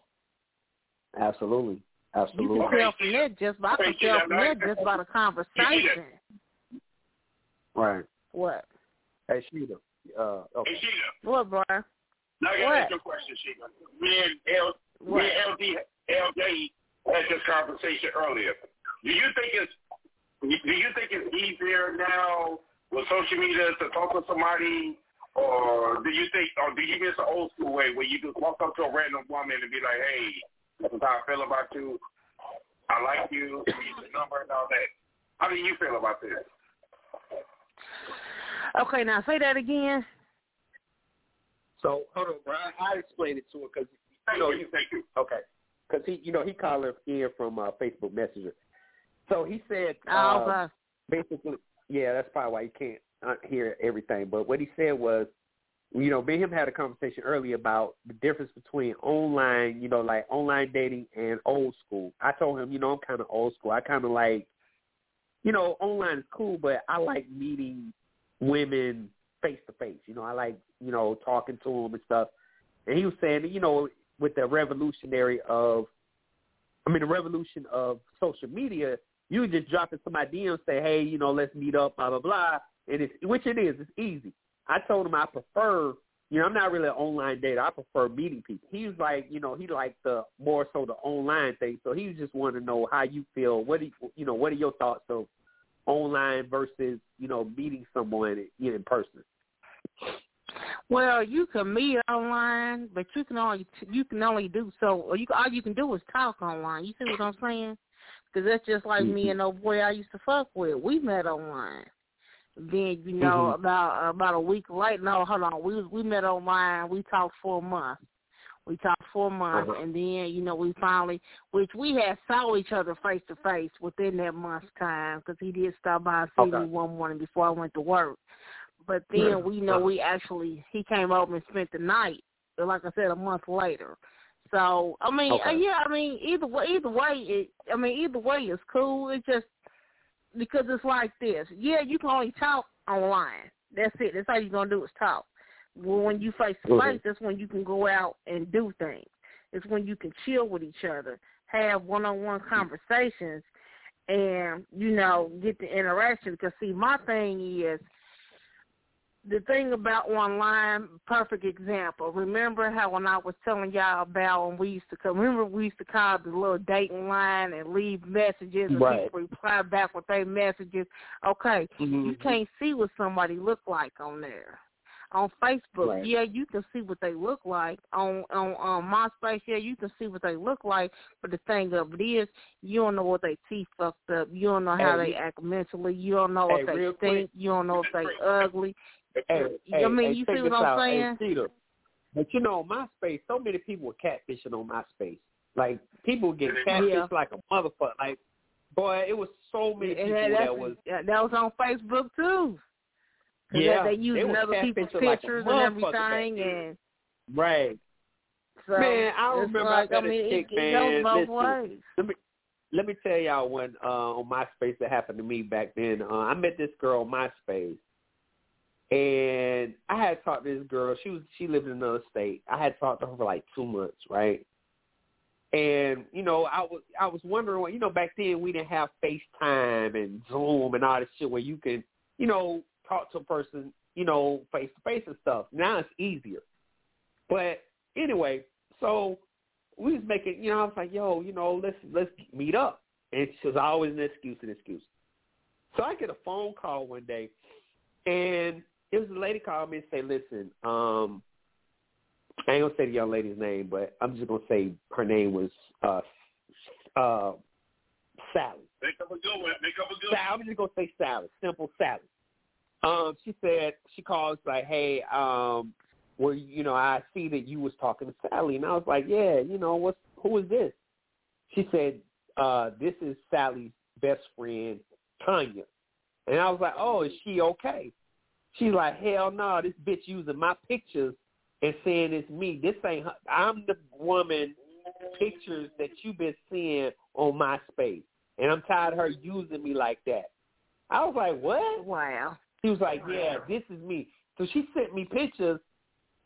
Absolutely. Absolutely. You can tell from that just by can tell from that just by the conversation. Right. What? Hey, Sheeta. Uh, okay. Hey, Sheeta. What, bro? Now I got to ask you a question, Sheeta. Me and L. What? Me and L D L J had this conversation earlier. Do you think it's Do you think it's easier now with social media to talk with somebody, or do you think, or do you miss the old school way where you just walk up to a random woman and be like, hey? This is how I feel about you. I like you. I need your number and all that. How do you feel about this? Okay, now say that again. So hold on, bro. I explained it to him because you know you thank you. Okay, because he, you know, he called her in from uh, Facebook Messenger. So he said, oh, um, basically, yeah, that's probably why you can't hear everything. But what he said was, you know, me and him had a conversation earlier about the difference between online, you know, like online dating and old school. I told him, you know, I'm kind of old school. I kind of like, you know, online is cool, but I like meeting women face-to-face. You know, I like, you know, talking to them and stuff. And he was saying, you know, with the revolutionary of, I mean, the revolution of social media, you just drop into my D M and say, hey, you know, let's meet up, blah, blah, blah. And it's, which it is, it's easy. I told him I prefer, you know, I'm not really an online dater. I prefer meeting people. He was like, you know, he liked the more so the online thing. So he just wanted to know how you feel. What do you, you know, what are your thoughts of online versus, you know, meeting someone in, in person? Well, you can meet online, but you can only you can only do so. Or you all you can do is talk online. You see what I'm saying? Because that's just like mm-hmm. me and old boy I used to fuck with. We met online. Then, you know, mm-hmm. about about a week later, no, hold on, we we met online, we talked for a month. We talked four months, uh-huh. and then, you know, we finally, which we had saw each other face-to-face within that month's time, because he did stop by and see okay. me one morning before I went to work. But then yeah. we know uh-huh. we actually, he came over and spent the night, like I said, a month later. So, I mean, okay. yeah, I mean, either way, either way, it, I mean, either way is cool. It's just, because it's like this. Yeah, you can only talk online. That's it. That's all you're going to do is talk. When you face to face, that's when you can go out and do things. It's when you can chill with each other, have one-on-one conversations, and, you know, get the interaction. Because, see, my thing is, the thing about online, perfect example. Remember how when I was telling y'all about when we used to come, remember we used to call the little dating line and leave messages and right. people reply back with their messages. Okay, mm-hmm. you can't see what somebody look like on there. On Facebook, right. yeah, you can see what they look like. On, on on MySpace, yeah, you can see what they look like. But the thing of it is, you don't know what they teeth fucked up. You don't know how hey. they act mentally. You don't know hey, if they think. Quick. You don't know if they ugly. Hey, hey, I mean, hey, you see what I'm out. saying? Hey, Cedar, but you know, on MySpace, so many people were catfishing on MySpace. Like, people get catfished yeah. like a motherfucker. Like, boy, it was so many yeah, people that was. That was on Facebook, too. Yeah. They, they using other people's pictures like and everything. And, right. So, man, I remember like, I got I mean, a chick, it, man. It listen, let, me, let me tell y'all one uh, on MySpace that happened to me back then. Uh, I met this girl on MySpace. And I had talked to this girl. She was she lived in another state. I had talked to her for like two months, right? And you know, I was I was wondering what, you know, back then we didn't have FaceTime and Zoom and all this shit where you can, you know, talk to a person, you know, face to face and stuff. Now it's easier. But anyway, so we was making, you know, I was like, yo, you know, let's let's meet up. And she was always an excuse, an excuse. So I get a phone call one day, and it was a lady called me and say, listen, um, I ain't going to say the young lady's name, but I'm just going to say her name was uh, uh, Sally. Make up a good one. Make up a good one. I'm just going to say Sally, simple Sally. Um, she said, she calls like, hey, um, well, you know, I see that you was talking to Sally. And I was like, yeah, you know, what's, who is this? She said, uh, this is Sally's best friend, Tanya. And I was like, oh, is she okay? She's like, hell no, this bitch using my pictures and saying it's me. This ain't her. I'm the woman pictures that you've been seeing on MySpace. And I'm tired of her using me like that. I was like, what? Wow. She was like, yeah, this is me. So she sent me pictures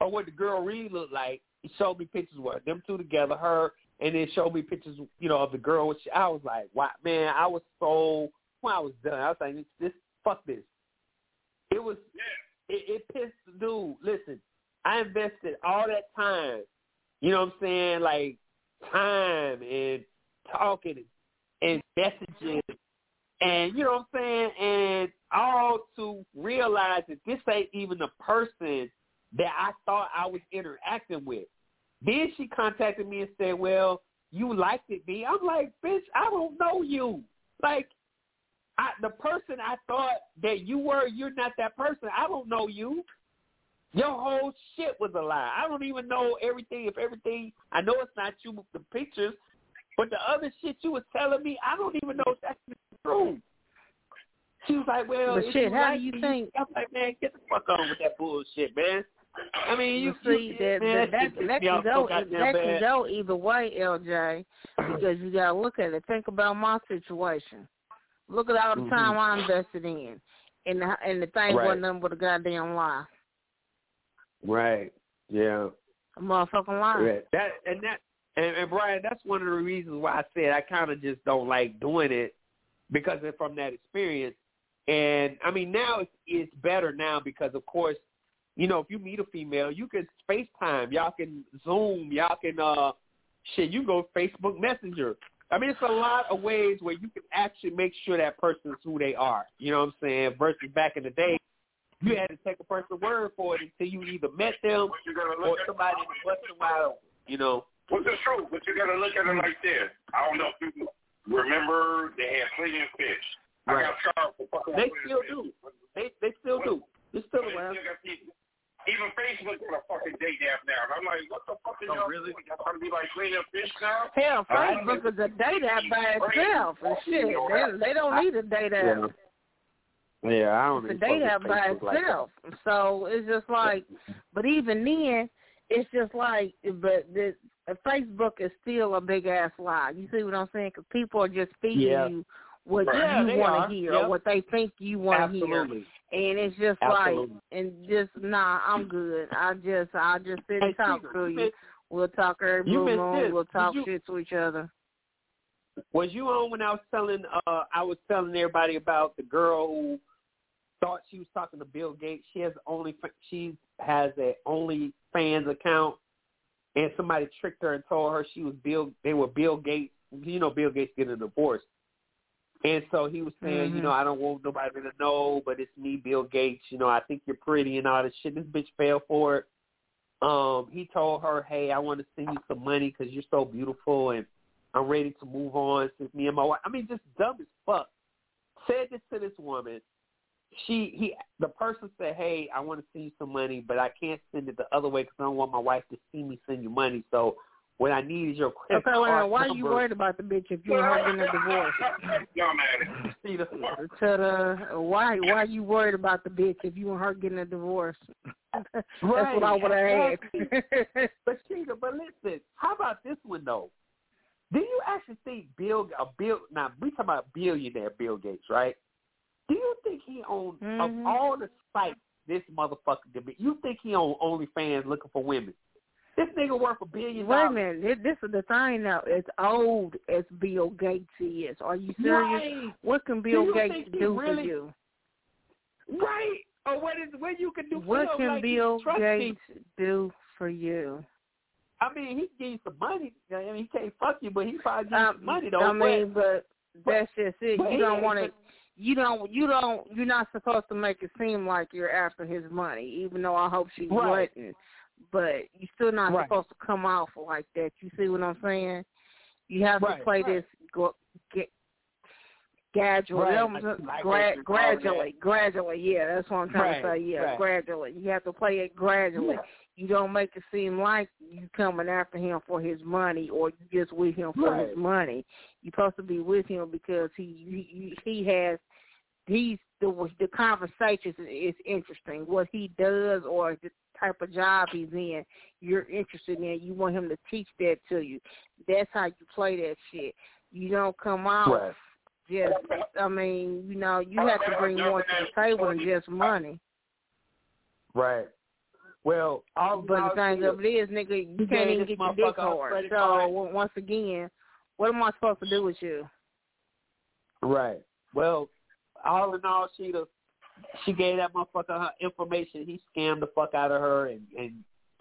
of what the girl really looked like. She showed me pictures of them two together, her, and then showed me pictures, you know, of the girl. I was like, wow, man, I was so, when I was done, I was like, this, fuck this. It was, yeah. it, it pissed the dude. Listen, I invested all that time, you know what I'm saying, like time and talking and messaging and, you know what I'm saying, and all to realize that this ain't even the person that I thought I was interacting with. Then she contacted me and said, well, you liked it, B. I'm like, bitch, I don't know you. Like, I, the person I thought that you were, you're not that person. I don't know you. Your whole shit was a lie. I don't even know everything. If everything, I know it's not you with the pictures, but the other shit you was telling me, I don't even know if that's true. She was like, well, but shit, you how do you think? I was like, man, get the fuck on with that bullshit, man. I mean, you, you see, that, man, that, that, that, can go, so that can go either way, L J, because you got to look at it. Think about my situation. Look at all the time mm-hmm. I invested in, and the, and the thing right. wasn't nothing but a goddamn lie. Right. Yeah. A motherfucking lie. Yeah. That and that and, and Brian, that's one of the reasons why I said I kind of just don't like doing it because of, from that experience. And I mean, now it's, it's better now because, of course, you know, if you meet a female, you can FaceTime, y'all can Zoom, y'all can uh, shit, you go Facebook Messenger. I mean, it's a lot of ways where you can actually make sure that person's who they are. You know what I'm saying? Versus back in the day, you had to take a person's word for it until you either met them or somebody was a while, you know. What's the truth? But you got to look at it like this. I don't know if people remember they had plenty of fish. Right. I got charged for fucking They still do. They they still do. It's still around. Even Facebook got a fucking date app now. And I'm like, what the fuck is y'all? Oh, really? read up this time. Hell, Facebook right. is a date app by itself and shit. They, they don't need a date app. Yeah, yeah I don't it's really a date app by itself. Like so it's just like, but even then, it's just like, but this, Facebook is still a big ass lie. You see what I'm saying? Because people are just feeding yeah. you what yeah, you want to hear yep. or what they think you want to hear. And it's just Absolutely. like, and just, nah, I'm good. I just, I just sit and talk to you. We'll talk every blue moon. We'll talk you, shit to each other. Was you on when I was telling, uh, I was telling everybody about the girl who thought she was talking to Bill Gates? She has only, she has an OnlyFans account, and somebody tricked her and told her she was Bill. They were Bill Gates. You know, Bill Gates getting a divorce. And so he was saying, mm-hmm. you know, I don't want nobody to know, but it's me, Bill Gates. You know, I think you're pretty and all this shit. This bitch fell for it. Um, he told her, hey, I want to send you some money because you're so beautiful and I'm ready to move on since me and my wife. I mean, just dumb as fuck. Said this to this woman. She, he, the person said, hey, I want to send you some money, but I can't send it the other way because I don't want my wife to see me send you money. So what I need is your credit card number. Why are you worried about the bitch if you're not getting a divorce? Ta-da. Why why are you worried about the bitch if you and her getting a divorce? That's right. what I would have asked. But Sheeta, but listen, how about this one though? Do you actually think Bill a Bill now we talking about billionaire Bill Gates, right? Do you think he owns mm-hmm. of all the sites this motherfucker did? You think he owns OnlyFans looking for women? This nigga worth a billion dollars. Wait a minute. This is the thing now. It's old as Bill Gates is. Are you serious? Right. What can Bill Gates do really, for you? Right. Or what is what you can do for What can like Bill Gates me. do for you? I mean, he can give you some money. I mean, he can't fuck you, but he probably give you um, some money though. I mean, but that's just it. You don't want to You don't, you don't, you're not supposed to make it seem like you're after his money, even though I hope she right. wasn't. But you're still not right. supposed to come off like that. You see what I'm saying? You have right. to play right. this go, get, gradual, right. like, gra- gradually, gradually. Yeah, that's what I'm trying right. to say. Yeah, right. gradually. You have to play it gradually. Yeah. You don't make it seem like you coming after him for his money, or you just with him for right. his money. You're supposed to be with him because he he, he has he's the the conversation is interesting. What he does or the type of job he's in, you're interested in. You want him to teach that to you. That's how you play that shit. You don't come off right. just. I mean, you know, you have to bring more to the table than just money. Right. Well, all but the thing of it is, nigga, you, you can't even get your dick hard. So card. once again, what am I supposed to do with you? Right. Well, all in all, she the, she gave that motherfucker her information. He scammed the fuck out of her and, and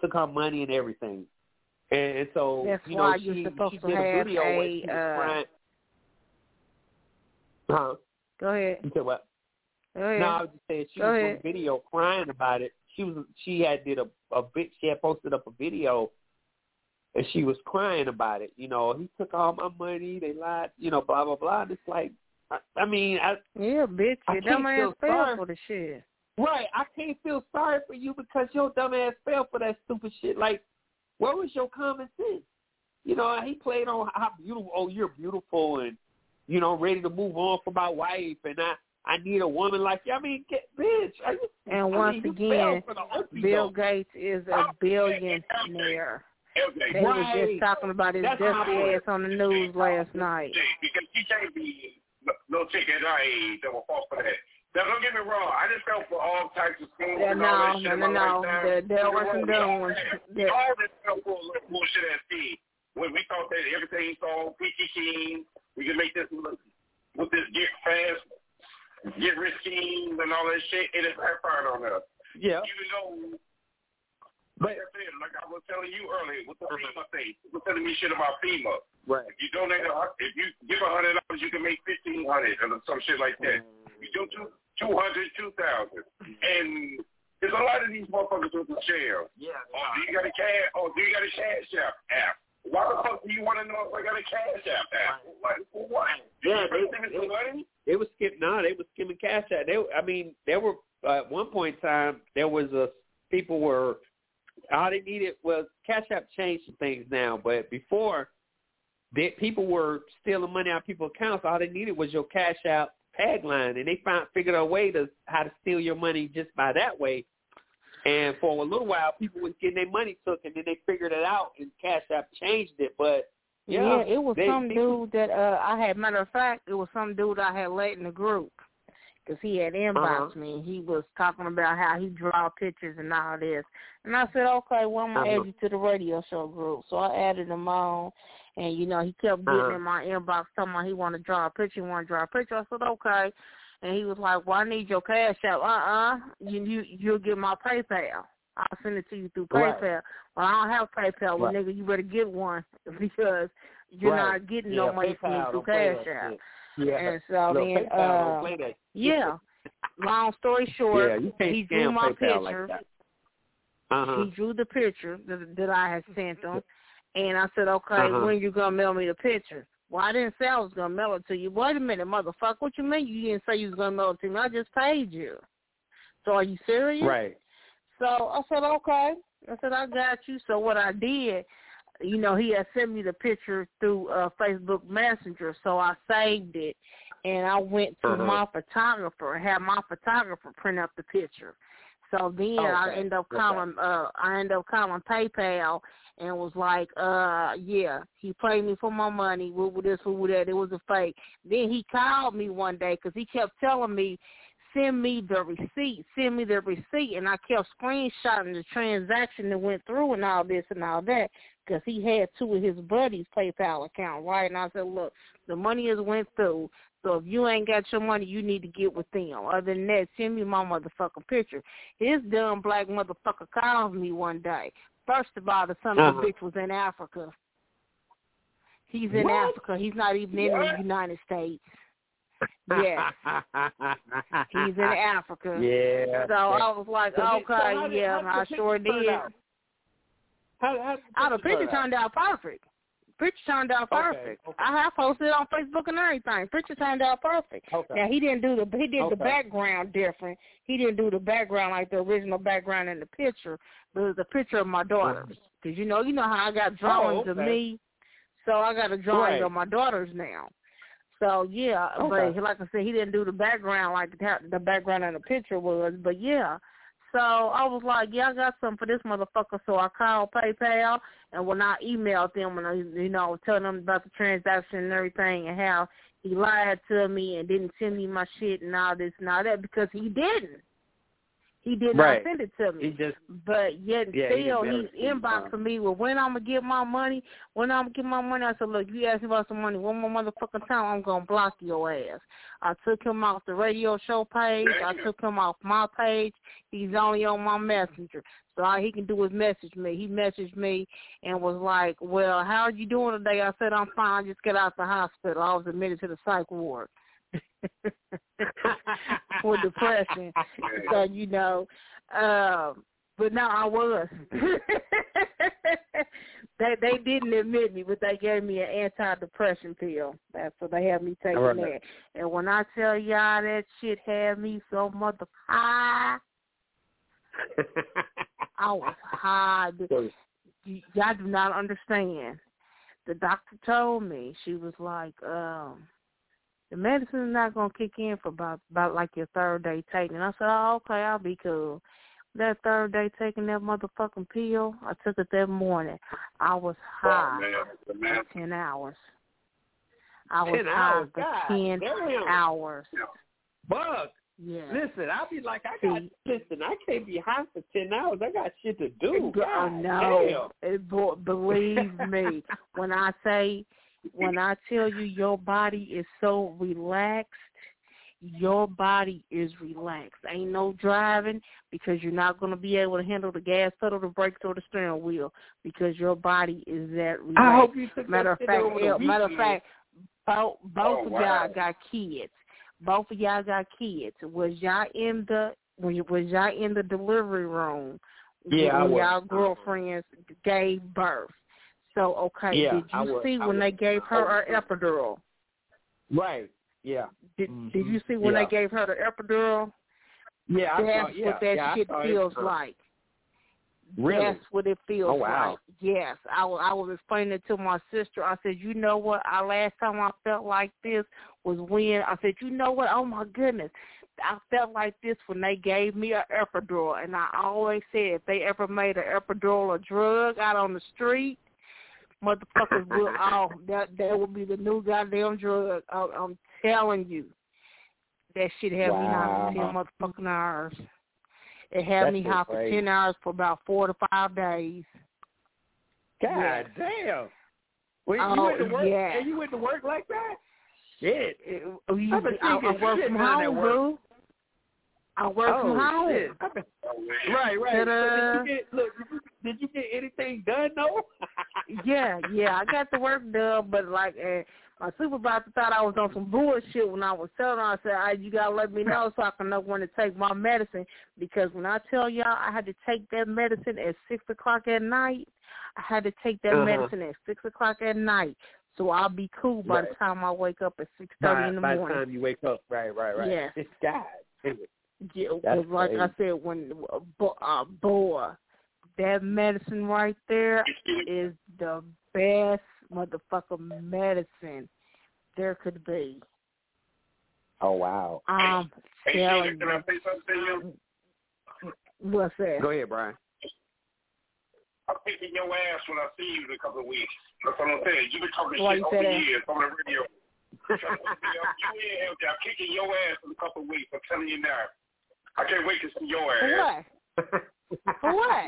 took her money and everything. And, and so that's you why know, you're she, supposed she to have a. a uh, huh? Go ahead. You said what? Go ahead. No, I was just saying she go was ahead. doing a video crying about it. She was. She had did a a bit. She had posted up a video, and she was crying about it. You know, he took all my money. They lied. You know, blah blah blah. And it's like, I, I mean, I yeah, bitch. I your dumb ass fell for the shit. Right. I can't feel sorry for you because your dumb ass fell for that stupid shit. Like, where was your common sense? You know, he played on how beautiful. Oh, you're beautiful, and you know, ready to move on for my wife, and I. I need a woman like you. I mean, get, bitch. Are you, and once I mean, again, Bill Gates is a billionaire. They right. were just talking about his dusty ass on the news last night. Because he can't be no chicken. I that will fall for that. Now, don't get me wrong. I just go for all types of schools yeah, and no, all that shit. No, no, no. There were some good ones. All this bullshit at sea. When we thought that everything sold, Peachy Keen, we could make this look with this get fast. Get rich schemes and all that shit. It is backfired on us. Yeah. Even though, like I said, like I was telling you earlier, with the FEMA thing, people telling me shit about FEMA. Right. If you donate, if you give a hundred dollars, you can make fifteen hundred or some shit like that. Mm. You do two, two hundred, two thousand, and there's a lot of these motherfuckers with the shell. Yeah. Oh, do you got a cash? Oh, do you got a cash app app? Why the fuck do you want to know if I got a cash app app? What? For what? Yeah, they, they, money? they were skimming. No, they were skimming cash app. They, I mean, there were uh, at one point in time there was a people were all they needed was Cash App changed some things now, but before that, people were stealing money out of people's accounts. All they needed was your Cash App tagline, and they found figured out a way to how to steal your money just by that way. And for a little while, people was getting their money took, and then they figured it out, and Cash App changed it. But yeah, yeah it was they, some they, dude that uh, I had. Matter of fact, it was some dude I had let in the group because he had inboxed uh-huh. me. He was talking about how he draw pictures and all this, and I said, okay, well, I'm gonna uh-huh. add you to the radio show group. So I added him on, and you know, he kept getting uh-huh. in my inbox talking about he want to draw a picture, he want to draw a picture. I said, okay. And he was like, well, I need your Cash App. Uh-uh. You, you, you'll get my PayPal. I'll send it to you through PayPal. Right. Well, I don't have PayPal. Well, right. nigga, you better get one because you're right. not getting yeah, no money from me through Cash App. Yeah. And so no, then, uh, yeah, long story short, yeah, he drew my PayPal picture. Like uh-huh. He drew the picture that, that I had sent him. And I said, okay, uh-huh. when you going to mail me the picture? Well, I didn't say I was going to mail it to you. Wait a minute, motherfucker. What you mean you didn't say you was going to mail it to me? I just paid you. So are you serious? Right. So I said, okay. I said, I got you. So what I did, you know, he had sent me the picture through uh, Facebook Messenger, so I saved it. And I went to uh-huh. my photographer and had my photographer print up the picture. So then okay. I end up calling uh, I end up calling PayPal and was like, uh, yeah, he paid me for my money. What was this? What was that? It was a fake. Then he called me one day because he kept telling me, send me the receipt, send me the receipt. And I kept screenshotting the transaction that went through and all this and all that because he had two of his buddies' PayPal account, right? And I said, look, the money has went through. So if you ain't got your money, you need to get with them. Other than that, send me my motherfucking picture. His dumb black motherfucker called me one day. First of all, the son of a bitch was in Africa. He's in what? Africa. He's not even in what? the United States. Yes. He's in Africa. Yeah. So I was like, so okay, so did, yeah, I sure did. How, how oh, the picture turned out, out perfect. Picture turned out perfect. Okay, okay. I have posted it on Facebook and everything. Picture turned out perfect. Okay. Now he didn't do the he did okay. the background different. He didn't do the background like the original background in the picture, but it was a picture of my daughters. Because you know you know how I got drawings oh, okay. of me, so I got a drawing right. of my daughters now. So yeah, okay. but like I said, he didn't do the background like the background in the picture was. But yeah. So I was like, yeah, I got something for this motherfucker. So I called PayPal, and when I emailed them, and I, you know, telling them about the transaction and everything and how he lied to me and didn't send me my shit and all this and all that because he didn't. He did right. not send it to me. He just, but yet yeah, still, he's he inboxing me with when I'm going to get my money, when I'm going to get my money. I said, look, you ask me about some money one more motherfucking time, I'm going to block your ass. I took him off the radio show page. I took him off my page. He's only on my messenger. So all he can do is message me. He messaged me and was like, well, how are you doing today? I said, I'm fine. I just got out the hospital. I was admitted to the psych ward. For depression. So, you know, um, but no, I was. they they didn't admit me, but they gave me an antidepressant pill. That's what they had me taking that. That. And when I tell y'all that shit had me so mother high, I was high. Y'all do not understand. The doctor told me, she was like, um, the medicine is not going to kick in for about, about like your third day taking. I said, oh, okay, I'll be cool. That third day taking that motherfucking pill, I took it that morning. I was high oh, man. for ten hours. I was ten high hours? for God, ten damn. hours. Bug. Yeah. Listen, I'll be like, I got, See, listen, I can't be high for ten hours. I got shit to do. I know. Believe me, when I say, when I tell you your body is so relaxed, your body is relaxed. Ain't no driving because you're not going to be able to handle the gas pedal, the brakes, or the steering wheel because your body is that relaxed. I hope you took matter of fact, yeah, matter of fact, both, both oh, of wow. y'all got kids. Both of y'all got kids. Was y'all in the when you, was y'all in the delivery room yeah, when y'all girlfriends gave birth? So, okay, yeah, did you I see would, when I they would. gave her her epidural? Right, yeah. Did, mm-hmm. did you see when yeah. they gave her the epidural? Yeah, That's I saw, yeah, what that yeah, shit feels like. Really? That's what it feels oh, wow. like. Yes. I, I was explaining it to my sister. I said, you know what? Our last time I felt like this was when, I said, you know what? Oh, my goodness. I felt like this when they gave me an epidural. And I always said, if they ever made an epidural a drug out on the street, motherfuckers will all, that, that would be the new goddamn drug. I, I'm telling you. That shit had wow. me high for ten motherfucking hours. It had That's me high for ten hours for about four to five days. God yeah. damn! Well, you oh, went to work, yeah. and you went to work like that? Shit! It, it, you, I've been I, I work from home, boo. I work oh, from home. Been, right, right. So did you get, look, did you get anything done though? yeah, yeah. I got the work done, but like. Uh, My supervisor thought I was on some bullshit when I was telling her. I said, right, you got to let me know so I can know when to take my medicine. Because when I tell y'all I had to take that medicine at six o'clock at night, I had to take that uh-huh. medicine at six o'clock at night. So I'll be cool by right. the time I wake up at six thirty by, in the by morning. By the time you wake up. Right, right, right. Yes. It's God. Yeah, That's like crazy. I said, when uh, boy, that medicine right there is the best motherfucking medicine there could be. Oh wow! Um, hey, Sheila, can I say something to you? What's that? Go ahead, Brian. I'm picking your ass when I see you in a couple of weeks. That's what I'm saying. You've been talking Why shit over the years on the radio. you ain't helped. I'm kicking your ass in a couple of weeks. I'm telling you now. I can't wait to see your ass. For what? For what?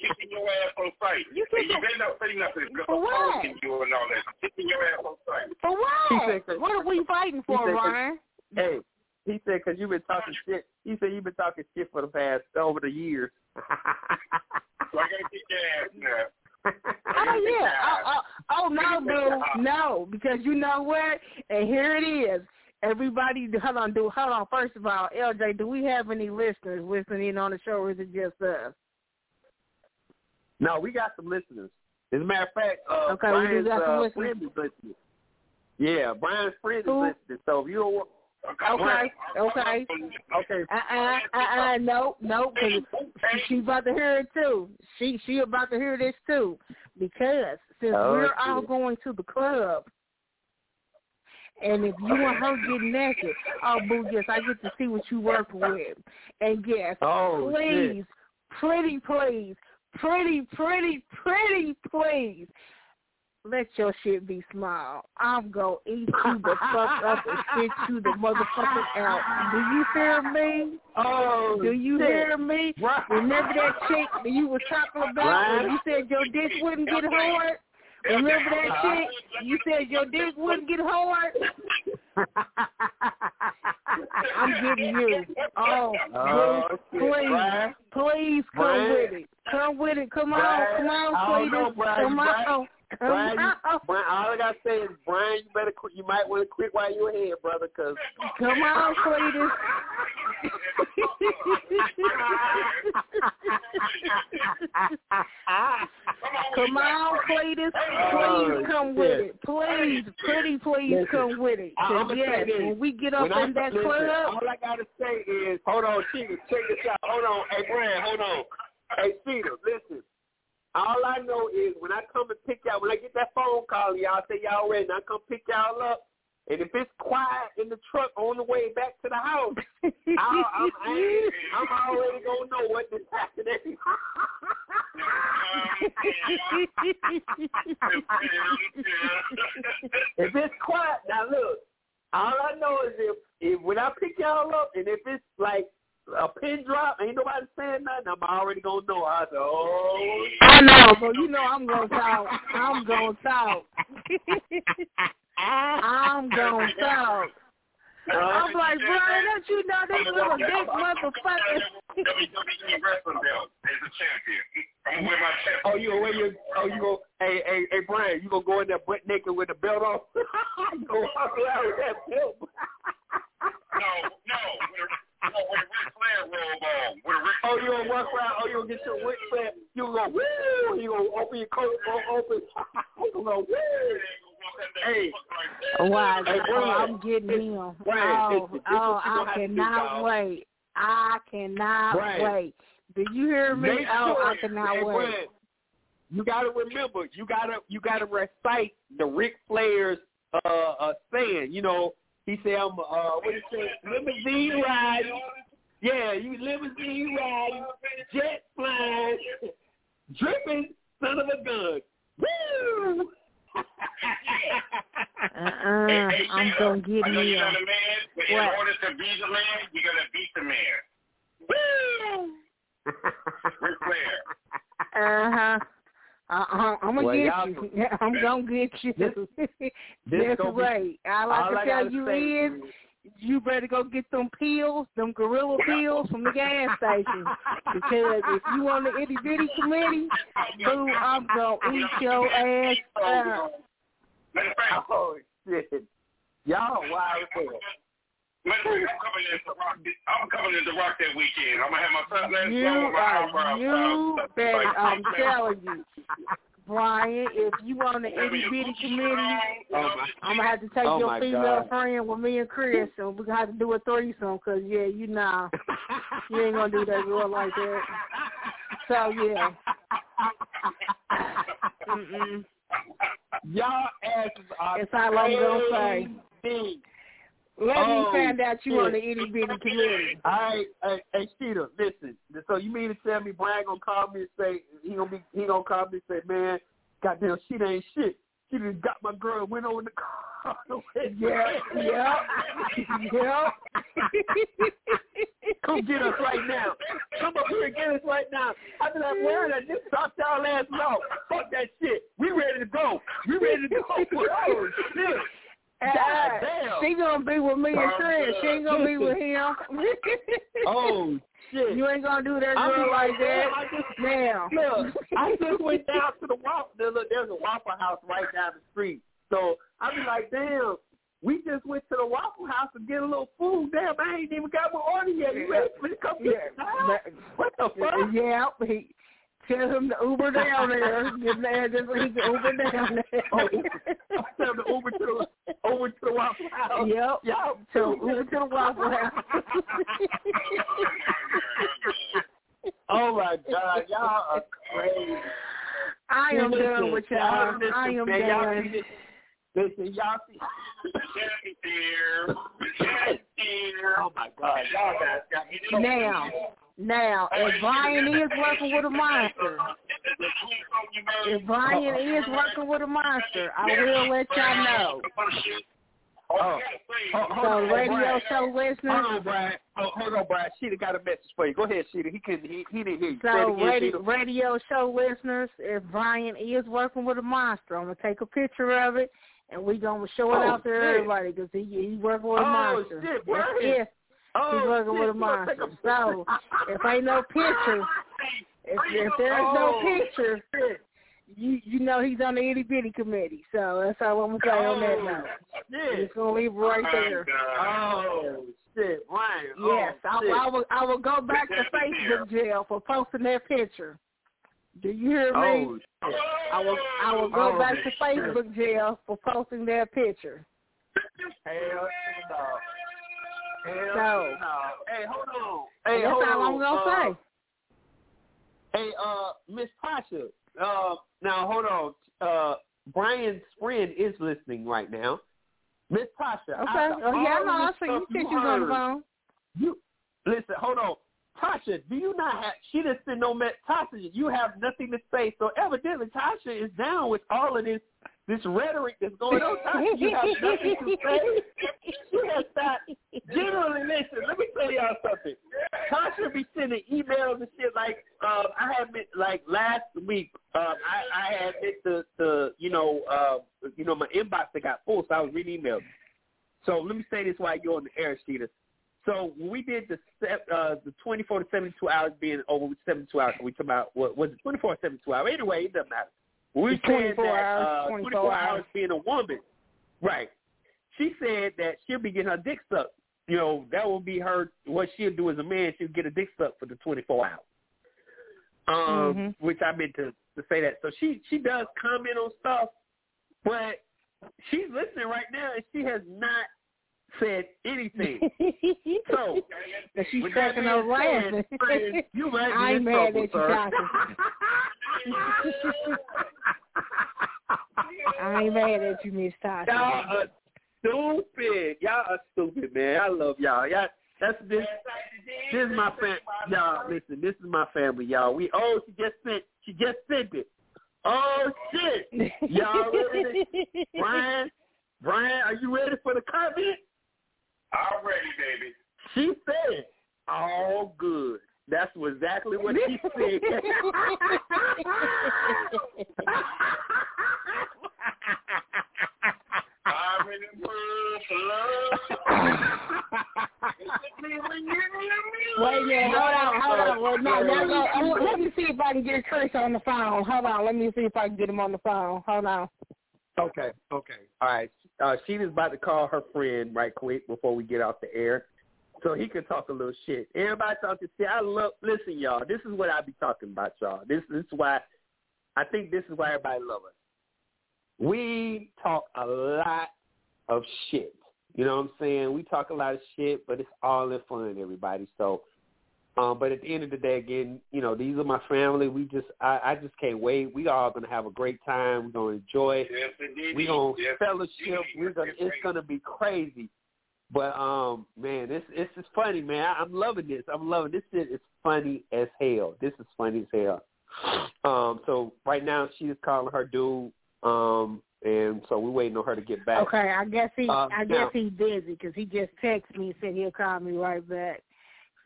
Kicking your ass on sight. You, hey, you better not say nothing. For what? You and all that. Kicking your ass on sight. For what? Said, what are we fighting for, Ryan? Hey, he said because you've been talking shit. He said you've been talking shit for the past over the years. So I gotta kick your ass now. Oh yeah. Oh, oh, oh no, dude, no, because you know what? And here it is. Everybody, hold on, dude, hold on. First of all, L J, do we have any listeners listening on the show, or is it just us? No, we got some listeners. As a matter of fact, uh, okay, Brian's uh, friend is listening. Yeah, Brian's friend Who? is listening. So if you don't want... Okay, okay. Okay. Uh-uh, uh-uh, no, no, because she about to hear it, too. She she about to hear this, too, because since oh, we're shit. all going to the club, and if you and her get naked, oh, boo, yes, I get to see what you work with. And yes, oh, please, shit. pretty, please, pretty, pretty, pretty, please, let your shit be small. I'm going to eat you the fuck up and shit you the motherfucking out. Do you hear me? Oh, Do you shit. hear me? Right. Remember that chick that you were talking about right. when you said your dick wouldn't get hard? Remember that shit? You said your dick wouldn't get hard? I'm getting you. Oh, oh please, please, please come Brian. with it. Come with it. Come Brian. on. Come on, know, Brian. Come Brian. on. Come Brian, on. You, Brian, all I got to say is, Brian, you better quit. You might want to quit while you're here, brother, because... Come on, Cletus. Come on, Cletus. Please come with it. Please, pretty, please come with it. Yes, when we get up in that club... All I got to say is, hold on, Cheetah, check this out. Hold on. Hey, Brian, hold on. Hey, Cheetah, listen. All I know is when I come and pick y'all, when I get that phone call, y'all say y'all ready, and I come pick y'all up, and if it's quiet in the truck on the way back to the house, I'll, I'm, I, I'm already going to know what this happening. If it's quiet, now look, all I know is if, if when I pick y'all up, and if it's like, a pin drop, ain't nobody saying nothing, I'm already gonna know. I said, oh, I know, but you know I'm gonna talk. I'm gonna talk. I'm gonna talk. Uh, I'm like, Brian, don't you know this little big motherfucker? W W E wrestling belt is a champion. I'm gonna wear my champion. Oh, you gonna wear your? Oh, you gonna? Hey, hey, hey, Brian, you gonna go in there butt naked with the belt on? You gonna walk around with that belt? No, no. With a Ric Flair robe on. With a Ric Flair. Oh, you gonna walk around? Oh, you gonna get your Ric Flair? You gonna go woo? You gonna open your coat? Open? You gonna go woo? Hey, wow! Hey, I'm getting him. Oh, oh, I cannot wait. I cannot wait. Did you hear me? Make oh, sure I cannot wait. You gotta remember. You gotta you gotta recite the Ric Flair's uh, uh, saying. You know, he said, "I'm uh, what he said, limousine riding." Yeah, you limousine riding, jet flying, dripping son of a gun. Woo! Uh-uh, hey, hey, I'm going to get me a... But in order to be the man, you got to beat the man. Woo! Ric Flair. Uh-huh. Uh-huh. I'm going to well, get you. I'm going to get you. This, this That's right. Be, all I can all tell I you is... You. You better go get them pills, them gorilla pills from the gas station. Because if you on the itty bitty committee, boo, I'm gonna eat your ass up. Oh shit, y'all wild as hell. I'm coming in to rock that weekend. I'm gonna have my son last night. You are, you better. I'm telling you. Brian, if you on the itty-bitty committee, oh I'm going to have to take oh your female God. friend with me and Chris, so we're going to have to do a threesome, because, yeah, you know, you ain't going to do that girl like that. So, yeah. Mm-mm. Y'all asses are That's all I'm going to say. Let oh, me find out you shit. on the itty-bitty committee. All right. Hey, hey, Sheeta, listen. So you mean to tell me Brian going to call me and say, he going to be, he gonna call me and say, man, goddamn, Sheeta ain't shit. She just got my girl and went over the car. Yeah, yeah, yeah. Come get us right now. Come up here and get us right now. I've been like, where did I just talk y'all last night? Fuck that shit. We ready to go. We ready to go. Oh, shit. God, she gonna be with me and Chris. She ain't gonna be with him. Oh shit! You ain't gonna do that girl like that. Now, look, I just went down to the Waffle. Look, there's a Waffle House right down the street. So I be like, damn, we just went to the Waffle House to get a little food. Damn, I ain't even got my order yet. You ready to come get the What the fuck? Yeah. He, Tell him to Uber down there. Get mad just so he can Uber down there. Oh, tell him to Uber to the, over to the Waffle House. Yep. Yep. So Uber to the Waffle House. Oh, my God. Y'all are crazy. I am listen, done with y'all. Listen, I am man, done. Y'all listen, y'all see. Oh, my God. Y'all got me. Now. Now, if Brian is working with a monster, if Brian is working with a monster, I will let y'all know. Oh, so radio show listeners. Hold on, Brian. Hold on, Brian. Sheeta got a message for you. Go ahead, Sheeta. He couldn't. He, he didn't hear you. So radio, radio show listeners, if Brian is working with a monster, I'm gonna take a picture of it and we gonna show it oh, out to everybody because he he working with a monster. Oh shit, Brian. Yes. Oh, he's working with a monster. So if ain't no picture, if, if there's no picture, you you know he's on the itty bitty committee. So that's all I'm gonna say on that note. I'm just gonna leave it right there. Oh shit, Brian. Yes, I, I will. I will go back to Facebook jail for posting that picture. Do you hear me? I will. I will go back to Facebook jail for posting that picture. Hell no. Hell no. no. Hey, hold on. Hey, that's hold all on. I'm going to uh, say. Hey, uh, Miss Pasha, uh, now hold on. Uh, Brian's friend is listening right now. Miss Pasha. Okay. Oh, yeah, I know. I see you pictures on the phone. You, listen, hold on. Tasha, do you not have, she just said no, Tasha, you have nothing to say. So evidently, Tasha is down with all of this this rhetoric that's going on. Tasha, you have nothing to say. She has not, generally, listen, let me tell y'all something. Tasha be sending emails and shit like, um, I had been, like last week, um, I, I had been to, to you know, uh, you know, my inbox that got full, so I was reading emails. So let me say this while you're on the air, Sheeta. So when we did the uh, the twenty-four to seventy-two hours being over seventy-two hours, we talking about what was it twenty-four or seventy-two hours? Anyway, it doesn't matter. We said that hours, uh, twenty-four, twenty-four hours. hours being a woman, right? She said that she'll be getting her dick sucked. You know, that will be her. What she'll do as a man, she'll get a dick sucked for the twenty-four hours. Um, mm-hmm. Which I meant to, to say that. So she she does comment on stuff, but she's listening right now and she has not said anything. So she's cracking her laughing. You might be I'm in mad trouble, sir. I ain't mad at you, Miss Tasha. Y'all are stupid. Y'all are stupid, man. I love y'all. Y'all that's this. This is my family. Y'all listen. This is my family, y'all. We oh, she just sent. She just sent it. Oh shit, y'all ready? Brian, Brian, are you ready for the comment? I'm ready, baby. She said it. All good. That's exactly what she said. I'm in the mood for love. Wait a minute, hold on, hold on. Well, no, no, no, no. Let me see if I can get Chris on the phone. Hold on, let me see if I can get him on the phone. Hold on. Okay, okay. All right. Uh, she was about to call her friend right quick before we get off the air. So he can talk a little shit. Everybody talking shit. I love, listen, y'all, this is what I be talking about, y'all. This, this is why, I think this is why everybody love us. We talk a lot of shit. You know what I'm saying? We talk a lot of shit, but it's all in fun, everybody. So, um, but at the end of the day, again, you know, these are my family. We just, I, I just can't wait. We all gonna have a great time. We're gonna enjoy it. Yes, we gonna yes, fellowship. Yes, We're gonna, yes, it's gonna be crazy. But um, man, this this is funny, man. I'm loving this. I'm loving this. Shit is funny as hell. This is funny as hell. Um, so right now she is calling her dude. Um, and so we're waiting on her to get back. Okay, I guess he, uh, I guess now, he's busy because he just texted me and said he'll call me right back.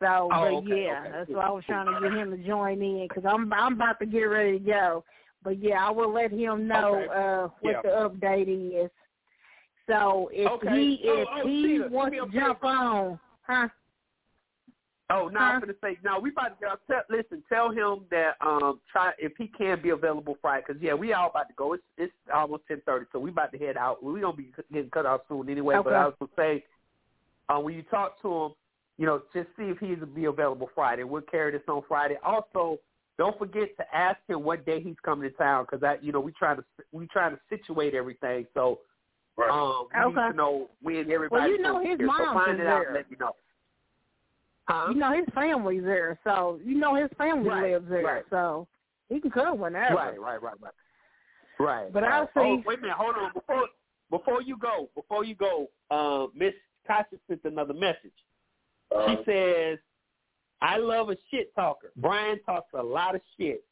So, oh, but okay, yeah, okay. That's why I was trying to get him to join in because I'm I'm about to get ready to go. But yeah, I will let him know okay. uh, what yeah. the update is. So if okay. he if oh, oh, he wants to jump on, huh? Oh no, huh? I'm gonna say no. We about to go. Tell, listen, tell him that um try if he can be available Friday because yeah, we all about to go. It's it's almost ten thirty, so we about to head out. We gonna be getting cut off soon anyway. Okay. But I was gonna say, uh, when you talk to him, you know, just see if he's be available Friday. We'll carry this on Friday. Also, don't forget to ask him what day he's coming to town because I, you know, we trying to we trying to situate everything. So. Right. Um, we okay. need to know when everybody. Well, you know his mom so find is it out there. And let me know. Huh? You know his family's there, so you know his family right, lives there, right. so he can come whenever. Right, right, right, right. Right. But right. I see. Oh, wait a minute, hold on. Before before you go, before you go, uh, Miss Tasha sent another message. Uh, she says, "I love a shit talker. Brian talks a lot of shit."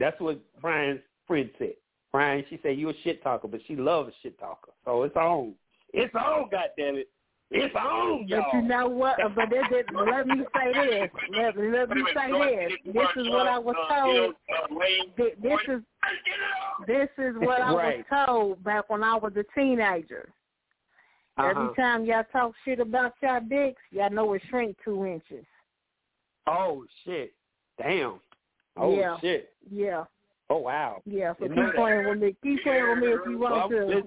That's what Brian's friend said. Brian, she said, you a shit talker, but she loves a shit talker. So it's on. It's on, goddammit. It's on, y'all. But you know what? But this, this, let me say this. Let, let me say this. This is what I was told. This, this is this is what I was told back when I was a teenager. Every time y'all talk shit about y'all dicks, y'all know it shrink two inches. Oh, shit. Damn. Oh, yeah. shit. Yeah. Oh, wow. Yeah, so keep that. playing with me. Keep playing with me if you want well, to.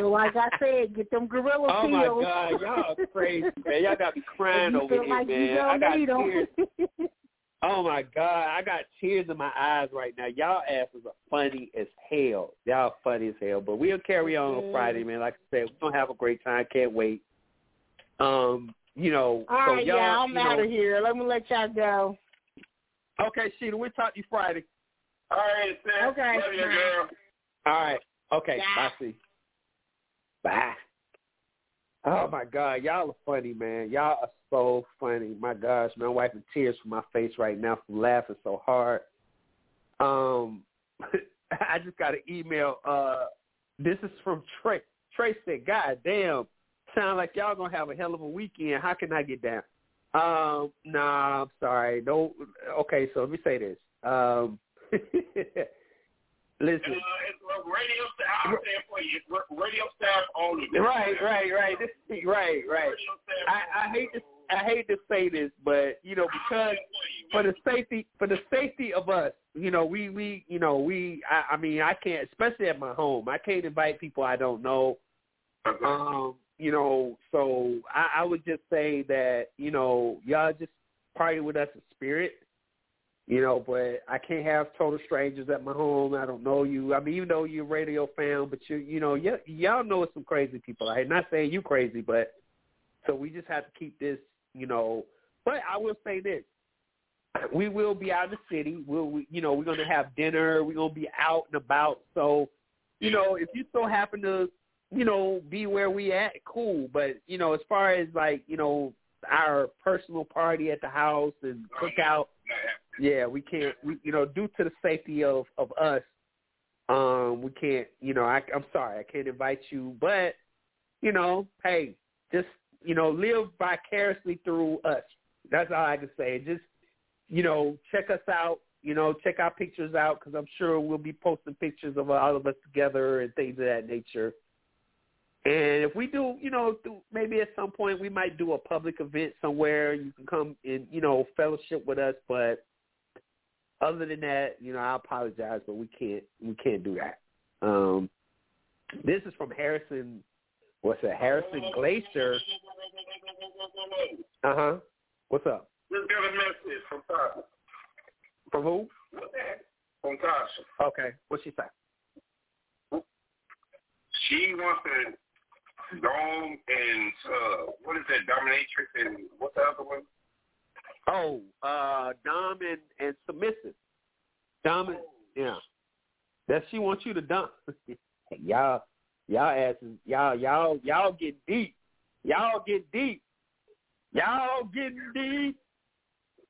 So like I said, get them gorilla oh pills. Oh, my God. Y'all are crazy, man. Y'all got me crying over here, like man. I got tears. Oh, my God. I got tears in my eyes right now. Y'all asses are funny as hell. Y'all funny as hell. But we'll carry on mm. on Friday, man. Like I said, we're going to have a great time. Can't wait. Um. You know, all so right, y'all, yeah, I'm out know. of here. Let me let y'all go. Okay, Sheena, we'll talk to you Friday. All right, sis. Okay. Love you, girl. All right. Okay. Bye. Bye, see. Bye. Oh, my God. Y'all are funny, man. Y'all are so funny. My gosh, man, I'm wiping tears from my face right now from laughing so hard. Um, I just got an email. Uh, this is from Trey. Trey said, God damn. Sound like y'all gonna have a hell of a weekend. How can I get down? Um, nah, I'm sorry. No, okay. So let me say this. Um, listen, uh, it's radio staff out there for you. It's radio staff only. Right, right, right. This, right, right. I, I hate to, I hate to say this, but you know, because for the safety, for the safety of us, you know, we, we, you know, we. I, I mean, I can't, especially at my home. I can't invite people I don't know. Um. You know, so I, I would just say that, you know, y'all just party with us in spirit. You know, but I can't have total strangers at my home. I don't know you. I mean, even though you're a radio fan, but you you know, y- y'all know some crazy people. I'm not saying you crazy, but so we just have to keep this, you know. But I will say this. We will be out in the city. We'll, we, you know, we're going to have dinner. We're going to be out and about. So, you know, if you so happen to, you know, be where we at, cool. But, you know, as far as like, you know, our personal party at the house and cookout, yeah, we can't, we, you know, due to the safety of, of us, um, we can't, you know, I, I'm sorry, I can't invite you. But, you know, hey, just, you know, live vicariously through us. That's all I can say. Just, you know, check us out, you know, check our pictures out because I'm sure we'll be posting pictures of all of us together and things of that nature. And if we do, you know, maybe at some point we might do a public event somewhere. You can come and, you know, fellowship with us. But other than that, you know, I apologize, but we can't we can't do that. Um, this is from Harrison. What's it? Harrison Glacier. Uh huh. What's up? Just got a message from Tasha. From who? From Tasha. Okay. What'd she say? She wants to dome and uh, what is that, dominatrix and what's the other one? Oh, uh, dom and, and submissive. Dom and, yeah. That she wants you to dom. y'all, y'all asses, y'all, y'all, y'all get deep. Y'all get deep. Y'all getting deep.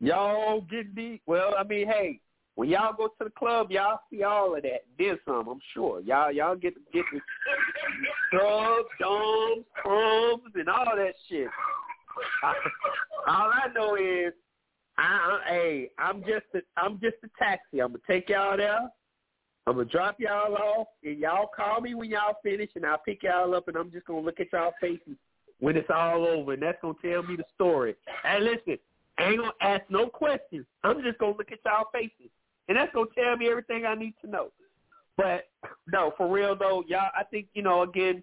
Y'all getting deep. Well, I mean, hey, when y'all go to the club, y'all see all of that. Then some, I'm sure. Y'all, y'all get get the drugs, doms, crumbs, and all that shit. I, all I know is, I, I, hey, I'm just, a, I'm just a taxi. I'm gonna take y'all there. I'm gonna drop y'all off, and y'all call me when y'all finish, and I'll pick y'all up, and I'm just gonna look at y'all faces when it's all over, and that's gonna tell me the story. Hey, listen. I ain't going to ask no questions. I'm just going to look at y'all faces. And that's going to tell me everything I need to know. But, no, for real, though, y'all, I think, you know, again,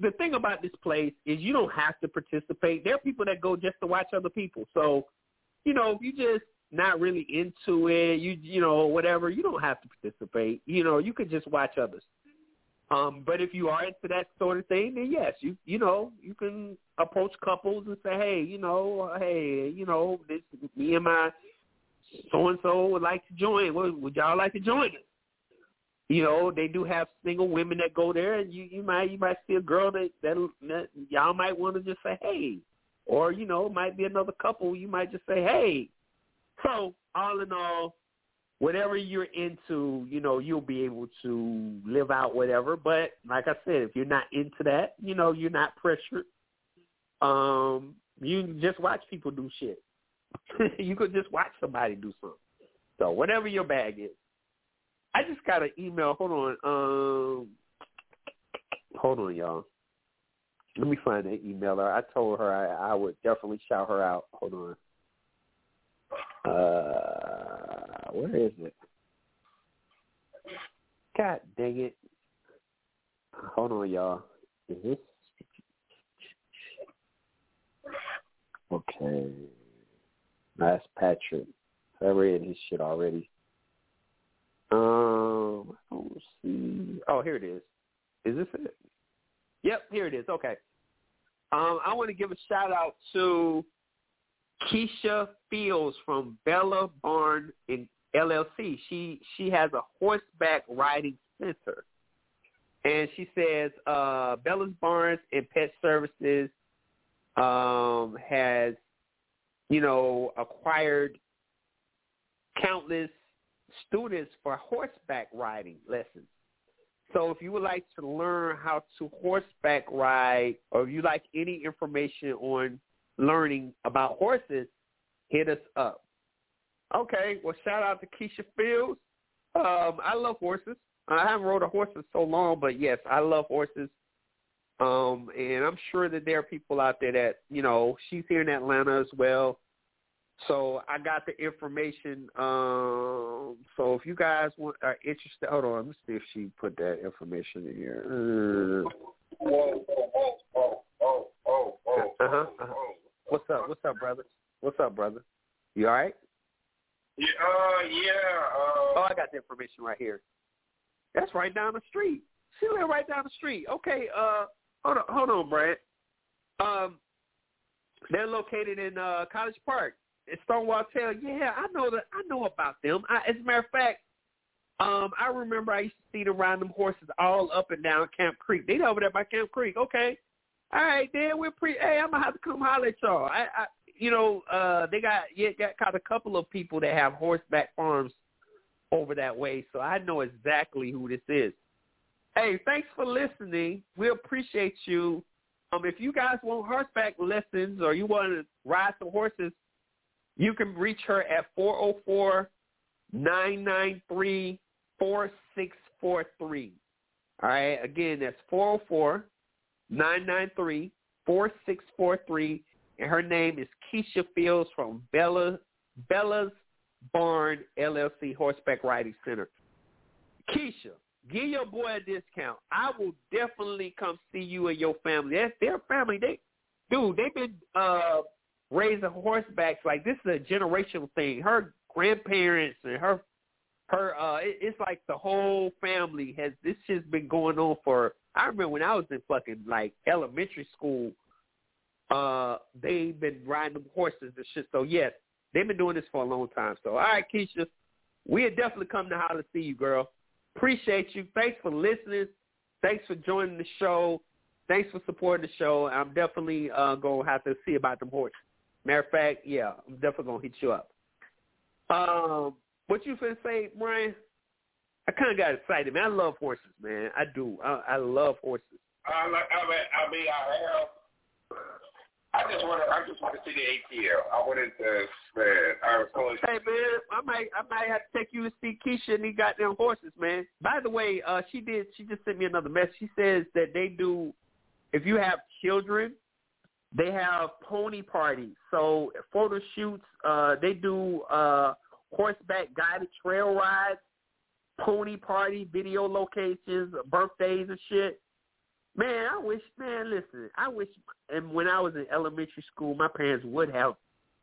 the thing about this place is you don't have to participate. There are people that go just to watch other people. So, you know, if you're just not really into it, you you know, whatever, you don't have to participate. You know, you could just watch others. Um, but if you are into that sort of thing, then yes, you you know, you can approach couples and say, hey, you know, hey, you know, this me and my so-and-so would like to join. Would, would y'all like to join us? You know, they do have single women that go there, and you, you might you might see a girl that, that, that y'all might want to just say, hey. Or, you know, it might be another couple. You might just say, hey. So all in all, whatever you're into, you know, you'll be able to live out whatever. But like I said, if you're not into that, you know, you're not pressured. Um, you can just watch people do shit. You could just watch somebody do something. So whatever your bag is. I just got an email. Hold on. Um, hold on, y'all. Let me find that email. I told her I, I would definitely shout her out. Hold on. Uh, where is it? God dang it. Hold on, y'all. Is this? Okay. That's Patrick. I read his shit already. Um, I don't see. Oh, here it is. Is this it? Yep, here it is. Okay. Um, I want to give a shout out to Keisha Fields from Bella Barn L L C. She she has a horseback riding center. And she says uh, Bella's Barns and Pet Services um, has, you know, acquired countless students for horseback riding lessons. So if you would like to learn how to horseback ride, or if you like any information on learning about horses, hit us up. Okay, well, shout out to Keisha Fields. Um, I love horses. I haven't rode a horse in so long, but yes, I love horses. Um, and I'm sure that there are people out there that, you know, she's here in Atlanta as well. So I got the information. Um, so if you guys want, are interested, hold on, let me see if she put that information in here. Uh, oh, oh, oh, oh, oh, oh, uh-huh, uh-huh. What's up? What's up, brother? What's up, brother? You all right? Yeah, uh, yeah. Uh, oh, I got the information right here. That's right down the street. She live right down the street. Okay, uh, hold on, hold on, Brad. Um, they're located in uh, College Park. It's Stonewall Tail. Yeah, I know that. I know about them. I, as a matter of fact, um, I remember I used to see them riding them horses all up and down Camp Creek. They over there by Camp Creek. Okay, all right, then we're pre. Hey, I'm gonna have to come holler at y'all. I, I you know, uh, they got yeah, got caught a couple of people that have horseback farms over that way, so I know exactly who this is. Hey, thanks for listening. We appreciate you. Um, if you guys want horseback lessons or you want to ride some horses, you can reach her at four oh four, nine nine three, four six four three. All right. Again, that's four oh four, nine nine three, four six four three. And her name is Keisha Fields from Bella, Bella's Barn L L C Horseback Riding Center. Keisha, give your boy a discount. I will definitely come see you and your family. That's their family. They, dude, they've been uh, raising horsebacks. Like, this is a generational thing. Her grandparents and her, her. Uh, it, it's like the whole family has, this shit's been going on for, I remember when I was in fucking, like, elementary school, uh, they've been riding them horses and shit. So, yes, they've been doing this for a long time. So, all right, Keisha, we'll definitely come to holler to see you, girl. Appreciate you. Thanks for listening. Thanks for joining the show. Thanks for supporting the show. I'm definitely uh, going to have to see about them horses. Matter of fact, yeah, I'm definitely going to hit you up. Um, what you finna say, Brian? I kind of got excited, man. I love horses, man. I do. I, I love horses. I like. I mean, I mean, I have. I just want to. I just want to see the A T L. I wanted to. Man, I was going. Hey, man, I might. I might have to take you to see Keisha and these goddamn horses, man. By the way, uh, she did. She just sent me another message. She says that they do. If you have children, they have pony parties. So photo shoots. Uh, they do uh, horseback guided trail rides. Pony party, video locations, birthdays and shit. Man, I wish, man, listen, I wish, and when I was in elementary school, my parents would have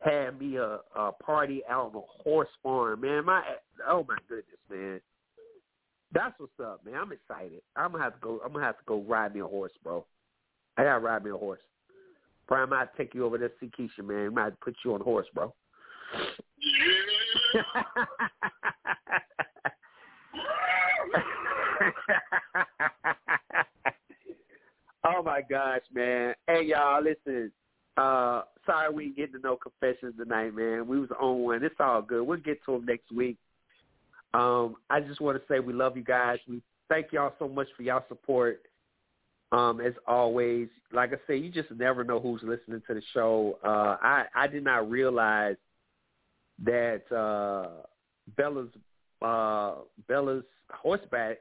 had me a, a party out on a horse farm, man. My, oh my goodness, man. That's what's up, man. I'm excited. I'm gonna have to go, I'm gonna have to go ride me a horse, bro. I gotta ride me a horse. Brian, I might take you over there to see Keisha, man. I might put you on a horse, bro. Oh my gosh, man. Hey y'all, listen, uh, sorry we ain't getting to no confessions tonight, man. We was on one. It's all good. We'll get to them next week. um, I just want to say we love you guys. We thank y'all so much for y'all support. um, As always, like I said, you just never know who's listening to the show. uh, I, I did not realize that uh, Bella's Uh, Bella's horseback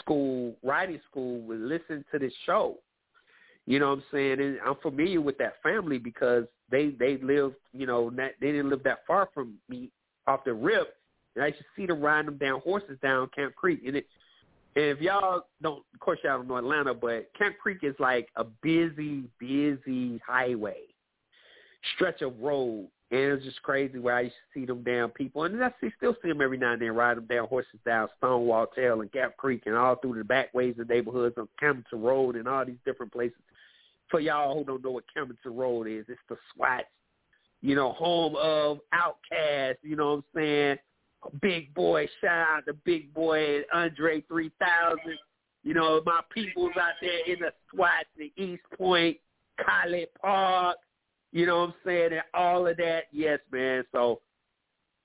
school, riding school, would listen to this show. You know what I'm saying? And I'm familiar with that family because they, they lived, you know, not, they didn't live that far from me off the rip. And I used to see them riding them down horses down Camp Creek. And, it, and if y'all don't, of course y'all don't know Atlanta, but Camp Creek is like a busy, busy highway, stretch of road. And it was just crazy where I used to see them damn people. And I see, still see them every now and then, ride them down horses down Stonewall Tail and Gap Creek and all through the back ways of neighborhoods on Camdenton Road and all these different places. For y'all who don't know what Camdenton Road is, it's the SWAT's, you know, home of OutKast, you know what I'm saying? Big Boy, shout out to Big Boy and Andre three thousand. You know, my people's out there in the SWAT's, the East Point, College Park. You know what I'm saying? And all of that. Yes, man. So,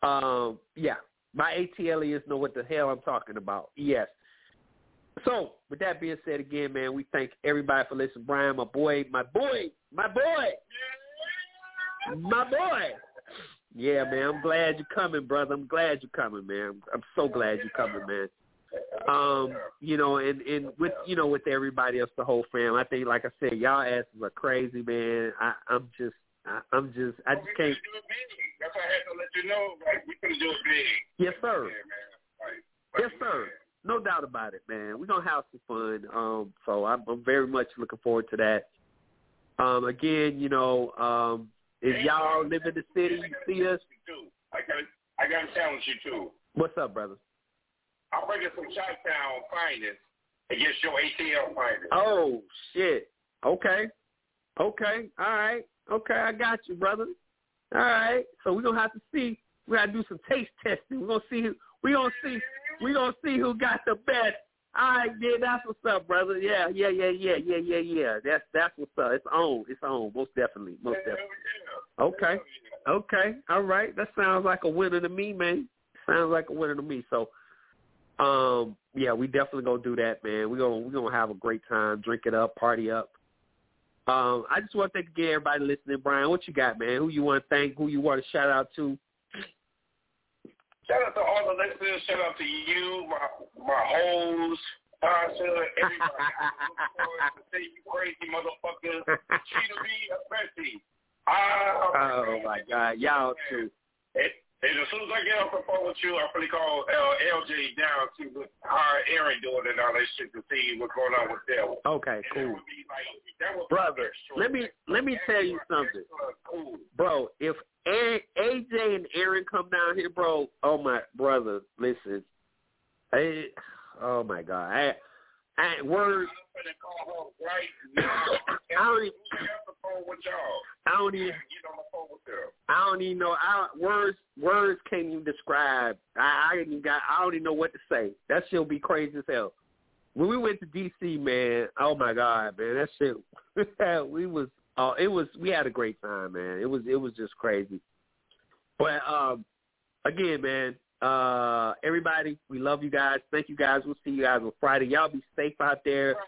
um, yeah, my ATLians know what the hell I'm talking about. Yes. So, with that being said, again, man, we thank everybody for listening. Brian, my boy, my boy, my boy, my boy. Yeah, man, I'm glad you're coming, brother. I'm glad you're coming, man. I'm so glad you're coming, man. Um, you know, and, and with, you know, with everybody else, the whole fam, I think, like I said, y'all asses are crazy, man. I, I'm just, I, I'm just, I just can't. That's why I had to let you know, like, we can do it big. Yes, sir. Yes, sir. No doubt about it, man. We're going to have some fun. Um, so I'm, I'm very much looking forward to that. Um, again, you know, um, if y'all live in the city, you see us. I got got to challenge you too. What's up, brother? I'm bringing some Chi-Town finance against your A T L finance. Oh shit. Okay. Okay. All right. Okay, I got you, brother. All right. So we're gonna have to see. We gotta do some taste testing. We're gonna see who we gonna see we gonna see who got the best. All right, yeah, that's what's up, brother. Yeah, yeah, yeah, yeah, yeah, yeah, yeah. That's that's what's up. It's on. It's on. Most definitely. Most definitely. Okay. Okay. All right. That sounds like a winner to me, man. Sounds like a winner to me. So, um, yeah, we definitely gonna do that, man. We gonna we gonna have a great time, drink it up, party up. Um, I just want to thank again everybody listening. Brian, what you got, man? Who you want to thank? Who you want to shout out to? Shout out to all the listeners. Shout out to you, my my hoes, sponsor, everybody. I look forward to see you crazy motherfuckers. Cheetah B, Bessie. Oh, my God. Y'all, too. And, and as soon as I get off the phone with you, I'll probably call L J down to hire Aaron doing it and all that shit to see what's going on with them. Okay, and cool. That would be like, that would Brother, be let me, let me tell you something. Cool. Bro, if And A J and Aaron come down here, bro. Oh my brother, listen. I, oh my God, I, I word. I don't even. I don't even. I don't even know. I, words, words can't even describe. I, I even got. I don't even know what to say. That shit'll be crazy as hell. When we went to D C, man. Oh my God, man. That shit. we was. Oh, it was. We had a great time, man. It was. It was just crazy. But um, again, man, uh, everybody, we love you guys. Thank you guys. We'll see you guys on Friday. Y'all be safe out there. Friday.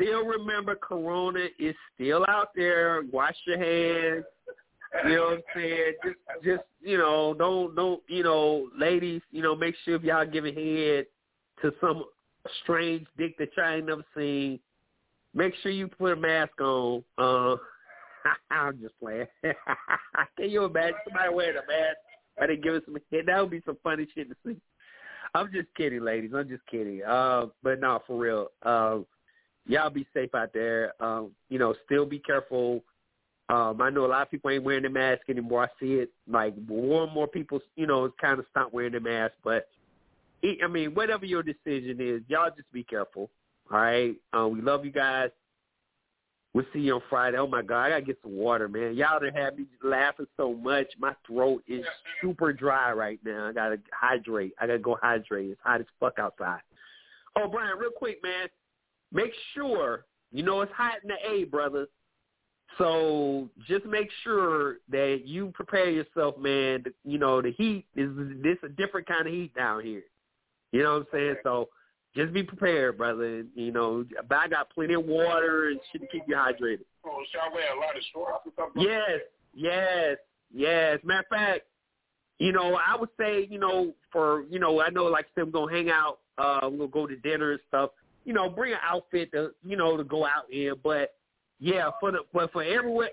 Still remember, Corona is still out there. Wash your hands. You know what I'm saying? Just, just you know, don't, don't, you know, ladies, you know, make sure if y'all giving head to some strange dick that y'all ain't never seen. Make sure you put a mask on. Uh, I'm just playing. Can you imagine somebody wearing a mask? Or they give us some head? That would be some funny shit to see. I'm just kidding, ladies. I'm just kidding. Uh, but no, for real. Uh, y'all be safe out there. Um, you know, still be careful. Um, I know a lot of people ain't wearing their mask anymore. I see it. Like more and more people, you know, kind of stop wearing their mask. But it, I mean, whatever your decision is, y'all just be careful. All right, uh, we love you guys. We'll see you on Friday. Oh, my God, I got to get some water, man. Y'all done had me laughing so much. My throat is super dry right now. I got to hydrate. I got to go hydrate. It's hot as fuck outside. Oh, Brian, real quick, man, make sure, you know it's hot in the A, brother, so just make sure that you prepare yourself, man. You know, the heat is this a different kind of heat down here. You know what I'm saying? So just be prepared, brother. You know, but I got plenty of water and shit to keep you hydrated. Oh, so I wear a lot of shorts or something? Yes, yes, yes. Matter of fact, you know, I would say, you know, for, you know, I know, like I said, we're going to hang out. Uh, we're going to go to dinner and stuff. You know, bring an outfit to, you know, to go out in. But, yeah, for the but for everywhere,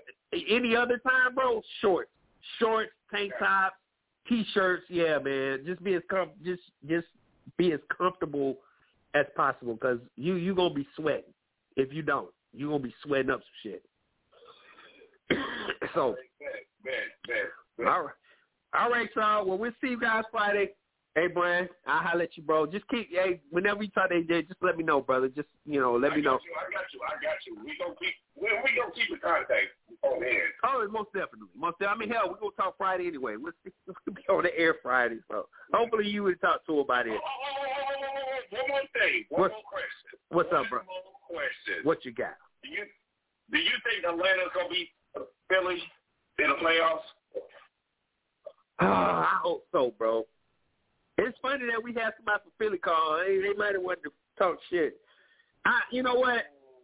any other time, bro, shorts. Shorts, tank tops, T-shirts. Yeah, man. Just be as, com- just, just be as comfortable as possible, because you you gonna be sweating. If you don't, you gonna be sweating up some shit. So, man, man, man. all right, all right, y'all. Well, we'll see you guys Friday. Hey, Brian, I'll holler at you, bro. Just keep, hey, whenever you talk to A J, just let me know, brother. Just you know, let I me know. You, I got you. I got you. We gonna keep. We, we gonna keep in contact on the air. Oh, most definitely, most definitely. I mean, hell, we are gonna talk Friday anyway. We'll, we'll be on the air Friday, so hopefully you would talk to her about it. One more thing. One what's, more question. What's one up, bro? One more question. What you got? Do you, do you think Atlanta's going to be Philly in the playoffs? Uh, I hope so, bro. It's funny that we had somebody from Philly call. They, they might have wanted to talk shit. I, you know what?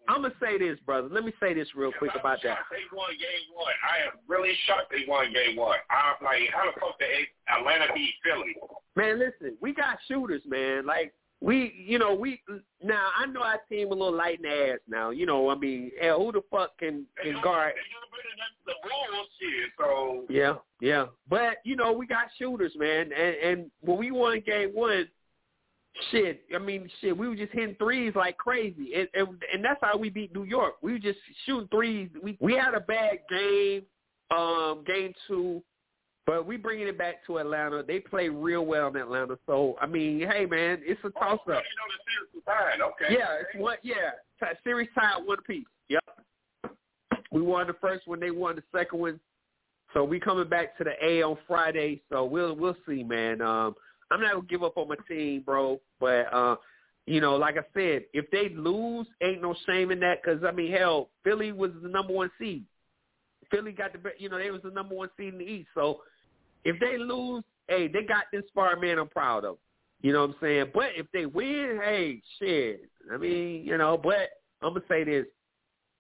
I'm going to say this, brother. Let me say this real quick I'm about shocked. that. They won game one. I am really shocked they won game one. I'm like, how the fuck did Atlanta beat Philly? Man, listen, we got shooters, man. Like, We, you know, we, now, I know our team a little light in the ass now. You know, I mean, hell, who the fuck can, can guard? The rules here, so. Yeah, yeah. But, you know, we got shooters, man. And, and when we won game one, shit, I mean, shit, we were just hitting threes like crazy. And, and, and that's how we beat New York. We were just shooting threes. We, we had a bad game, um, game two. But we bringing it back to Atlanta. They play real well in Atlanta. So, I mean, hey, man, it's a toss-up. Oh, okay, you know, the series tied. Okay. Yeah, it's one, yeah. Series tied one apiece. Yep. We won the first one. They won the second one. So we coming back to the A on Friday. So we'll we'll see, man. Um, I'm not going to give up on my team, bro. But, uh, you know, like I said, if they lose, ain't no shame in that because, I mean, hell, Philly was the number one seed. Philly got the – you know, they was the number one seed in the East. So if they lose, hey, they got this far, man, I'm proud of them. You know what I'm saying? But if they win, hey, shit. I mean, you know, but I'm going to say this.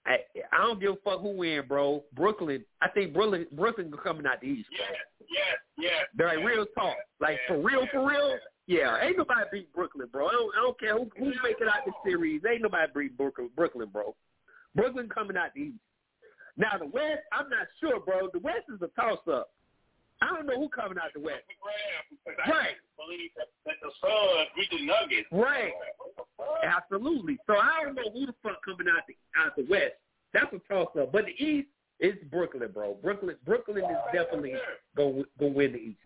I, I don't give a fuck who win, bro. Brooklyn, I think Brooklyn Brooklyn coming out the East. Yeah, yeah, yeah. They're like yeah, real talk. Yeah, like, for real, yeah, for real? Yeah. yeah, ain't nobody beat Brooklyn, bro. I don't, I don't care who, who's making out the series. Ain't nobody beat Brooklyn, Brooklyn, bro. Brooklyn coming out the East. Now, the West, I'm not sure, bro. The West is a toss-up. I don't know who coming out the West. Right. I believe that the Suns beat the Nuggets. Right. Absolutely. So I don't know who the fuck coming out the out the West. That's a toss-up. But the East is Brooklyn, bro. Brooklyn Brooklyn is definitely going to win the East.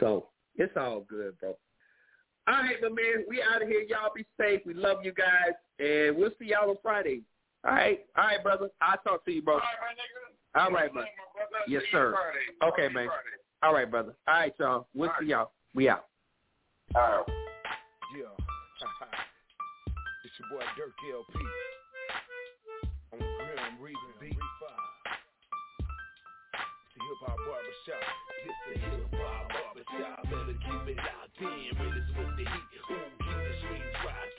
So it's all good, bro. All right, my man. We out of here. Y'all be safe. We love you guys. And we'll see y'all on Friday. All right. All right, brother. I'll talk to you, bro. All right, my nigga. All right, brother. Yes, sir. Okay, man. All right, brother. All right, y'all. We'll see y'all. We out. All right. Yeah. It's your boy, Dirk L P. On the Grim Reaper B five. It's the Hip Hop Barbershop. It's the Hip Hop Barbershop. Better keep it out there. Ready to smoke the heat. Who keep the streets right?